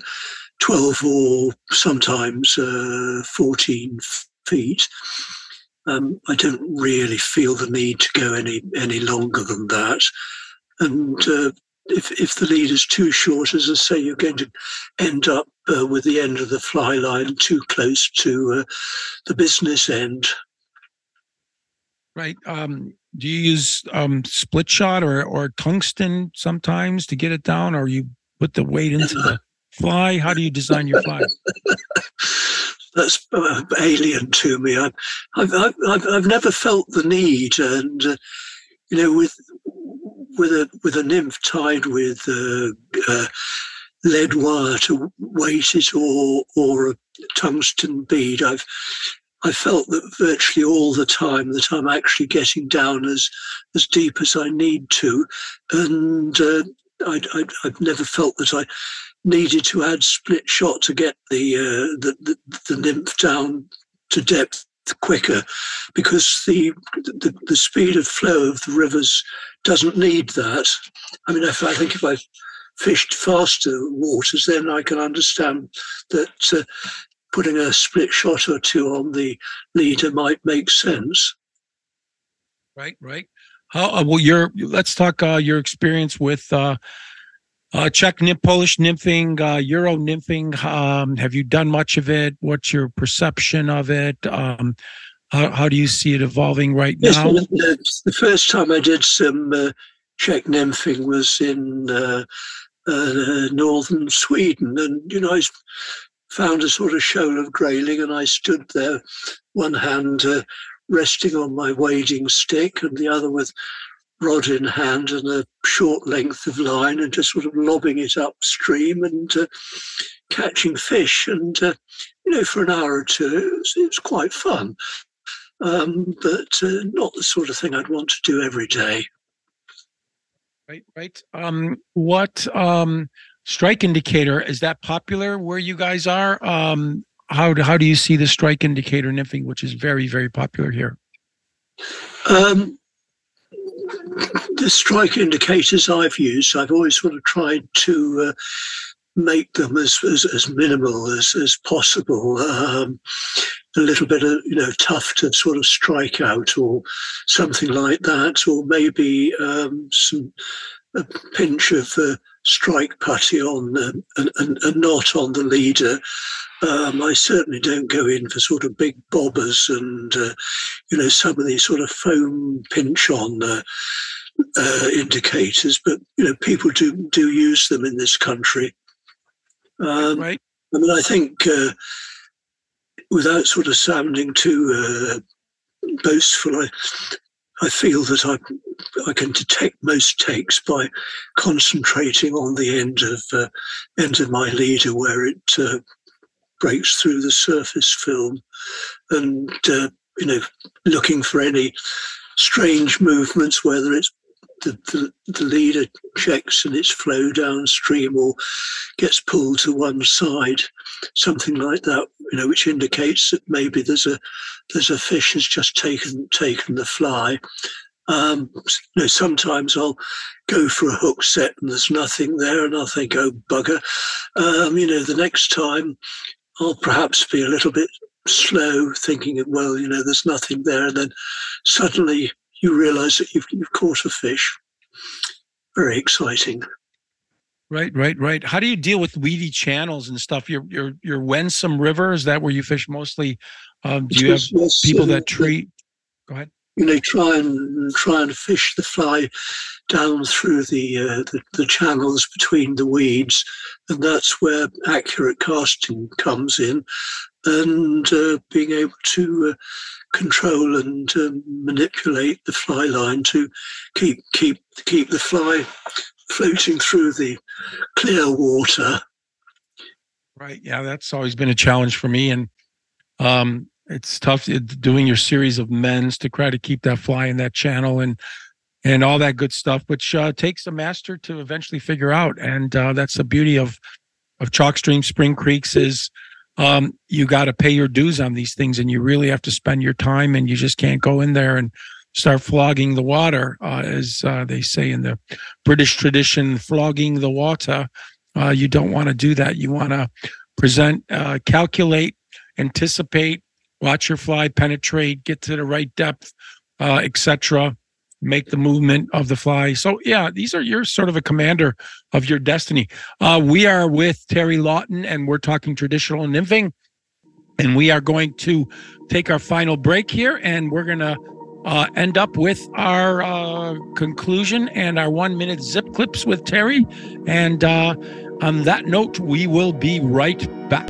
twelve or sometimes uh, fourteen feet. Um, I don't really feel the need to go any any longer than that. And uh, if if the leader's too short, as I say, you're going to end up uh, with the end of the fly line too close to uh, the business end. Right. Um, do you use um, split shot or, or tungsten sometimes to get it down, or you put the weight into the fly? How do you design your fly? That's uh, alien to me. I've I've, I've I've never felt the need, and uh, you know, with with a with a nymph tied with uh, uh, lead wire to weight it, or or a tungsten bead, I've I felt that virtually all the time that I'm actually getting down as as deep as I need to, and uh, I, I I've never felt that I needed to add split shot to get the, uh, the the the nymph down to depth quicker, because the, the the speed of flow of the rivers doesn't need that. I mean, if I think if I fished faster waters, then I can understand that uh, putting a split shot or two on the leader might make sense. Right, right. How uh, well? Your let's talk uh, your experience with. Uh, Uh, Czech nymph, Polish nymphing, uh, Euro nymphing. Um, have you done much of it? What's your perception of it? Um, how, how do you see it evolving right yes, now? The, the first time I did some uh, Czech nymphing was in uh, uh, northern Sweden, and you know I found a sort of shoal of grayling, and I stood there, one hand uh, resting on my wading stick, and the other with rod in hand and a short length of line, and just sort of lobbing it upstream and uh, catching fish. And, uh, you know, for an hour or two, it was, it was quite fun, um, but uh, not the sort of thing I'd want to do every day. Right, right. Um, what um, strike indicator, is that popular where you guys are? Um, how do, how do you see the strike indicator nymphing, which is very, very popular here? Um, The strike indicators I've used, I've always sort of tried to uh, make them as, as, as minimal as, as possible. Um, a little bit of, you know, tufted sort of strikeout or something like that, or maybe um, some a pinch of uh, strike putty on the, and, and, and knot on the leader. Um, I certainly don't go in for sort of big bobbers and, uh, you know, some of these sort of foam pinch on uh, uh, indicators, but, you know, people do, do use them in this country. Um, right. I mean, I think uh, without sort of sounding too uh, boastful, I, I feel that I, I can detect most takes by concentrating on the end of, uh, end of my leader where it... Uh, breaks through the surface film, and uh, you know, looking for any strange movements, whether it's the, the, the leader checks and its flow downstream or gets pulled to one side, something like that, you know, which indicates that maybe there's a there's a fish has just taken taken the fly. Um, you know, sometimes I'll go for a hook set and there's nothing there, and I think, oh bugger. Um, you know, the next time I'll perhaps be a little bit slow, thinking, well, you know, there's nothing there, and then suddenly you realise that you've, you've caught a fish. Very exciting. Right, right, right. How do you deal with weedy channels and stuff? Your your your Wensum River, is that where you fish mostly? Um, do you have yes, people that treat? Go ahead. You know, try and try and fish the fly down through the, uh, the the channels between the weeds, and that's where accurate casting comes in, and uh, being able to uh, control and uh, manipulate the fly line to keep keep keep the fly floating through the clear water. Right. Yeah, that's always been a challenge for me, and. Um, It's tough doing your series of men's to try to keep that fly in that channel and and all that good stuff, which uh, takes a master to eventually figure out. And uh, that's the beauty of of chalk stream spring creeks is um, you got to pay your dues on these things, and you really have to spend your time, and you just can't go in there and start flogging the water, uh, as uh, they say in the British tradition, flogging the water. Uh, you don't want to do that. You want to present, uh, calculate, anticipate, watch your fly penetrate, get to the right depth, uh, et cetera, make the movement of the fly. So, yeah, these are you're sort of a commander of your destiny. Uh, we are with Terry Lawton, and we're talking traditional nymphing, and we are going to take our final break here, and we're going to Uh, end up with our uh, conclusion and our one-minute zip clips with Terry. And uh, on that note, we will be right back.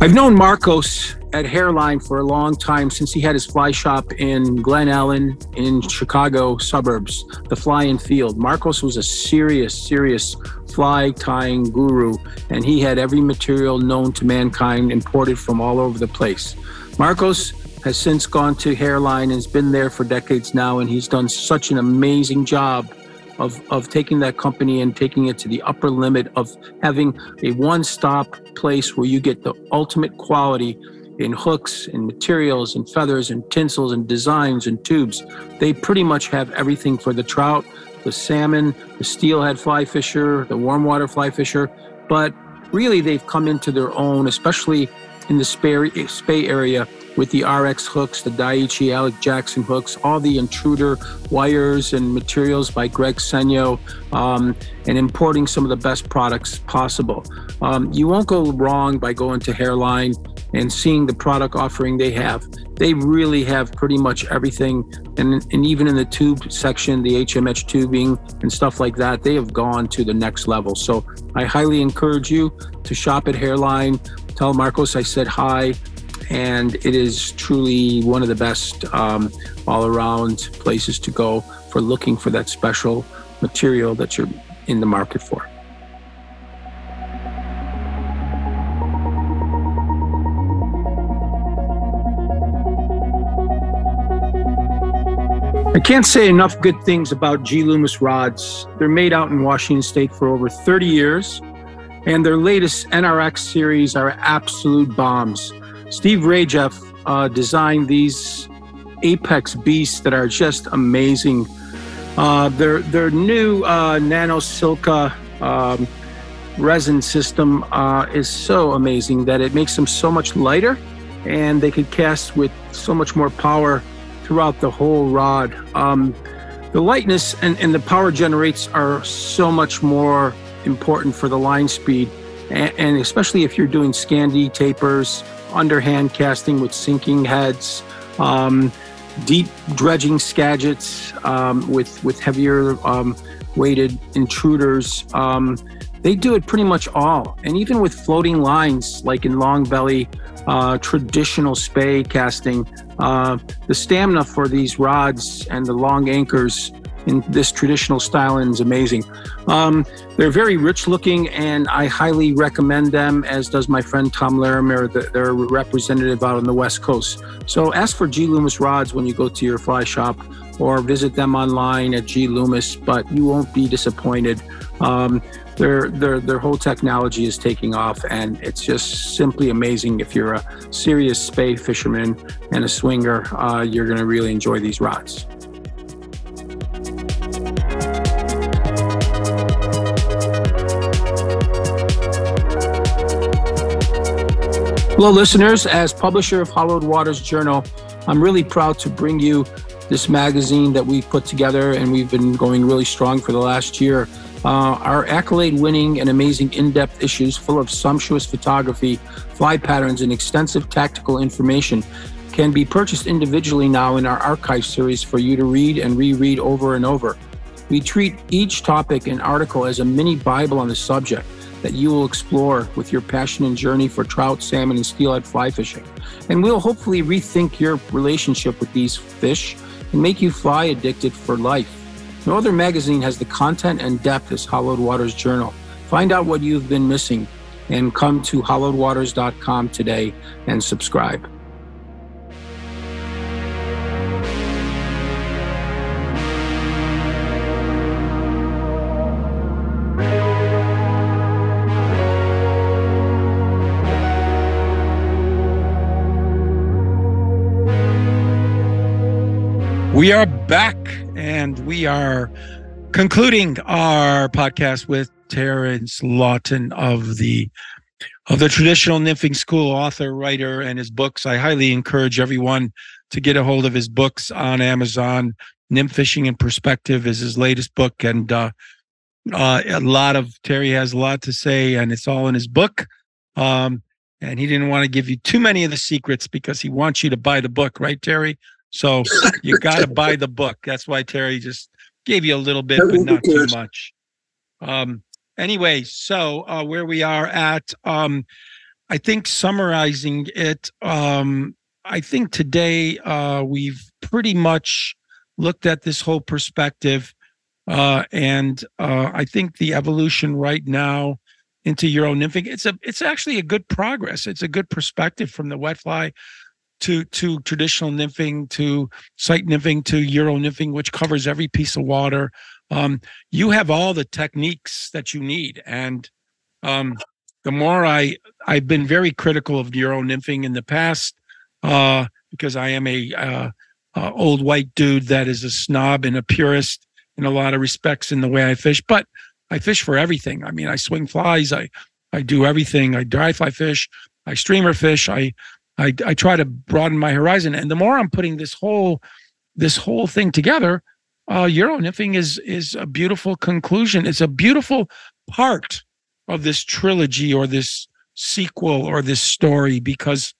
I've known Marcos at Hairline for a long time, since he had his fly shop in Glen Ellen in Chicago suburbs, the Fly and Field. Marcos was a serious, serious fly tying guru, and he had every material known to mankind imported from all over the place. Marcos has since gone to Hairline and has been there for decades now, and he's done such an amazing job of of taking that company and taking it to the upper limit of having a one-stop place where you get the ultimate quality in hooks and materials and feathers and tinsels and designs and tubes. They pretty much have everything for the trout, the salmon, the steelhead fly fisher, the warm water fly fisher. But really, they've come into their own, especially in the spay area with the R X hooks, the Daiichi Alec Jackson hooks, all the Intruder wires and materials by Greg Senyo, um, and importing some of the best products possible. Um, you won't go wrong by going to Hairline and seeing the product offering they have. They really have pretty much everything. And, and even in the tube section, the H M H tubing and stuff like that, they have gone to the next level. So I highly encourage you to shop at Hairline. Tell Marcos I said hi, and it is truly one of the best um, all around places to go for looking for that special material that you're in the market for. I can't say enough good things about G. Loomis rods. They're made out in Washington State for over thirty years, and their latest N R X series are absolute bombs. Steve Rajeff uh, designed these apex beasts that are just amazing. Uh, their, their new uh, Nano Silica um, resin system uh, is so amazing that it makes them so much lighter, and they could cast with so much more power throughout the whole rod. Um, the lightness and, and the power generates are so much more important for the line speed. And, and especially if you're doing Scandi tapers, underhand casting with sinking heads, um, deep dredging scadgets um, with, with heavier um, weighted intruders. Um, they do it pretty much all. And even with floating lines, like in long belly, Uh, traditional spay casting. Uh, the stamina for these rods and the long anchors in this traditional style is amazing. Um, they're very rich looking, and I highly recommend them, as does my friend Tom Larimer, the, their representative out on the West Coast. So ask for G. Loomis rods when you go to your fly shop, or visit them online at G. Loomis, but you won't be disappointed. Um, Their, their their whole technology is taking off, and it's just simply amazing. If you're a serious spay fisherman and a swinger, uh, you're going to really enjoy these rods. Hello, listeners. As publisher of Hollow Waters Journal, I'm really proud to bring you this magazine that we put together, and we've been going really strong for the last year. Uh, our accolade-winning and amazing in-depth issues full of sumptuous photography, fly patterns, and extensive tactical information can be purchased individually now in our archive series for you to read and reread over and over. We treat each topic and article as a mini Bible on the subject that you will explore with your passion and journey for trout, salmon, and steelhead fly fishing. And we'll hopefully rethink your relationship with these fish and make you fly addicted for life. No other magazine has the content and depth as Hollowed Waters Journal. Find out what you've been missing and come to hollowed waters dot com today and subscribe. We are back, and we are concluding our podcast with Terrence Lawton of the of the traditional nymphing school, author, writer, and his books. I highly encourage everyone to get a hold of his books on Amazon. Nymph Fishing in Perspective is his latest book, and uh, uh, a lot of Terry has a lot to say, and it's all in his book. Um, and he didn't want to give you too many of the secrets because he wants you to buy the book, right, Terry? So you got to buy the book. That's why Terry just gave you a little bit, but not too much. Um, anyway, so uh, where we are at, um, I think summarizing it, um, I think today uh, we've pretty much looked at this whole perspective. Uh, and uh, I think the evolution right now into Euro nymphing, it's a, it's actually a good progress. It's a good perspective from the wet fly to to traditional nymphing, to sight nymphing, to Euro nymphing, which covers every piece of water. Um, you have all the techniques that you need. And um, the more I, I've been very critical of Euro nymphing in the past, uh, because I am a uh, uh, old white dude that is a snob and a purist in a lot of respects in the way I fish. But I fish for everything. I mean, I swing flies. I, I do everything. I dry fly fish. I streamer fish. I... I, I try to broaden my horizon, and the more I'm putting this whole this whole thing together, uh, Euro nymphing is is a beautiful conclusion. It's a beautiful part of this trilogy or this sequel or this story, because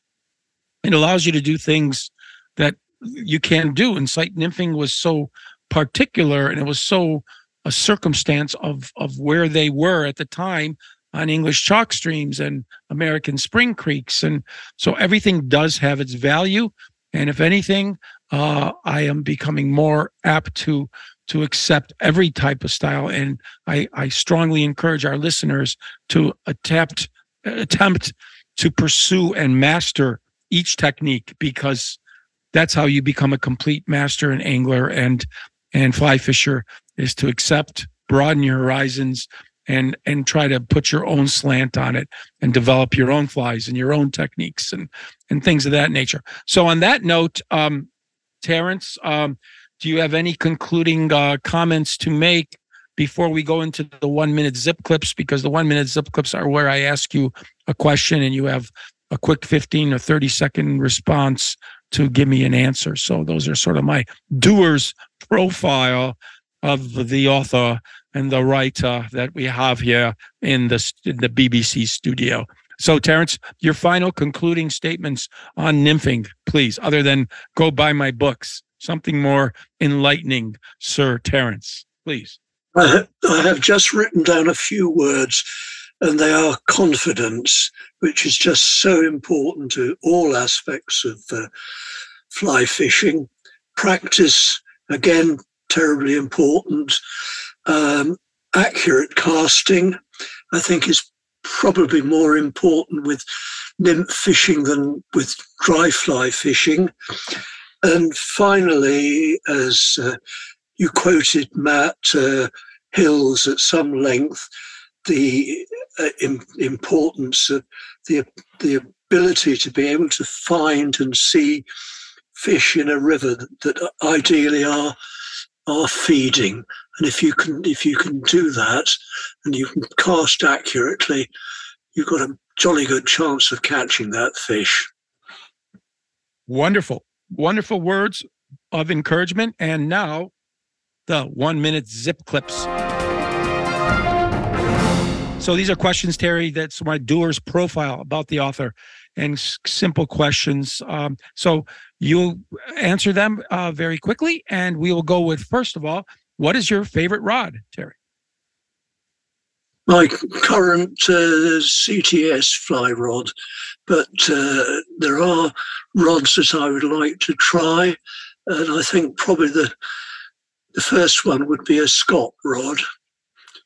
it allows you to do things that you can't do. And sight nymphing was so particular, and it was so a circumstance of of where they were at the time on English chalk streams and American spring creeks. And so everything does have its value. And if anything, uh, I am becoming more apt to to accept every type of style. And I, I strongly encourage our listeners to attempt attempt to pursue and master each technique, because that's how you become a complete master and angler and and fly fisher, is to accept, broaden your horizons, and and try to put your own slant on it and develop your own flies and your own techniques and, and things of that nature. So on that note, um, Terrence, um, do you have any concluding uh, comments to make before we go into the one-minute zip clips? Because the one-minute zip clips are where I ask you a question and you have a quick fifteen or thirty-second response to give me an answer. So those are sort of my doer's profile of the author and the writer that we have here in the in the B B C studio. So, Terrence, your final concluding statements on nymphing, please, other than go buy my books. Something more enlightening, Sir Terrence, please. I, ha- I have just written down a few words, and they are confidence, which is just so important to all aspects of uh, fly fishing. Practice, again, terribly important. Um, accurate casting, I think, is probably more important with nymph fishing than with dry fly fishing. And finally, as uh, you quoted Matt uh, Hills at some length, the uh, im- importance of the the ability to be able to find and see fish in a river that ideally are are feeding. And if you can, if you can do that, and you can cast accurately, you've got a jolly good chance of catching that fish. Wonderful, wonderful words of encouragement. And now, the one-minute zip clips. So these are questions, Terry. That's my doer's profile about the author, and s- simple questions. Um, so you answer them uh, very quickly, and we will go with, first of all, what is your favorite rod, Terry? My current uh, C T S fly rod, but uh, there are rods that I would like to try, and I think probably the the first one would be a Scott rod.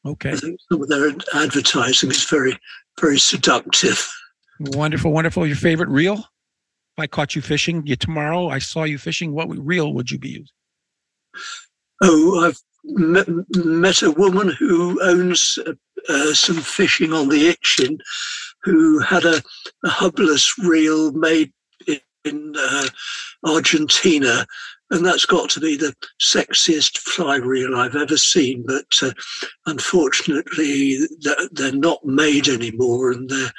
Okay. I think some of their advertising is very, very seductive. Wonderful, wonderful. Your favorite reel? If I caught you fishing you tomorrow, I saw you fishing, what reel would you be using? Oh, I've met, met a woman who owns uh, some fishing on the Itchen, who had a, a hubless reel made in uh, Argentina, and that's got to be the sexiest fly reel I've ever seen. But uh, unfortunately, they're not made anymore, and they're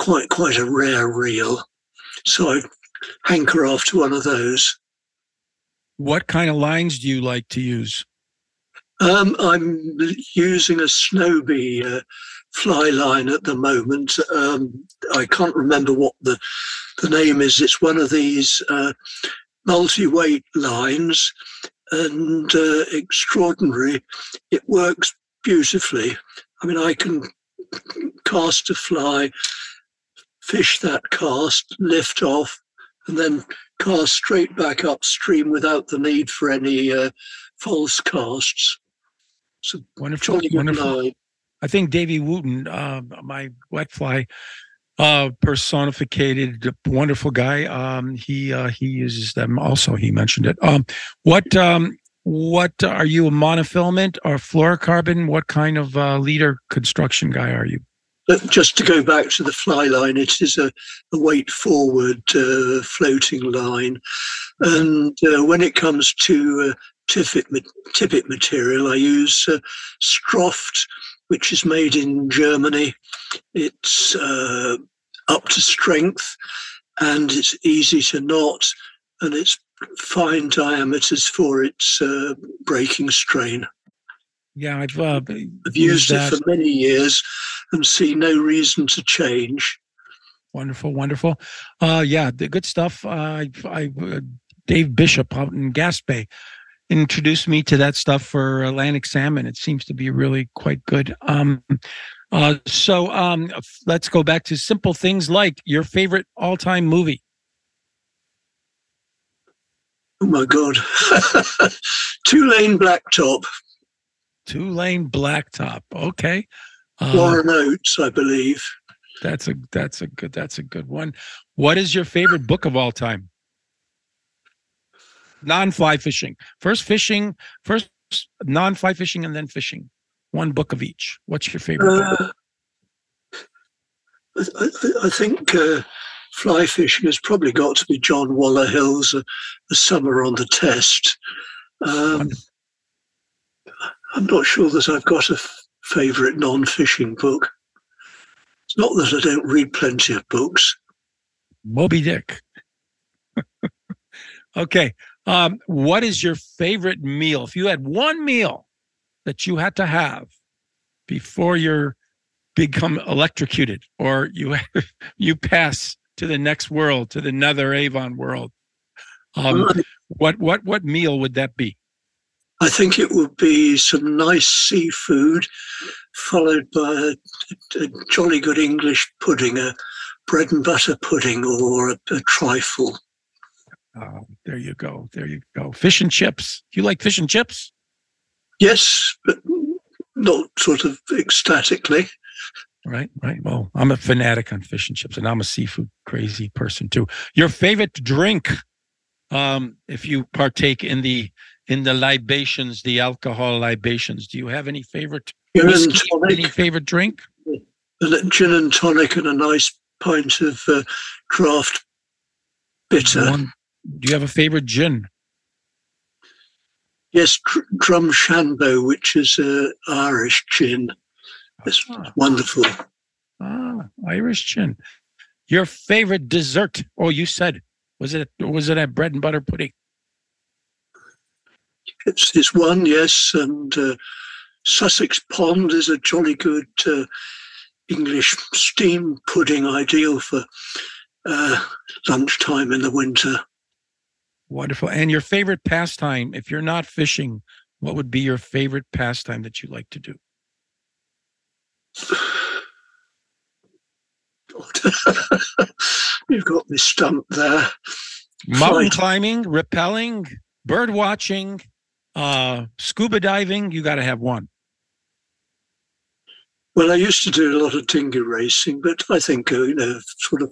quite quite a rare reel. So I hanker after one of those. What kind of lines do you like to use? Um, I'm using a Snowbee uh, fly line at the moment. Um, I can't remember what the, the name is. It's one of these uh, multi-weight lines, and uh, extraordinary. It works beautifully. I mean, I can cast a fly, fish that cast, lift off, and then cast straight back upstream without the need for any uh, false casts. It's a wonderful, wonderful line. I think Davy Wotton, uh, my wet fly uh, personificated, wonderful guy. Um, he uh, he uses them also. He mentioned it. Um, what um, what are you, a monofilament or fluorocarbon? What kind of uh, leader construction guy are you? But just to go back to the fly line, it is a, a weight forward uh, floating line, and uh, when it comes to uh, tippet, tippet material, I use uh, Stroft, which is made in Germany. It's uh, up to strength, and it's easy to knot, and it's fine diameters for its uh, breaking strain. Yeah, I've, uh, I've used that. It for many years and see no reason to change. Wonderful, wonderful. Uh, yeah, the good stuff. Uh, I, I, uh, Dave Bishop out in Gaspe introduced me to that stuff for Atlantic salmon. It seems to be really quite good. Um, uh, so um, let's go back to simple things like your favorite all-time movie. Oh, my God. Tulane Blacktop. Tulane Blacktop. Okay. Uh, Warren Oates, I believe. That's a that's a good that's a good one. What is your favorite book of all time? Non-fly fishing. First fishing, first non-fly fishing, and then fishing. One book of each. What's your favorite uh, book? I, I think uh, fly fishing has probably got to be John Waller-Hill's uh, "A Summer on the Test." Um, I'm not sure that I've got a f- favourite non-fishing book. It's not that I don't read plenty of books. Moby Dick. Okay. Um, what is your favourite meal? If you had one meal that you had to have before you become electrocuted, or you you pass to the next world, to the Nether Avon world, um, right. what what what meal would that be? I think it would be some nice seafood, followed by a, a jolly good English pudding, a bread and butter pudding, or a, a trifle. Oh, there you go. There you go. Fish and chips. You like fish and chips? Yes, but not sort of ecstatically. Right, right. Well, I'm a fanatic on fish and chips, and I'm a seafood crazy person too. Your favorite drink, um, if you partake in the In the libations, the alcohol libations. Do you have any favorite gin and tonic? Any favorite drink? Gin and tonic and a nice pint of uh, draft bitter. One, do you have a favorite gin? Yes, Dr- Drumshanbo, which is uh, Irish gin. It's ah. wonderful. Ah, Irish gin. Your favorite dessert? Oh, you said was it was it a bread and butter pudding? It's, it's one, yes, and uh, Sussex Pond is a jolly good uh, English steam pudding, ideal for uh, lunchtime in the winter. Wonderful. And your favorite pastime, if you're not fishing, what would be your favorite pastime that you like to do? God. You've got me stumped there. Mountain Flight. Climbing, rappelling, bird watching. Uh, scuba diving, you got to have one. Well, I used to do a lot of dinghy racing, but I think, uh, you know, sort of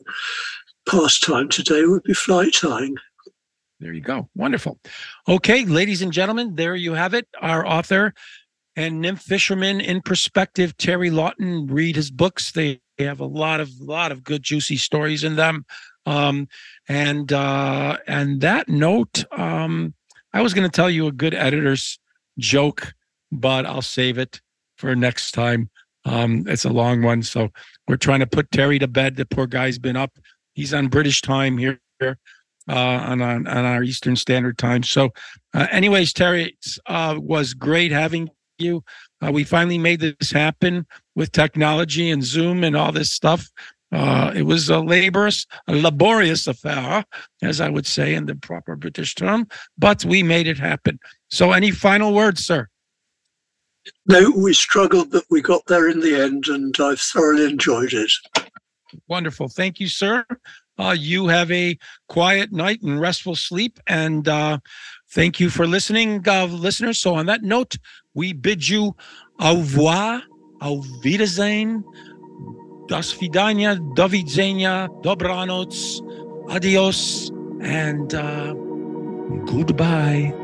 pastime today would be fly tying. There you go. Wonderful. Okay, ladies and gentlemen, there you have it. Our author and nymph fisherman in perspective, Terry Lawton. Read his books. They have a lot of, lot of good, juicy stories in them. Um, and, uh, and that note, um, I was going to tell you a good editor's joke, but I'll save it for next time. Um, it's a long one. So we're trying to put Terry to bed. The poor guy's been up. He's on British time here uh, on, on, on our Eastern Standard Time. So uh, anyways, Terry, it uh, was great having you. Uh, we finally made this happen with technology and Zoom and all this stuff. Uh, it was a laborious, a laborious affair, as I would say in the proper British term, but we made it happen. So any final words, sir? No, we struggled, but we got there in the end, and I've thoroughly enjoyed it. Wonderful. Thank you, sir. Uh, you have a quiet night and restful sleep, and uh, thank you for listening, uh, listeners. So on that note, we bid you au revoir, au wiedersehen, das vidania, do widzenia, dobranoc, adios, and uh, goodbye.